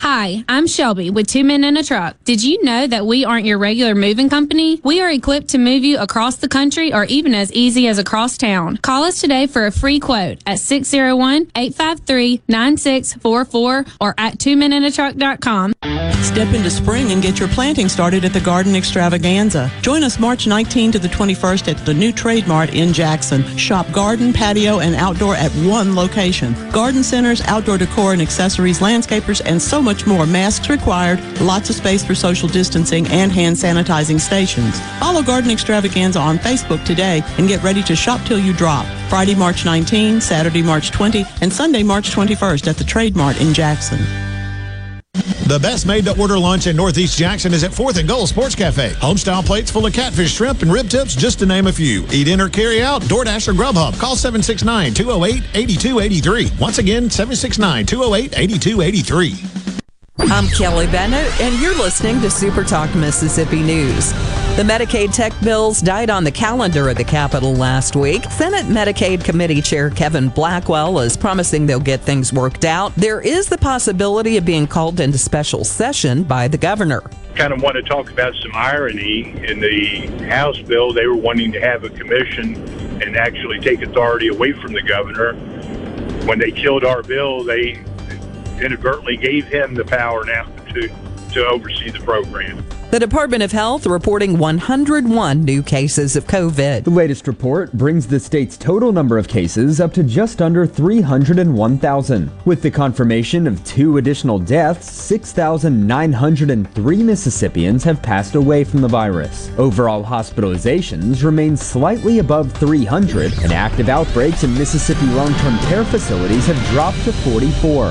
Hi, I'm Shelby with Two Men in a Truck. Did you know that we aren't your regular moving company? We are equipped to move you across the country or even as easy as across town. Call us today for a free quote at six oh one, eight five three, nine six four four or at two men in a truck dot com. Step into spring and get your planting started at the Garden Extravaganza. Join us March nineteenth to the twenty-first at the new Trade Mart in Jackson. Shop garden, patio, and outdoor at one location. Garden centers, outdoor decor and accessories, landscapers, and so much Much more. Masks required, lots of space for social distancing, and hand sanitizing stations. Follow Garden Extravaganza on Facebook today and get ready to shop till you drop. Friday, March nineteenth, Saturday, March twentieth, and Sunday, March twenty-first at the Trade Mart in Jackson. The best made-to-order lunch in Northeast Jackson is at fourth and goal Sports Cafe. Homestyle plates full of catfish, shrimp, and rib tips, just to name a few. Eat in or carry out, DoorDash or Grubhub. Call seven six nine, two oh eight, eight two eight three. Once again, seven six nine, two oh eight, eight two eight three. I'm Kelly Bennett, and you're listening to Super Talk Mississippi News. The Medicaid tech bills died on the calendar of the Capitol last week. Senate Medicaid Committee Chair Kevin Blackwell is promising they'll get things worked out. There is the possibility of being called into special session by the governor. Kind of want to talk about some irony. In the House bill, they were wanting to have a commission and actually take authority away from the governor. When they killed our bill, they inadvertently gave him the power now to, to oversee the program. The Department of Health reporting one hundred one new cases of COVID. The latest report brings the state's total number of cases up to just under three hundred one thousand. With the confirmation of two additional deaths, six thousand nine hundred three Mississippians have passed away from the virus. Overall hospitalizations remain slightly above three hundred, and active outbreaks in Mississippi long-term care facilities have dropped to forty-four.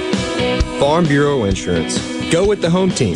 Farm Bureau Insurance. Go with the home team.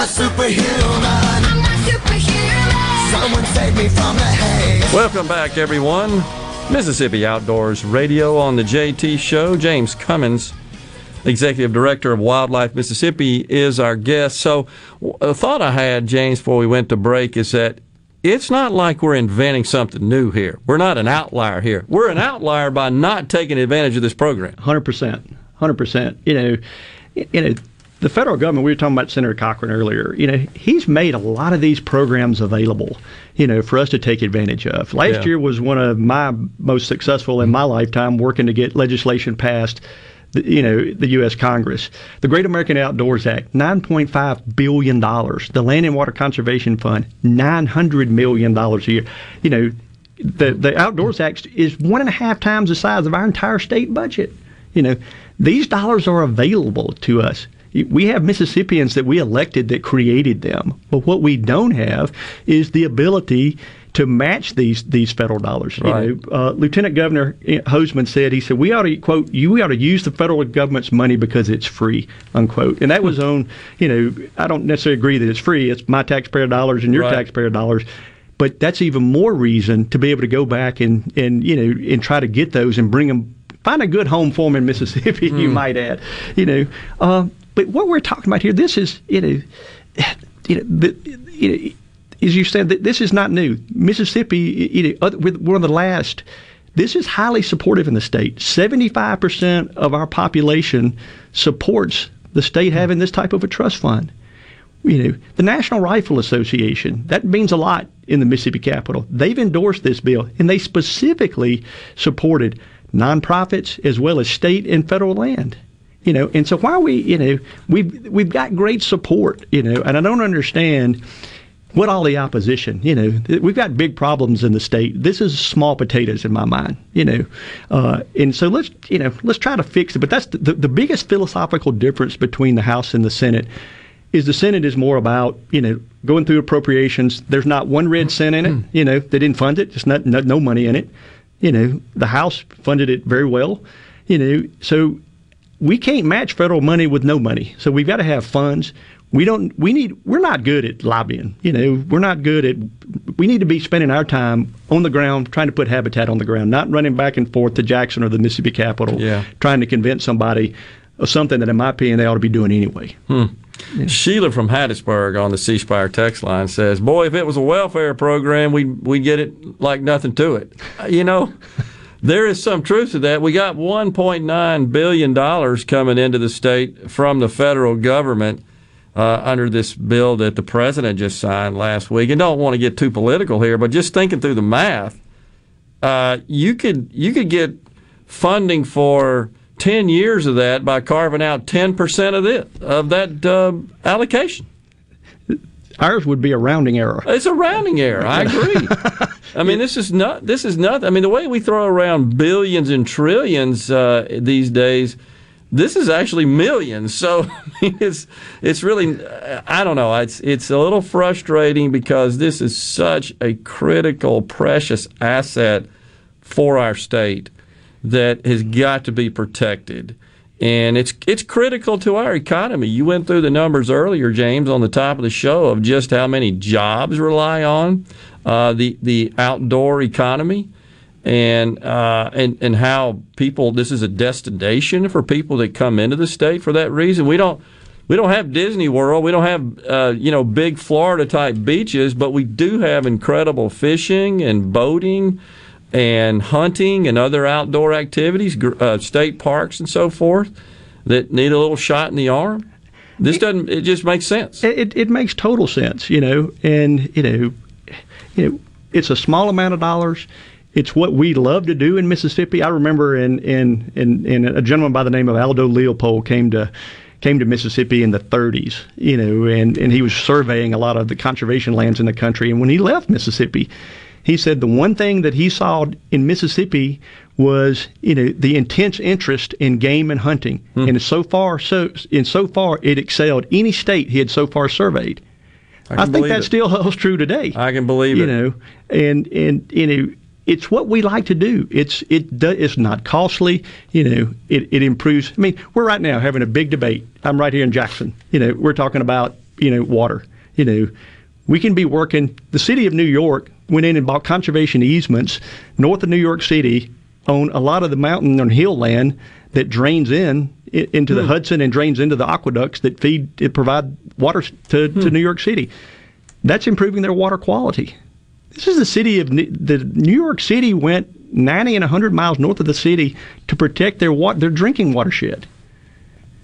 Superhuman. I'm not superhuman. Someone save me from the haze. Welcome back, everyone. Mississippi Outdoors Radio on the J T Show. James Cummins, Executive Director of Wildlife Mississippi, is our guest. So a thought I had, James, before we went to break is that it's not like we're inventing something new here. We're not an outlier here. We're an outlier by not taking advantage of this program. one hundred percent. one hundred percent. You know, you know, the federal government, we were talking about Senator Cochran earlier, you know, he's made a lot of these programs available, you know, for us to take advantage of. Last yeah. year was one of my most successful in my lifetime working to get legislation passed. The, you know, the U S Congress. The Great American Outdoors Act, nine point five billion dollars. The Land and Water Conservation Fund, nine hundred million dollars a year. You know, the, the Outdoors Act is one and a half times the size of our entire state budget. You know, these dollars are available to us. We have Mississippians that we elected that created them. But what we don't have is the ability to match these these federal dollars. Right. You know, uh, Lieutenant Governor Hoseman said, he said, we ought to, quote, you, we ought to use the federal government's money because it's free, unquote. And that was on, you know, I don't necessarily agree that it's free. It's my taxpayer dollars and your right. taxpayer dollars. But that's even more reason to be able to go back and, and you know, and try to get those and bring them, find a good home for them in Mississippi, mm. you might add. You know, uh, but what we're talking about here, this is, you know, you know, the, you know as you said, this is not new. Mississippi, you know, we're one of the last. This is highly supportive in the state. seventy-five percent of our population supports the state having this type of a trust fund. You know, the National Rifle Association, that means a lot in the Mississippi Capitol. They've endorsed this bill, and they specifically supported nonprofits as well as state and federal land. You know, and so why are we, you know, we've, we've got great support, you know, and I don't understand what all the opposition, you know, we've got big problems in the state. This is small potatoes in my mind, you know, uh, and so let's, you know, let's try to fix it. But that's the, the biggest philosophical difference between the House and the Senate is the Senate is more about, you know, going through appropriations. There's not one red cent in it, you know, they didn't fund it. There's not, no, no money in it. You know, the House funded it very well, you know, so we can't match federal money with no money. So we've got to have funds. We don't, we need, we're not good at lobbying. You know, we're not good at, we need to be spending our time on the ground trying to put habitat on the ground, not running back and forth to Jackson or the Mississippi Capitol, yeah. trying to convince somebody of something that, in my opinion, they ought to be doing anyway. Hmm. Yeah. Sheila from Hattiesburg on the C Spire text line says, boy, if it was a welfare program, we'd, we'd get it like nothing to it. You know? There is some truth to that. We got one point nine billion dollars coming into the state from the federal government uh, under this bill that the president just signed last week. And don't want to get too political here, but just thinking through the math, uh, you could you could get funding for ten years of that by carving out ten percent of it of that uh, allocation. Ours would be a rounding error. It's a rounding error. I agree. I mean, this is not. This is not. I mean, the way we throw around billions and trillions uh, these days, this is actually millions. So I mean, it's it's really. I don't know. It's it's a little frustrating because this is such a critical, precious asset for our state that has got to be protected. And it's it's critical to our economy. You went through the numbers earlier, James, on the top of the show of just how many jobs rely on uh, the the outdoor economy, and uh, and and how people. This is a destination for people that come into the state for that reason. We don't we don't have Disney World. We don't have uh, you know big Florida type beaches, but we do have incredible fishing and boating and hunting and other outdoor activities, uh, state parks and so forth, that need a little shot in the arm. This it, doesn't. It just makes sense. It it makes total sense, you know. And you know, you know, it's a small amount of dollars. It's what we love to do in Mississippi. I remember in in in, in a gentleman by the name of Aldo Leopold came to. came to Mississippi in the thirties, you know, and, and he was surveying a lot of the conservation lands in the country. And when he left Mississippi, he said the one thing that he saw in Mississippi was, you know, the intense interest in game and hunting. Hmm. And so far, so in so far, it excelled any state he had so far surveyed. I, I think that it. still holds true today. I can believe you it. You know, and, and, you know, it's what we like to do. It's it do, it's not costly. You know, it, it improves. I mean, we're right now having a big debate. I'm right here in Jackson. You know, we're talking about, you know, water. You know, we can be working. The city of New York went in and bought conservation easements north of New York City on a lot of the mountain and hill land that drains in into the hmm. Hudson and drains into the aqueducts that feed it provide water to, hmm. to New York City. That's improving their water quality. This is the city of the New York City went ninety and one hundred miles north of the city to protect their water, their drinking watershed.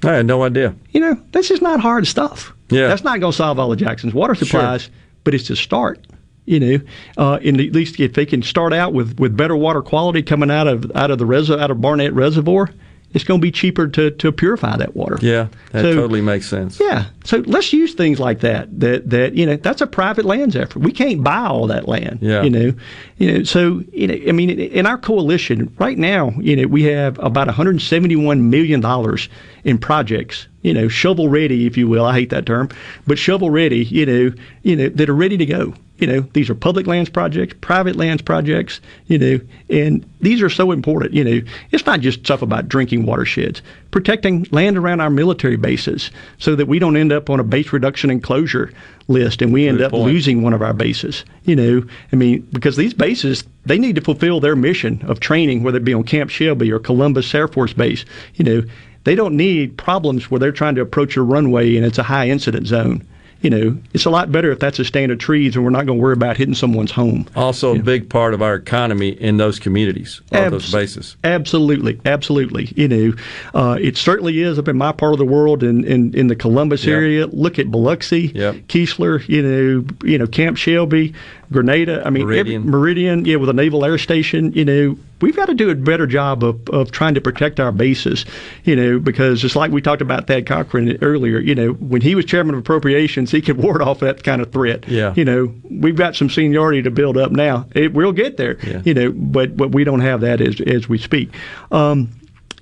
I had no idea. You know, this is not hard stuff. Yeah, that's not going to solve all of Jackson's water supplies, sure. but it's a start. You know, uh, and at least if they can start out with, with better water quality coming out of out of the reservoir, out of Barnett Reservoir, it's going to be cheaper to, to purify that water. Yeah, that so, totally makes sense. Yeah, so let's use things like that. That that you know, that's a private lands effort. We can't buy all that land. Yeah. you know, you know. So you know, I mean, in our coalition right now, you know, we have about one hundred seventy-one million dollars in projects. You know, shovel ready, if you will. I hate that term, but shovel ready. You know, you know that are ready to go. You know, these are public lands projects, private lands projects, you know, and these are so important. You know, it's not just stuff about drinking watersheds, protecting land around our military bases so that we don't end up on a base reduction and closure list and we end Good up point. losing one of our bases. You know, I mean, because these bases, they need to fulfill their mission of training, whether it be on Camp Shelby or Columbus Air Force Base. You know, they don't need problems where they're trying to approach a runway and it's a high incident zone. You know, it's a lot better if that's a stand of trees and we're not going to worry about hitting someone's home. Also, you a know. big part of our economy in those communities, on Abs- those bases. Absolutely, absolutely. You know, uh, it certainly is up in my part of the world, in, in, in the Columbus yep. area. Look at Biloxi, yep. Keesler, you know, you know, Camp Shelby, Grenada. I mean, Meridian. Every, Meridian, yeah, with a naval air station. You know, we've got to do a better job of, of trying to protect our bases. You know, because it's like we talked about Thad Cochran earlier. You know, when he was chairman of appropriations, he could ward off that kind of threat. Yeah. You know, we've got some seniority to build up now. It, we'll get there. Yeah. You know, but, but we don't have that as as we speak. Um,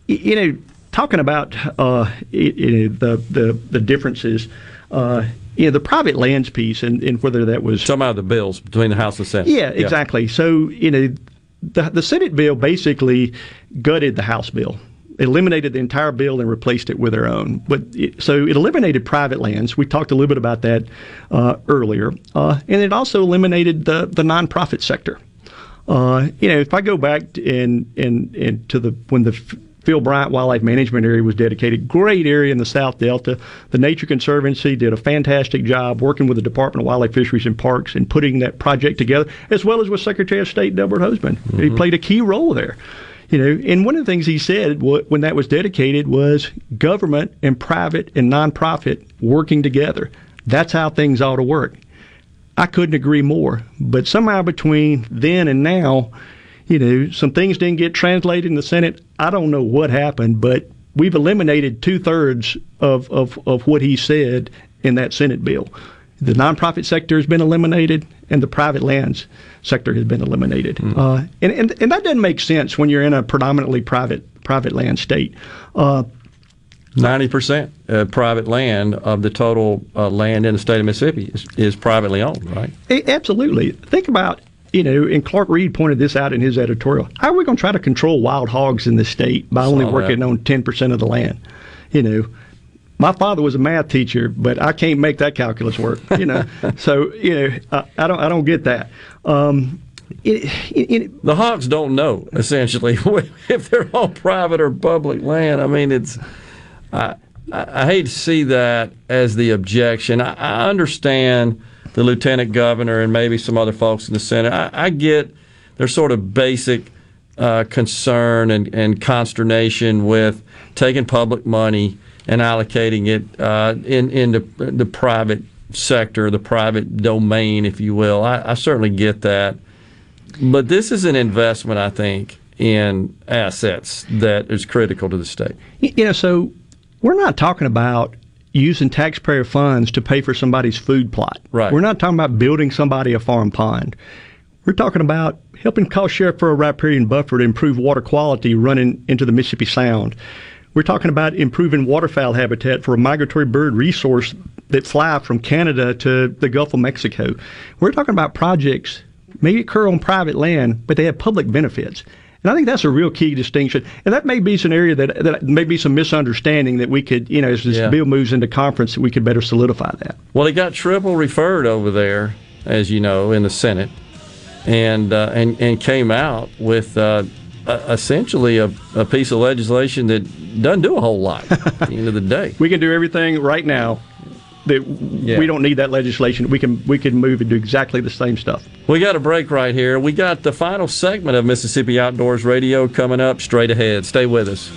you know, talking about uh, you know, the, the the differences, uh, you know, the private lands piece and, and whether that was some of the bills between the House and Senate. Yeah, yeah. exactly. So you know, the the Senate bill basically gutted the House bill. Eliminated the entire bill and replaced it with their own. But it, so it eliminated private lands. We talked a little bit about that uh, earlier. Uh, and it also eliminated the, the nonprofit sector. Uh, you know, if I go back and and and to the when the Phil Bryant Wildlife Management Area was dedicated, great area in the South Delta. The Nature Conservancy did a fantastic job working with the Department of Wildlife, Fisheries, and Parks and putting that project together, as well as with Secretary of State Delbert Hosemann. Mm-hmm. He played a key role there. You know, and one of the things he said when that was dedicated was government and private and nonprofit working together. That's how things ought to work. I couldn't agree more. But somehow between then and now, you know, some things didn't get translated in the Senate. I don't know what happened, but we've eliminated two-thirds of, of, of what he said in that Senate bill. The nonprofit sector has been eliminated, and the private lands sector has been eliminated. Mm. Uh, and, and and that doesn't make sense when you're in a predominantly private private land state. Uh, ninety percent uh, private land of the total uh, land in the state of Mississippi is, is privately owned, right? It, absolutely. Think about, you know, and Clark Reed pointed this out in his editorial. How are we going to try to control wild hogs in this state by Saw only working that. on ten percent of the land, you know? My father was a math teacher, but I can't make that calculus work, you know. So, you know, I, I don't I don't get that. Um, it, it, it, the hogs don't know, essentially, if they're on private or public land. I mean, it's I, I hate to see that as the objection. I, I understand the lieutenant governor and maybe some other folks in the Senate. I, I get their sort of basic uh, concern and, and consternation with taking public money and allocating it uh, in, in the, the private sector, the private domain, if you will. I, I certainly get that. But this is an investment, I think, in assets that is critical to the state. You know, so we're not talking about using taxpayer funds to pay for somebody's food plot. Right. We're not talking about building somebody a farm pond. We're talking about helping cost share for a riparian buffer to improve water quality running into the Mississippi Sound. We're talking about improving waterfowl habitat for a migratory bird resource that fly from Canada to the Gulf of Mexico. We're talking about projects may occur on private land, but they have public benefits. And I think that's a real key distinction. And that may be an area that, that may be some misunderstanding that we could, you know, as this yeah. bill moves into conference, that we could better solidify that. Well, it got triple referred over there, as you know, in the Senate, and uh, and, and came out with uh, essentially a, a piece of legislation that doesn't do a whole lot at the end of the day. We can do everything right now. That yeah. we don't need that legislation. We can we can move and do exactly the same stuff. We got a break right here. We got the final segment of Mississippi Outdoors Radio coming up straight ahead. Stay with us.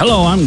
Hello, I'm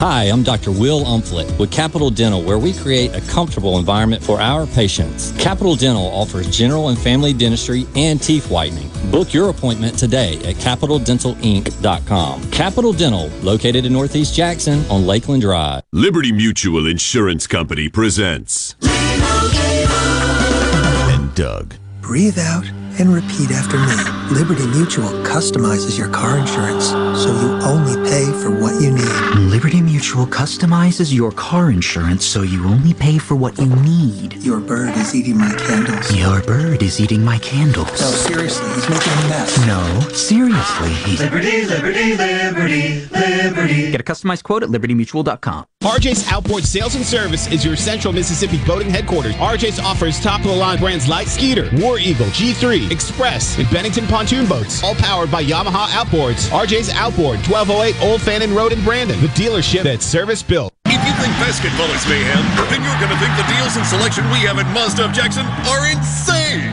Hi, I'm Doctor Will Umflett with Capital Dental, where we create a comfortable environment for our patients. Capital Dental offers general and family dentistry and teeth whitening. Book your appointment today at capital dental inc dot com. Capital Dental, located in Northeast Jackson on Lakeland Drive. Liberty Mutual Insurance Company presents and Doug. Breathe out and repeat after me. Liberty Mutual customizes your car insurance so you only pay for what you need. Liberty Mutual customizes your car insurance so you only pay for what you need. Your bird is eating my candles. Your bird is eating my candles. No, seriously, he's making a mess. No, seriously, he's... Liberty, Liberty, Liberty, Liberty. Get a customized quote at liberty mutual dot com. R J's Outboard Sales and Service is your central Mississippi boating headquarters. R J's offers top-of-the-line brands like Skeeter, War Eagle, G three, Express, and Bennington pontoon boats, all powered by Yamaha Outboards. R J's Outboard, twelve oh eight Old Fannin Road in Brandon, the dealership that's service built. If you think basketball is mayhem, then you're going to think the deals and selection we have at Mazda of Jackson are insane.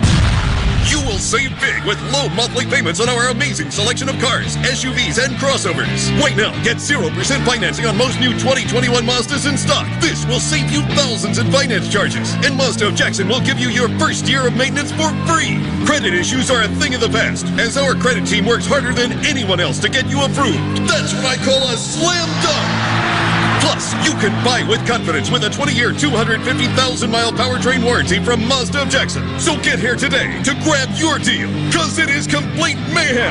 You will save big with low monthly payments on our amazing selection of cars, S U Vs, and crossovers. Right now, get zero percent financing on most new twenty twenty-one Mazdas in stock. This will save you thousands in finance charges, and Mazda of Jackson will give you your first year of maintenance for free. Credit issues are a thing of the past, as our credit team works harder than anyone else to get you approved. That's what I call a slam dunk. Plus, you can buy with confidence with a twenty-year, two hundred fifty thousand mile powertrain warranty from Mazda of Jackson. So get here today to grab your deal, because it is complete mayhem,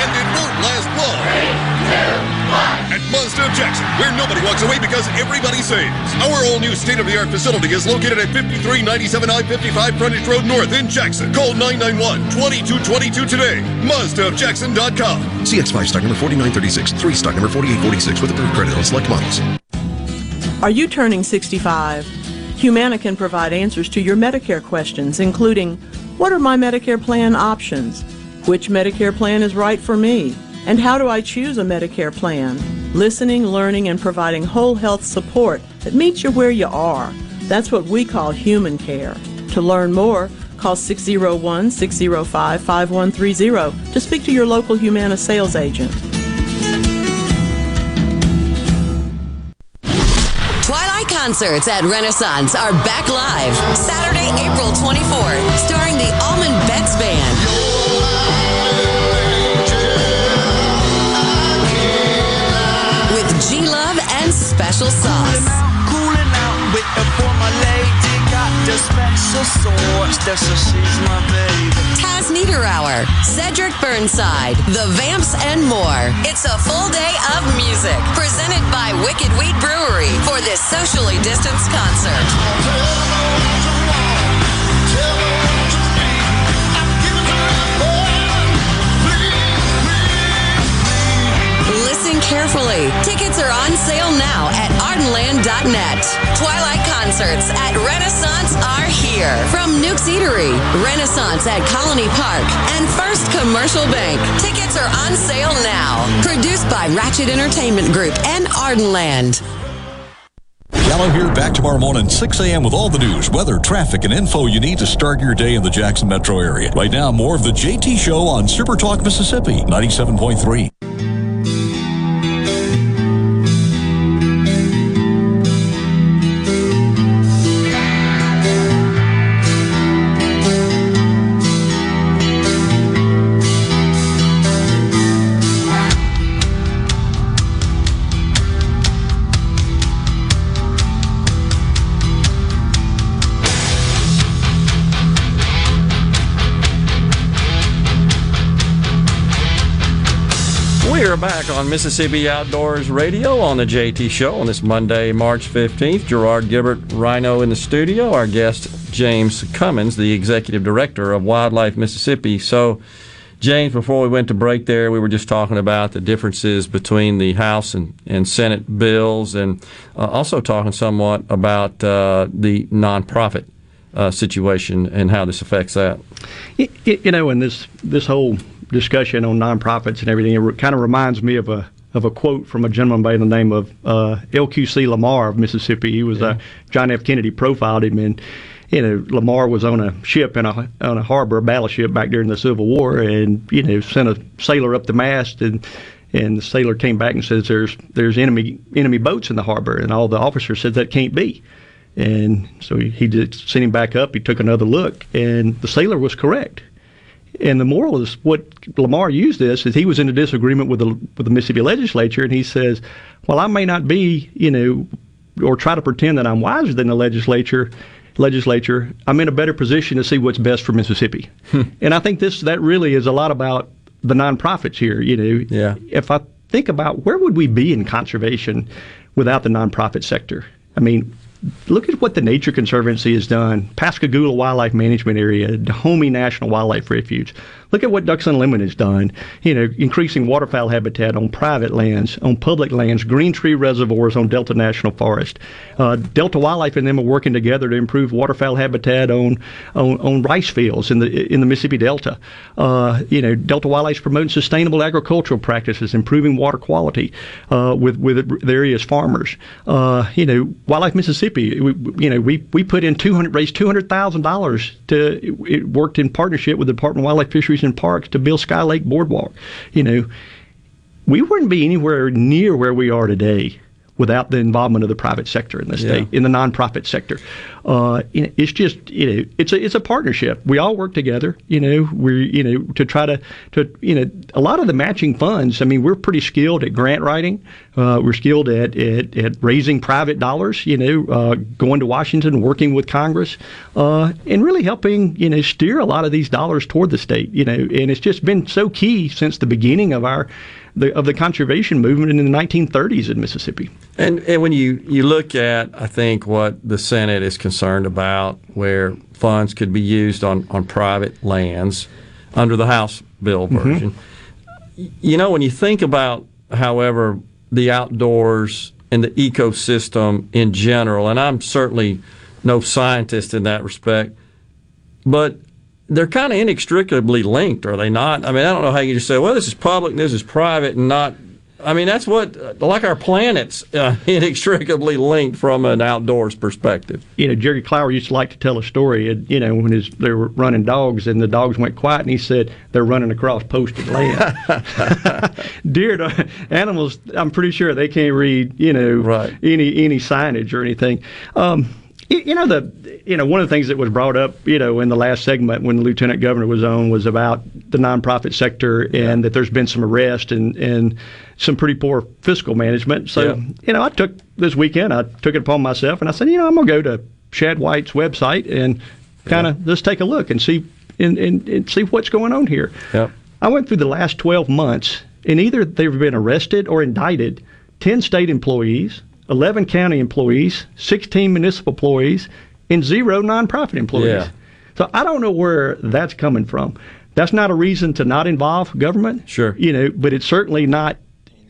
and it won't last long. Three, two, one. At Mazda of Jackson, where nobody walks away because everybody saves. Our all-new state-of-the-art facility is located at fifty-three ninety-seven I fifty-five Frontage Road North in Jackson. Call nine nine one, two two two two today. Mazda of Jackson dot com. C X five stock number forty-nine thirty-six, three stock number forty-eight forty-six with approved credit on select models. Are you turning sixty-five? Humana can provide answers to your Medicare questions, including, what are my Medicare plan options? Which Medicare plan is right for me? And how do I choose a Medicare plan? Listening, learning, and providing whole health support that meets you where you are. That's what we call human care. To learn more, call six oh one, six oh five, five one three oh to speak to your local Humana sales agent. Concerts at Renaissance are back live Saturday, April twenty-fourth, starring the Almond Betts Band. With G-Love and Special Sauce. Taz Niederauer, Cedric Burnside, The Vamps, and more. It's a full day of music presented by Wicked Wheat Brewery for this socially distanced concert. Listen carefully. Tickets are on sale now at our garden land dot net. Twilight Concerts at Renaissance are here. From Nuke's Eatery, Renaissance at Colony Park, and First Commercial Bank. Tickets are on sale now. Produced by Ratchet Entertainment Group and Ardenland. Gallo here, back tomorrow morning, six a.m. with all the news, weather, traffic, and info you need to start your day in the Jackson metro area. Right now, more of the J T Show on Super Talk Mississippi, ninety-seven point three. Back on Mississippi Outdoors Radio on the J T Show on this Monday, March fifteenth. Gerard Gibbert, Rhino in the studio. Our guest, James Cummins, the Executive Director of Wildlife Mississippi. So, James, before we went to break there, we were just talking about the differences between the House and, and Senate bills, and uh, also talking somewhat about uh, the nonprofit uh, situation and how this affects that. You, you know, in this, this whole discussion on nonprofits and everything, it kind of reminds me of a of a quote from a gentleman by the name of uh, L Q C Lamar of Mississippi. He was yeah. uh, John F. Kennedy profiled him, and you know Lamar was on a ship in a on a harbor, a battleship back during the Civil War, and you know sent a sailor up the mast, and and the sailor came back and says there's there's enemy enemy boats in the harbor, and all the officers said that can't be, and so he, he did sent him back up. He took another look, and the sailor was correct. And the moral is what Lamar used this is he was in a disagreement with the with the Mississippi legislature, and he says, well, I may not be, you know, or try to pretend that I'm wiser than the legislature, legislature. I'm in a better position to see what's best for Mississippi. Hmm. And I think this that really is a lot about the nonprofits here, you know. Yeah. If I think about where would we be in conservation without the nonprofit sector? I mean, look at what the Nature Conservancy has done, Pascagoula Wildlife Management Area, Dahomey National Wildlife Refuge. Look at what Ducks Unlimited has done, you know, increasing waterfowl habitat on private lands, on public lands, green tree reservoirs on Delta National Forest. Uh, Delta Wildlife and them are working together to improve waterfowl habitat on on, on rice fields in the in the Mississippi Delta. Uh, you know, Delta Wildlife is promoting sustainable agricultural practices, improving water quality uh, with, with the area's farmers. Uh, you know, Wildlife Mississippi. We, you know, we, we put in two hundred raised two hundred thousand dollars to it, it worked in partnership with the Department of Wildlife, Fisheries, and Parks to build Sky Lake Boardwalk. You know, we wouldn't be anywhere near where we are today without the involvement of the private sector in the state, yeah. in the nonprofit sector. Uh, it's just, you know, it's a it's a partnership. We all work together. You know, we you know to try to to you know a lot of the matching funds. I mean, we're pretty skilled at grant writing. Uh, we're skilled at, at at raising private dollars. You know, uh, going to Washington, working with Congress, uh, and really helping you know steer a lot of these dollars toward the state. You know, and it's just been so key since the beginning of our. The, of the conservation movement in the nineteen thirties in Mississippi. And and when you, you look at, I think, what the Senate is concerned about, where funds could be used on, on private lands under the House bill version, mm-hmm. you know, when you think about, however, the outdoors and the ecosystem in general, and I'm certainly no scientist in that respect, but they're kind of inextricably linked, are they not? I mean, I don't know how you just say, well, this is public, this is private, and not... I mean, that's what, like our planet's uh, inextricably linked from an outdoors perspective. You know, Jerry Clower used to like to tell a story, you know, when his, they were running dogs and the dogs went quiet, and he said, they're running across posted land. Deer, animals, I'm pretty sure they can't read, you know, right. any any signage or anything. Um You know, the you know one of the things that was brought up, you know, in the last segment when the Lieutenant Governor was on was about the nonprofit sector and yeah. that there's been some arrests and, and some pretty poor fiscal management. So, yeah. you know, I took this weekend, I took it upon myself and I said, you know, I'm going to go to Shad White's website and kind of yeah. let's take a look and see and, and, and see what's going on here. Yeah. I went through the last twelve months and either they've been arrested or indicted ten state employees, eleven county employees, sixteen municipal employees, and zero nonprofit employees. Yeah. So I don't know where that's coming from. That's not a reason to not involve government. Sure. You know, but it's certainly not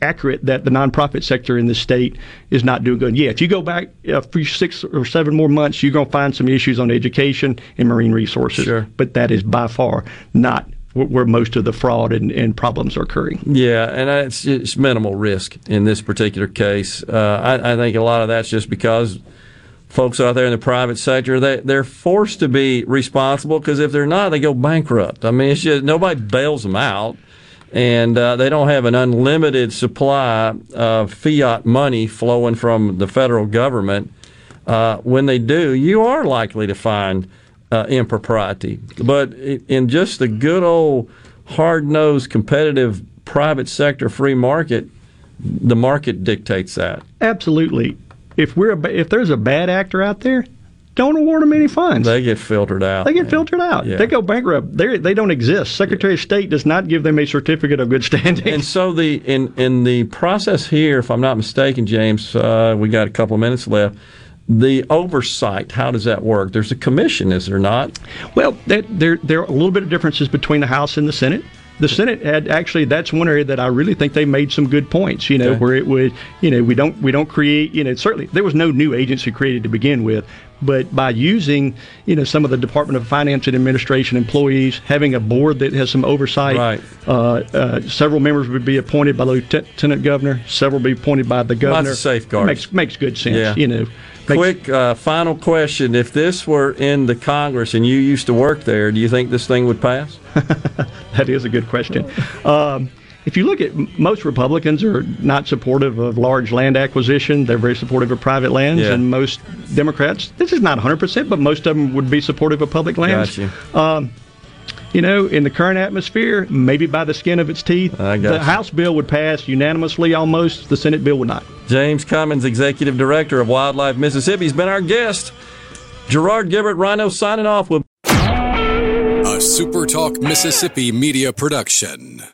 accurate that the nonprofit sector in the state is not doing good. Yeah, if you go back a few six or seven more months, you're going to find some issues on education and marine resources. Sure. But that is by far not where most of the fraud and, and problems are occurring. Yeah, and it's, it's minimal risk in this particular case. Uh, I, I think a lot of that's just because folks out there in the private sector, they, they're forced to be responsible, because if they're not, they go bankrupt. I mean, it's just nobody bails them out, and uh, they don't have an unlimited supply of fiat money flowing from the federal government. Uh, when they do, you are likely to find Uh, impropriety. But in just the good old hard-nosed competitive private sector free market, the market dictates that. Absolutely. If we're a, if there's a bad actor out there, don't award them any funds. They get filtered out. They get man. filtered out. Yeah. They go bankrupt. They they don't exist. Secretary yeah. of State does not give them a certificate of good standing. And so the in in the process here, if I'm not mistaken, James, uh, we got a couple of minutes left. The oversight, how does that work? There's a commission, is there not? Well, that, there there are a little bit of differences between the House and the Senate. The Senate had actually, that's one area that I really think they made some good points. You know, okay. where it would, you know, we don't we don't create, you know, certainly there was no new agency created to begin with, but by using, you know, some of the Department of Finance and Administration employees, having a board that has some oversight, right. uh, uh, several members would be appointed by the lieutenant governor, several would be appointed by the governor. Lots of safeguards. Makes, makes good sense, yeah. you know. Quick uh, final question. If this were in the Congress and you used to work there, do you think this thing would pass? That is a good question. Um, if you look at most Republicans are not supportive of large land acquisition. They're very supportive of private lands. Yeah. And most Democrats, this is not one hundred percent, but most of them would be supportive of public lands. Gotcha. Um, you know, in the current atmosphere, maybe by the skin of its teeth, I gotcha. The House bill would pass unanimously almost. The Senate bill would not. James Cummins, Executive Director of Wildlife Mississippi, has been our guest. Gerard Gibbert, Rhino, signing off with a Super Talk Mississippi media production.